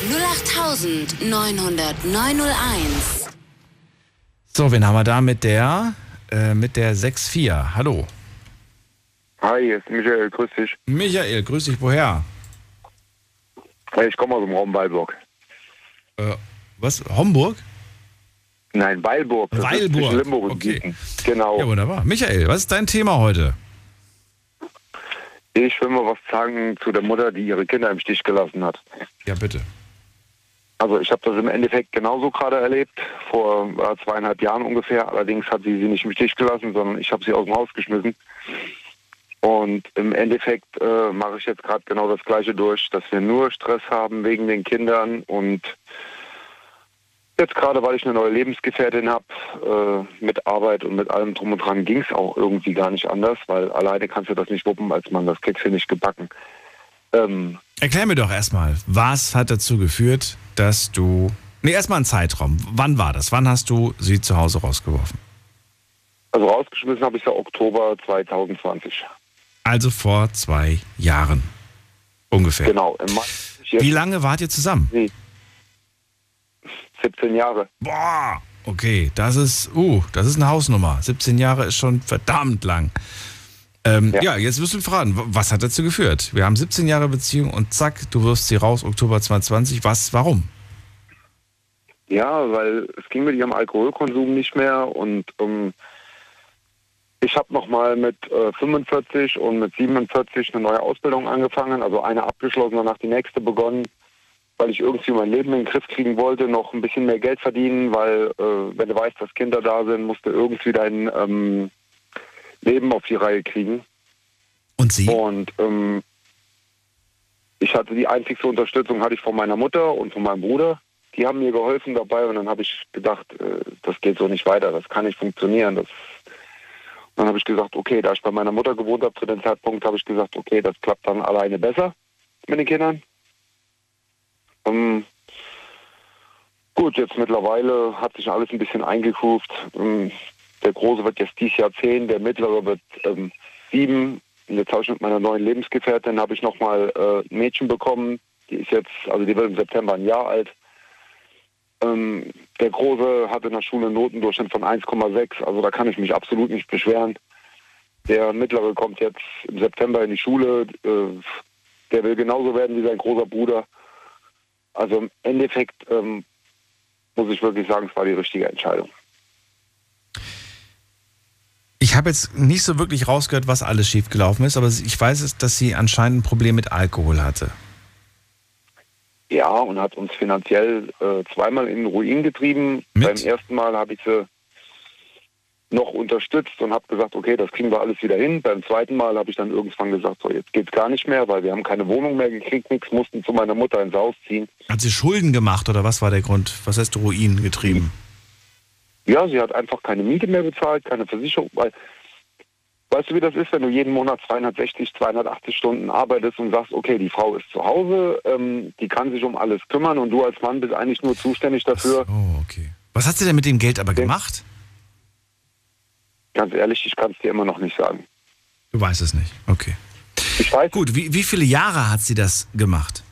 null acht neun null null neun null eins. So, wen haben wir da mit der, äh, mit der sechs vier? Hallo. Hi, hier ist Michael, grüß dich. Michael, grüß dich, woher? Ich komme aus dem Raum Weilburg. Äh, was? Homburg? Nein, Weilburg. Das Weilburg. Ist Limburg, okay. Genau. Ja, wunderbar. Michael, was ist dein Thema heute? Ich will mal was sagen zu der Mutter, die ihre Kinder im Stich gelassen hat. Ja, bitte. Also ich habe das im Endeffekt genauso gerade erlebt, vor zweieinhalb Jahren ungefähr. Allerdings hat sie sie nicht im Stich gelassen, sondern ich habe sie aus dem Haus geschmissen. Und im Endeffekt äh, mache ich jetzt gerade genau das Gleiche durch, dass wir nur Stress haben wegen den Kindern. Und jetzt gerade, weil ich eine neue Lebensgefährtin habe, äh, mit Arbeit und mit allem drum und dran, ging es auch irgendwie gar nicht anders, weil alleine kannst du das nicht wuppen, als Mann, das kriegst du nicht gebacken. Ähm, Erklär mir doch erstmal, was hat dazu geführt, dass du... Nee, erstmal einen Zeitraum. Wann war das? Wann hast du sie zu Hause rausgeworfen? Also rausgeschmissen habe ich ja Oktober zwanzig zwanzig. Also vor zwei Jahren ungefähr. Genau. Im Mai. Wie lange wart ihr zusammen? Nee. siebzehn Jahre. Boah, okay, das ist, uh, das ist eine Hausnummer. siebzehn Jahre ist schon verdammt lang. Ähm, ja. ja, jetzt wirst du fragen, was hat dazu geführt? Wir haben siebzehn Jahre Beziehung und zack, du wirfst sie raus, Oktober zwanzig zwanzig. Was, warum? Ja, weil es ging mit ihrem Alkoholkonsum nicht mehr und um ich habe nochmal mit äh, fünfundvierzig und mit siebenundvierzig eine neue Ausbildung angefangen, also eine abgeschlossen, danach die nächste begonnen, weil ich irgendwie mein Leben in den Griff kriegen wollte, noch ein bisschen mehr Geld verdienen, weil äh, wenn du weißt, dass Kinder da sind, musst du irgendwie dein ähm, Leben auf die Reihe kriegen. Und sie? Und ähm, ich hatte die einzigste Unterstützung hatte ich von meiner Mutter und von meinem Bruder. Die haben mir geholfen dabei und dann habe ich gedacht, äh, das geht so nicht weiter, das kann nicht funktionieren, das... Dann habe ich gesagt, okay, da ich bei meiner Mutter gewohnt habe zu dem Zeitpunkt, habe ich gesagt, okay, das klappt dann alleine besser mit den Kindern. Ähm, gut, jetzt mittlerweile hat sich alles ein bisschen eingekruft. Ähm, der Große wird jetzt dieses Jahr zehn, der Mittlere wird ähm, sieben. Und jetzt habe ich mit meiner neuen Lebensgefährtin habe ich nochmal äh, ein Mädchen bekommen. Die ist jetzt, also die wird im September ein Jahr alt. Ähm, der Große hat in der Schule einen Notendurchschnitt von eins Komma sechs, also da kann ich mich absolut nicht beschweren. Der Mittlere kommt jetzt im September in die Schule, äh, der will genauso werden wie sein großer Bruder. Also im Endeffekt ähm, muss ich wirklich sagen, es war die richtige Entscheidung. Ich habe jetzt nicht so wirklich rausgehört, was alles schiefgelaufen ist, aber ich weiß es, dass sie anscheinend ein Problem mit Alkohol hatte. Ja, und hat uns finanziell äh, zweimal in den Ruin getrieben. Mit? Beim ersten Mal habe ich sie noch unterstützt und habe gesagt, okay, das kriegen wir alles wieder hin. Beim zweiten Mal habe ich dann irgendwann gesagt, so, jetzt geht's gar nicht mehr, weil wir haben keine Wohnung mehr gekriegt, nichts, mussten zu meiner Mutter ins Haus ziehen. Hat sie Schulden gemacht oder was war der Grund? Was heißt Ruin getrieben? Ja, sie hat einfach keine Miete mehr bezahlt, keine Versicherung, weil, weißt du, wie das ist, wenn du jeden Monat zweihundertsechzig, zweihundertachtzig Stunden arbeitest und sagst, okay, die Frau ist zu Hause, ähm, die kann sich um alles kümmern und du als Mann bist eigentlich nur zuständig dafür. Oh, okay. Was hat sie denn mit dem Geld aber gemacht? Ganz ehrlich, ich kann es dir immer noch nicht sagen. Du weißt es nicht, okay. Ich weiß. Gut, wie, wie viele Jahre hat sie das gemacht?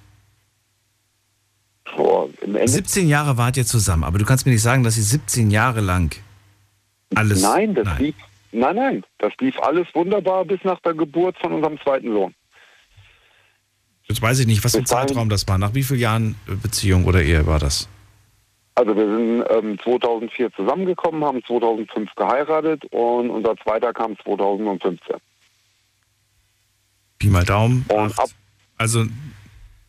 Boah, im Ende siebzehn Jahre wart ihr zusammen, aber du kannst mir nicht sagen, dass sie siebzehn Jahre lang alles... Nein, das nein. lief... Nein, nein, das lief alles wunderbar bis nach der Geburt von unserem zweiten Sohn. Jetzt weiß ich nicht, was für ein Zeitraum das war. Nach wie vielen Jahren Beziehung oder Ehe war das? Also wir sind ähm, zweitausendvier zusammengekommen, haben zweitausendfünf geheiratet und unser zweiter kam zweitausendfünfzehn. Pi mal Daumen. Und ab also,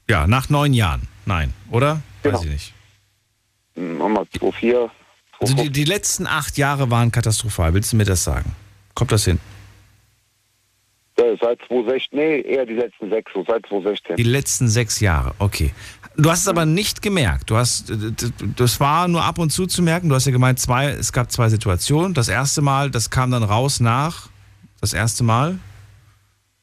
ja, nach neun Jahren. Nein, oder? Genau. Weiß ich nicht. Nochmal zwei vier... Also die, die letzten acht Jahre waren katastrophal. Willst du mir das sagen? Kommt das hin? Ja, seit zweitausendsechzehn, nee, eher die letzten sechs, so seit zweitausendsechzehn. Die letzten sechs Jahre, okay. Du hast es aber nicht gemerkt. Du hast, das war nur ab und zu zu merken. Du hast ja gemeint, zwei, es gab zwei Situationen. Das erste Mal, das kam dann raus nach, das erste Mal?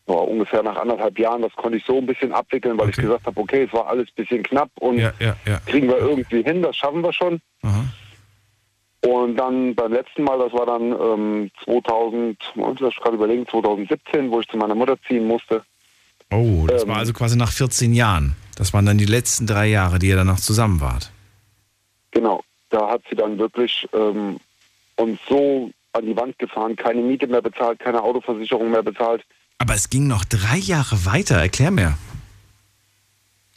Ja, ungefähr nach anderthalb Jahren, das konnte ich so ein bisschen abwickeln, weil okay. ich gesagt habe, okay, es war alles ein bisschen knapp und ja, ja, ja. kriegen wir irgendwie hin, das schaffen wir schon. Aha. Und dann beim letzten Mal, das war dann ähm, zweitausend, ich gerade überlegen, zweitausendsiebzehn, wo ich zu meiner Mutter ziehen musste. Oh, das ähm, war also quasi nach vierzehn Jahren. Das waren dann die letzten drei Jahre, die ihr danach zusammen wart. Genau, da hat sie dann wirklich ähm, uns so an die Wand gefahren, keine Miete mehr bezahlt, keine Autoversicherung mehr bezahlt. Aber es ging noch drei Jahre weiter, erklär mir.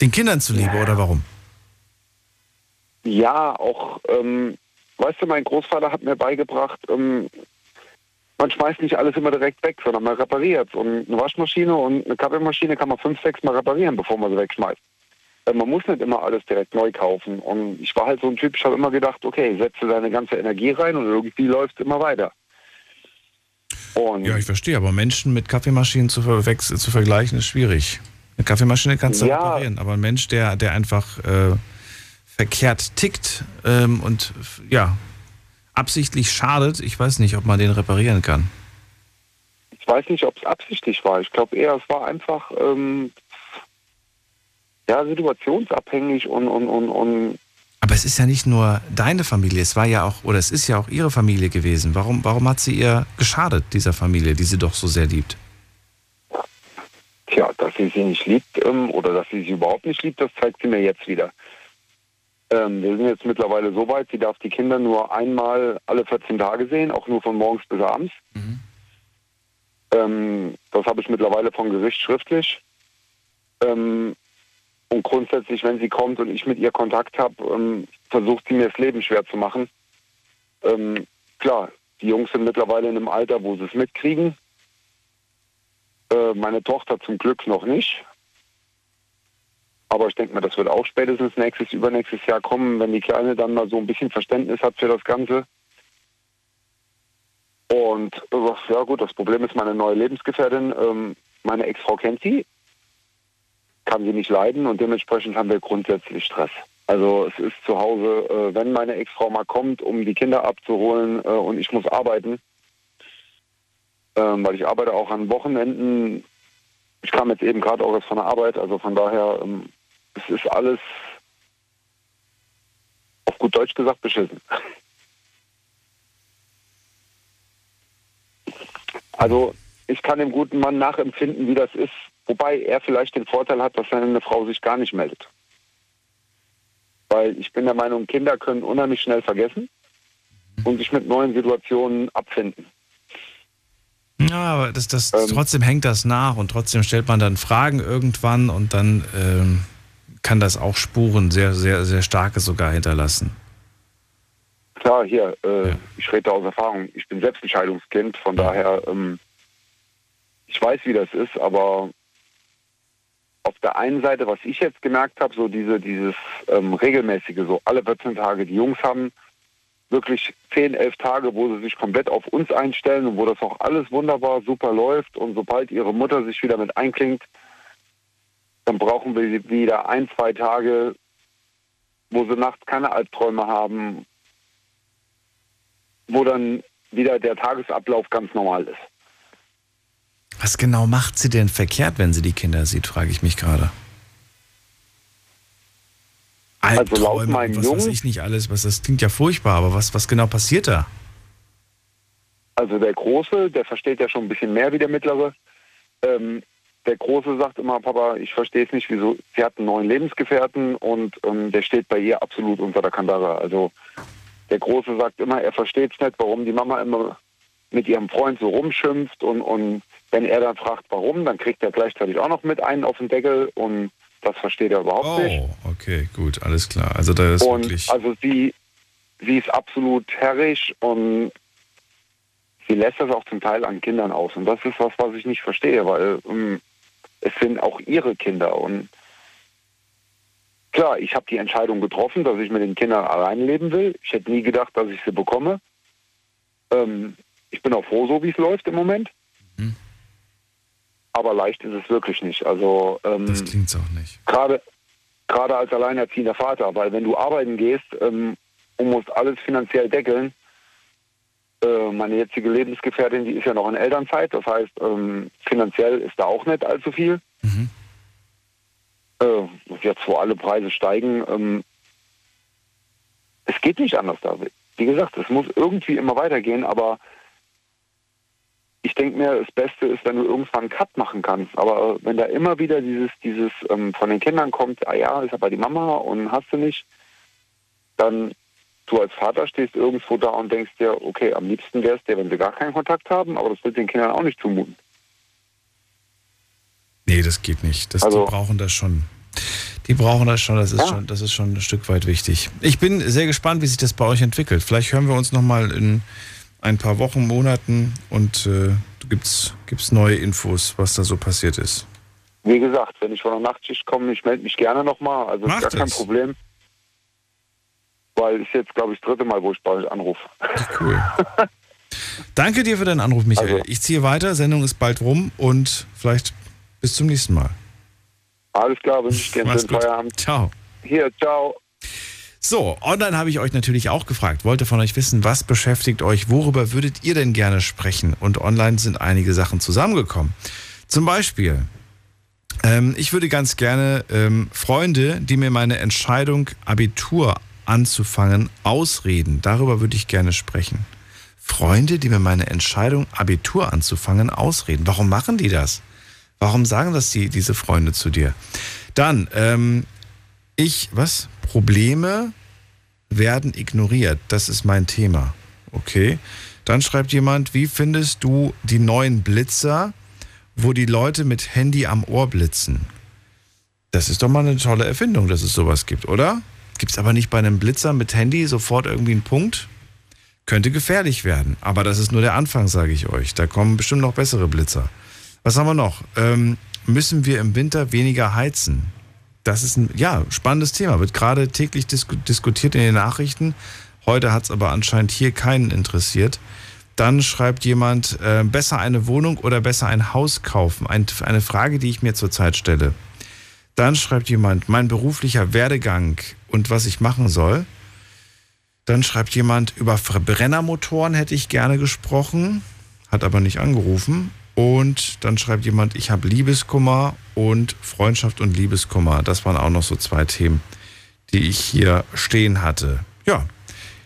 Den Kindern zuliebe, ja. oder warum? Ja, auch... Ähm, Weißt du, mein Großvater hat mir beigebracht, ähm, man schmeißt nicht alles immer direkt weg, sondern man repariert es. Und eine Waschmaschine und eine Kaffeemaschine kann man fünf, sechs Mal reparieren, bevor man sie wegschmeißt. Äh, man muss nicht immer alles direkt neu kaufen. Und ich war halt so ein Typ, ich habe immer gedacht, okay, setze deine ganze Energie rein und irgendwie läuft es immer weiter. Und ja, ich verstehe, aber Menschen mit Kaffeemaschinen zu, ver zu vergleichen ist schwierig. Eine Kaffeemaschine kannst du ja. reparieren, aber ein Mensch, der, der einfach... Äh verkehrt tickt ähm, und ja, absichtlich schadet. Ich weiß nicht, ob man den reparieren kann. Ich weiß nicht, ob es absichtlich war. Ich glaube eher, es war einfach ähm, ja, situationsabhängig und, und, und, und... Aber es ist ja nicht nur deine Familie, es war ja auch, oder es ist ja auch ihre Familie gewesen. Warum, warum hat sie ihr geschadet, dieser Familie, die sie doch so sehr liebt? Tja, dass sie sie nicht liebt ähm, oder dass sie sie überhaupt nicht liebt, das zeigt sie mir jetzt wieder. Ähm, wir sind jetzt mittlerweile so weit, sie darf die Kinder nur einmal alle vierzehn Tage sehen, auch nur von morgens bis abends. Mhm. Ähm, das habe ich mittlerweile vom Gericht schriftlich. Ähm, und grundsätzlich, wenn sie kommt und ich mit ihr Kontakt habe, ähm, versucht sie mir das Leben schwer zu machen. Ähm, klar, die Jungs sind mittlerweile in einem Alter, wo sie es mitkriegen. Äh, meine Tochter zum Glück noch nicht. Aber ich denke mal, das wird auch spätestens nächstes, übernächstes Jahr kommen, wenn die Kleine dann mal so ein bisschen Verständnis hat für das Ganze. Und ja gut, das Problem ist, meine neue Lebensgefährtin, ähm, meine Ex-Frau kennt sie, kann sie nicht leiden und dementsprechend haben wir grundsätzlich Stress. Also es ist zu Hause, äh, wenn meine Ex-Frau mal kommt, um die Kinder abzuholen äh, und ich muss arbeiten, ähm, weil ich arbeite auch an Wochenenden. Ich kam jetzt eben gerade auch erst von der Arbeit, also von daher... Ähm, es ist alles, auf gut Deutsch gesagt, beschissen. Also ich kann dem guten Mann nachempfinden, wie das ist. Wobei er vielleicht den Vorteil hat, dass seine Frau sich gar nicht meldet. weil ich bin der Meinung, Kinder können unheimlich schnell vergessen und sich mit neuen Situationen abfinden. Ja, aber das, das, ähm, trotzdem hängt das nach und trotzdem stellt man dann Fragen irgendwann und dann ähm, kann das auch Spuren, sehr, sehr, sehr starke sogar hinterlassen. Klar, hier, äh, ja. ich rede aus Erfahrung. Ich bin selbst ein Scheidungskind, von ja. daher, ähm, ich weiß, wie das ist, aber auf der einen Seite, was ich jetzt gemerkt habe, so diese, dieses ähm, regelmäßige, so alle vierzehn Tage, die Jungs haben wirklich zehn, elf Tage, wo sie sich komplett auf uns einstellen und wo das auch alles wunderbar, super läuft. Und sobald ihre Mutter sich wieder mit einklingt, dann brauchen wir wieder ein, zwei Tage, wo sie nachts keine Albträume haben, wo dann wieder der Tagesablauf ganz normal ist. Was genau macht sie denn verkehrt, wenn sie die Kinder sieht, frage ich mich gerade. Albträume, also was Jungs, weiß ich nicht alles, was, das klingt ja furchtbar, aber was, was genau passiert da? Also der Große, der versteht ja schon ein bisschen mehr wie der Mittlere. Ähm, der Große sagt immer, Papa, ich verstehe es nicht, wieso, sie hat einen neuen Lebensgefährten und ähm, der steht bei ihr absolut unter der Kandare. Also der Große sagt immer, er versteht es nicht, warum die Mama immer mit ihrem Freund so rumschimpft und, und wenn er dann fragt, warum, dann kriegt er gleichzeitig auch noch mit einen auf den Deckel und das versteht er überhaupt oh, nicht. Oh, okay, gut, alles klar. Also da ist und wirklich... Also sie, sie ist absolut herrisch und sie lässt das auch zum Teil an Kindern aus und das ist was, was ich nicht verstehe, weil ähm, es sind auch ihre Kinder und klar, ich habe die Entscheidung getroffen, dass ich mit den Kindern allein leben will. Ich hätte nie gedacht, dass ich sie bekomme. Ähm, ich bin auch froh, so wie es läuft im Moment. Mhm. Aber leicht ist es wirklich nicht. Also, ähm, das klingt es auch nicht. Gerade, gerade als alleinerziehender Vater, weil wenn du arbeiten gehst ähm, und musst alles finanziell deckeln, äh, meine jetzige Lebensgefährtin, die ist ja noch in Elternzeit, das heißt, ähm, finanziell ist da auch nicht allzu viel. Mhm. Jetzt, wo alle Preise steigen, ähm, es geht nicht anders da. Wie gesagt, es muss irgendwie immer weitergehen, aber ich denke mir, das Beste ist, wenn du irgendwann einen Cut machen kannst. Aber wenn da immer wieder dieses, dieses ähm, von den Kindern kommt, ah ja, ist aber die Mama und hast du nicht, dann du als Vater stehst irgendwo da und denkst dir, okay, am liebsten wäre es dir, wenn sie gar keinen Kontakt haben, aber das wird den Kindern auch nicht zumuten. Nee, das geht nicht. Das, also, die brauchen das schon. Die brauchen das schon. Das ist ja. schon, das ist schon ein Stück weit wichtig. Ich bin sehr gespannt, wie sich das bei euch entwickelt. Vielleicht hören wir uns nochmal in ein paar Wochen, Monaten und äh, gibt's, gibt's neue Infos, was da so passiert ist. Wie gesagt, wenn ich von der Nachtschicht komme, ich melde mich gerne nochmal. Also Macht ist gar kein es. Problem. Weil es jetzt, glaube ich, das dritte Mal, wo ich bei euch anrufe. Cool. Danke dir für deinen Anruf, Michael. Also, ich ziehe weiter, Sendung ist bald rum und vielleicht... Bis zum nächsten Mal. Alles klar, wünsche ich dir einen schönen Feierabend. Ciao. Hier, ciao. So, online habe ich euch natürlich auch gefragt, wollte von euch wissen, was beschäftigt euch, worüber würdet ihr denn gerne sprechen? Und online sind einige Sachen zusammengekommen. Zum Beispiel, ähm, ich würde ganz gerne ähm, Freunde, die mir meine Entscheidung, Abitur anzufangen, ausreden. Darüber würde ich gerne sprechen. Freunde, die mir meine Entscheidung, Abitur anzufangen, ausreden. Warum machen die das? Warum sagen das die, diese Freunde zu dir? Dann, ähm, ich, was? Probleme werden ignoriert. Das ist mein Thema. Okay. Dann schreibt jemand, wie findest du die neuen Blitzer, wo die Leute mit Handy am Ohr blitzen? Das ist doch mal eine tolle Erfindung, dass es sowas gibt, oder? Gibt es aber nicht bei einem Blitzer mit Handy sofort irgendwie einen Punkt? Könnte gefährlich werden. Aber das ist nur der Anfang, sage ich euch. Da kommen bestimmt noch bessere Blitzer. Was haben wir noch? Ähm, müssen wir im Winter weniger heizen? Das ist ein ja, spannendes Thema. Wird gerade täglich disku- diskutiert in den Nachrichten. Heute hat es aber anscheinend hier keinen interessiert. Dann schreibt jemand, äh, besser eine Wohnung oder besser ein Haus kaufen? Ein, eine Frage, die ich mir zurzeit stelle. Dann schreibt jemand, mein beruflicher Werdegang und was ich machen soll. Dann schreibt jemand, über Verbrennermotoren hätte ich gerne gesprochen, hat aber nicht angerufen. Und dann schreibt jemand, ich habe Liebeskummer und Freundschaft und Liebeskummer. Das waren auch noch so zwei Themen, die ich hier stehen hatte. Ja,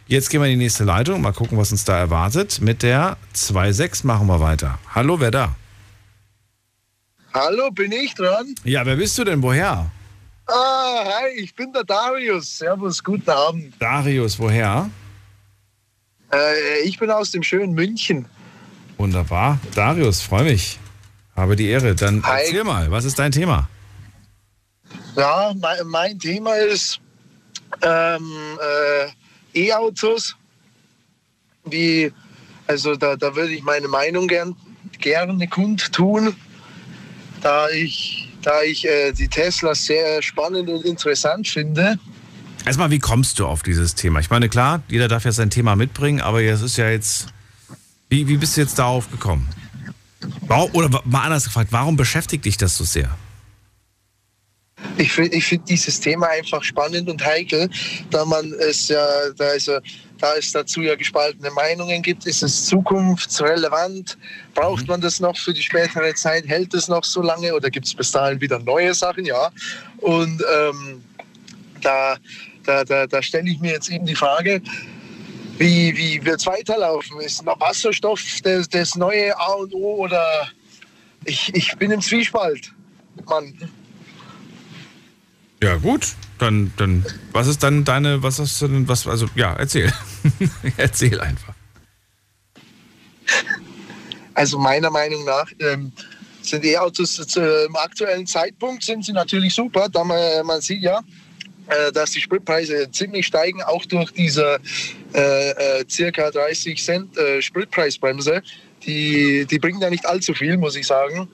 jetzt gehen wir in die nächste Leitung. Mal gucken, was uns da erwartet. Mit der zwei sechs machen wir weiter. Hallo, wer da? Hallo, bin ich dran? Ja, wer bist du denn? Woher? Ah, hi, ich bin der Darius. Servus, guten Abend. Darius, woher? Äh, ich bin aus dem schönen München. Wunderbar. Darius, freue mich. Habe die Ehre. Dann hi. Erzähl mal, was ist dein Thema? Ja, mein, mein Thema ist ähm, äh, E-Autos. Wie, also da, da würde ich meine Meinung gern, gerne kundtun, da ich, da ich äh, die Teslas sehr spannend und interessant finde. Erstmal, wie kommst du auf dieses Thema? Ich meine, klar, jeder darf ja sein Thema mitbringen, aber es ist ja jetzt, wie, wie bist du jetzt darauf gekommen? Oder mal anders gefragt, warum beschäftigt dich das so sehr? Ich finde ich find dieses Thema einfach spannend und heikel, da man es ja, da ist ja, da es dazu ja gespaltene Meinungen gibt, ist es zukunftsrelevant, braucht man das noch für die spätere Zeit, hält es noch so lange oder gibt es bis dahin wieder neue Sachen, ja. Und ähm, da, da, da, da stelle ich mir jetzt eben die Frage, wie, wie wird es weiterlaufen? Ist noch Wasserstoff das, das neue A und O oder ich, ich bin im Zwiespalt, Mann. Ja gut, dann, dann, was ist dann deine, was hast du denn, was, also, ja, erzähl. Erzähl einfach. Also meiner Meinung nach ähm, sind E-Autos zum aktuellen Zeitpunkt, sind sie natürlich super, da man, man sieht ja, äh, dass die Spritpreise ziemlich steigen, auch durch diese äh, äh, circa dreißig Cent äh, Spritpreisbremse, die, die bringt ja nicht allzu viel, muss ich sagen.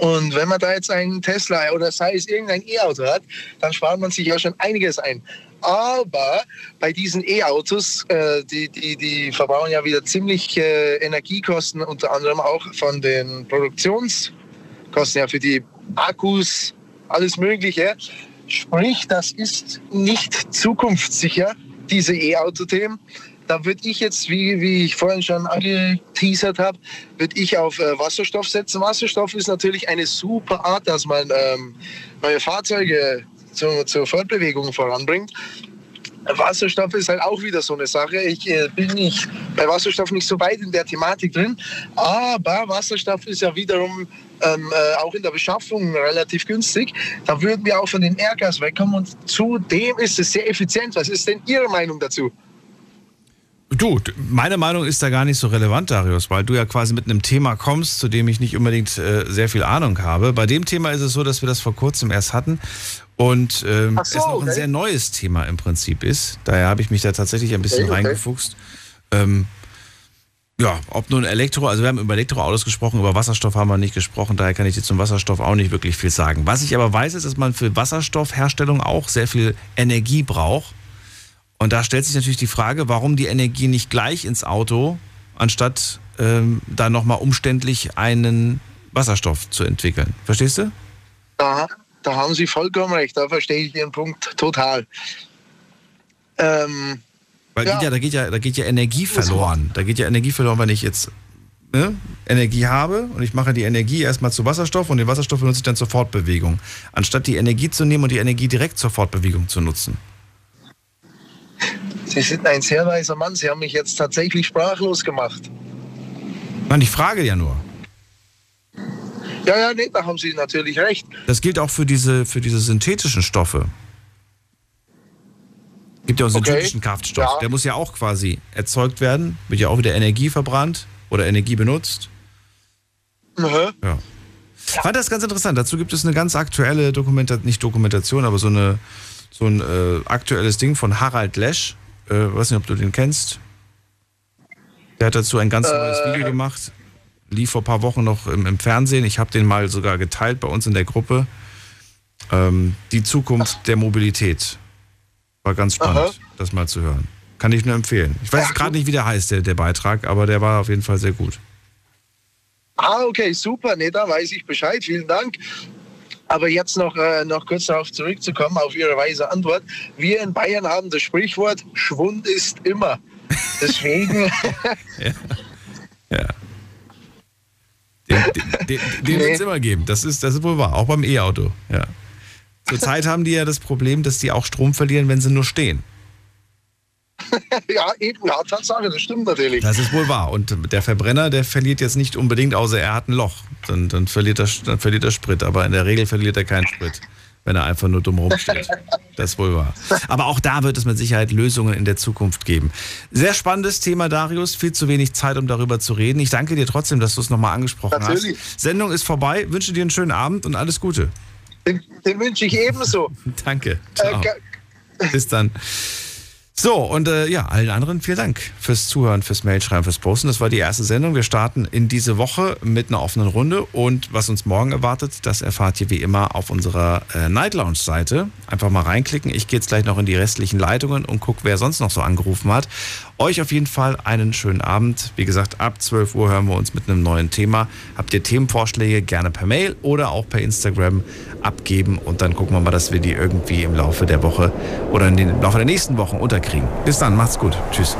Und wenn man da jetzt einen Tesla oder sei es irgendein E-Auto hat, dann spart man sich ja schon einiges ein. Aber bei diesen E-Autos, äh, die, die, die verbrauchen ja wieder ziemlich äh, Energiekosten, unter anderem auch von den Produktionskosten ja für die Akkus, alles Mögliche. Sprich, das ist nicht zukunftssicher, diese E-Auto-Themen. Da würde ich jetzt, wie, wie ich vorhin schon angeteasert habe, würde ich auf äh, Wasserstoff setzen. Wasserstoff ist natürlich eine super Art, dass man ähm, neue Fahrzeuge zu, zur Fortbewegung voranbringt. Wasserstoff ist halt auch wieder so eine Sache. Ich äh, bin nicht, bei Wasserstoff nicht so weit in der Thematik drin, aber Wasserstoff ist ja wiederum ähm, äh, auch in der Beschaffung relativ günstig. Da würden wir auch von den Erdgas wegkommen und zudem ist es sehr effizient. Was ist denn Ihre Meinung dazu? Du, meine Meinung ist da gar nicht so relevant, Darius, weil du ja quasi mit einem Thema kommst, zu dem ich nicht unbedingt äh, sehr viel Ahnung habe. Bei dem Thema ist es so, dass wir das vor kurzem erst hatten und ähm, Ach so, es noch okay. ein sehr neues Thema im Prinzip ist. Daher habe ich mich da tatsächlich ein bisschen okay, okay. reingefuchst. Ähm, ja, ob nun Elektro, also wir haben über Elektroautos gesprochen, über Wasserstoff haben wir nicht gesprochen, daher kann ich dir zum Wasserstoff auch nicht wirklich viel sagen. Was ich aber weiß, ist, dass man für Wasserstoffherstellung auch sehr viel Energie braucht. Und da stellt sich natürlich die Frage, warum die Energie nicht gleich ins Auto, anstatt ähm, da nochmal umständlich einen Wasserstoff zu entwickeln. Verstehst du? Da, da haben Sie vollkommen recht. Da verstehe ich Ihren Punkt total. Ähm, weil ja. Geht ja, da, geht ja, da geht ja Energie verloren. Da geht ja Energie verloren, wenn ich jetzt ne, Energie habe und ich mache die Energie erstmal zu Wasserstoff und den Wasserstoff benutze ich dann zur Fortbewegung. Anstatt die Energie zu nehmen und die Energie direkt zur Fortbewegung zu nutzen. Sie sind ein sehr weiser Mann. Sie haben mich jetzt tatsächlich sprachlos gemacht. Nein, ich frage ja nur. Ja, ja, nee, da haben Sie natürlich recht. Das gilt auch für diese, für diese synthetischen Stoffe. Es gibt ja auch einen okay. synthetischen Kraftstoff. Ja. Der muss ja auch quasi erzeugt werden. Wird ja auch wieder Energie verbrannt oder Energie benutzt. Mhm. Ja. Ich fand das ganz interessant. Dazu gibt es eine ganz aktuelle Dokumentation, nicht Dokumentation, aber so eine... So ein äh, aktuelles Ding von Harald Lesch. Ich äh, weiß nicht, ob du den kennst. Der hat dazu ein ganz äh, neues Video gemacht. Lief vor ein paar Wochen noch im, im Fernsehen. Ich habe den mal sogar geteilt bei uns in der Gruppe. Ähm, die Zukunft der Mobilität. War ganz spannend, aha. das mal zu hören. Kann ich nur empfehlen. Ich weiß gerade nicht, wie der heißt, der, der Beitrag, aber der war auf jeden Fall sehr gut. Ah, okay, super. Nee, da weiß ich Bescheid. Vielen Dank. Aber jetzt noch, äh, noch kurz darauf zurückzukommen, auf Ihre weise Antwort. Wir in Bayern haben das Sprichwort, Schwund ist immer. Deswegen... ja. ja. Den, den, den, den nee. wird es immer geben. Das ist, das ist wohl wahr, auch beim E-Auto. Ja. Zurzeit haben die ja das Problem, dass die auch Strom verlieren, wenn sie nur stehen. ja, eben, ja, Tatsache, das stimmt natürlich. Das ist wohl wahr. Und der Verbrenner, der verliert jetzt nicht unbedingt, außer er hat ein Loch. Dann, dann, verliert er, dann verliert er Sprit, aber in der Regel verliert er keinen Sprit. wenn er einfach nur dumm rumsteht. Das ist wohl wahr. Aber auch da wird es mit Sicherheit Lösungen in der Zukunft geben. Sehr spannendes Thema, Darius. Viel zu wenig Zeit, um darüber zu reden. Ich danke dir trotzdem, dass du es nochmal angesprochen Natürlich. hast. Sendung ist vorbei. Wünsche dir einen schönen Abend und alles Gute. Den, den wünsche ich ebenso. Danke. Ciao. Äh, Bis dann. So, und äh, ja, allen anderen vielen Dank fürs Zuhören, fürs Mailschreiben, fürs Posten. Das war die erste Sendung. Wir starten in diese Woche mit einer offenen Runde. Und was uns morgen erwartet, das erfahrt ihr wie immer auf unserer äh, Night Lounge-Seite. Einfach mal reinklicken. Ich gehe jetzt gleich noch in die restlichen Leitungen und gucke, wer sonst noch so angerufen hat. Euch auf jeden Fall einen schönen Abend. Wie gesagt, ab zwölf Uhr hören wir uns mit einem neuen Thema. Habt ihr Themenvorschläge, gerne per Mail oder auch per Instagram abgeben. Und dann gucken wir mal, dass wir die irgendwie im Laufe der Woche oder in den, im Laufe der nächsten Wochen unterkriegen. Bis dann, macht's gut. Tschüss.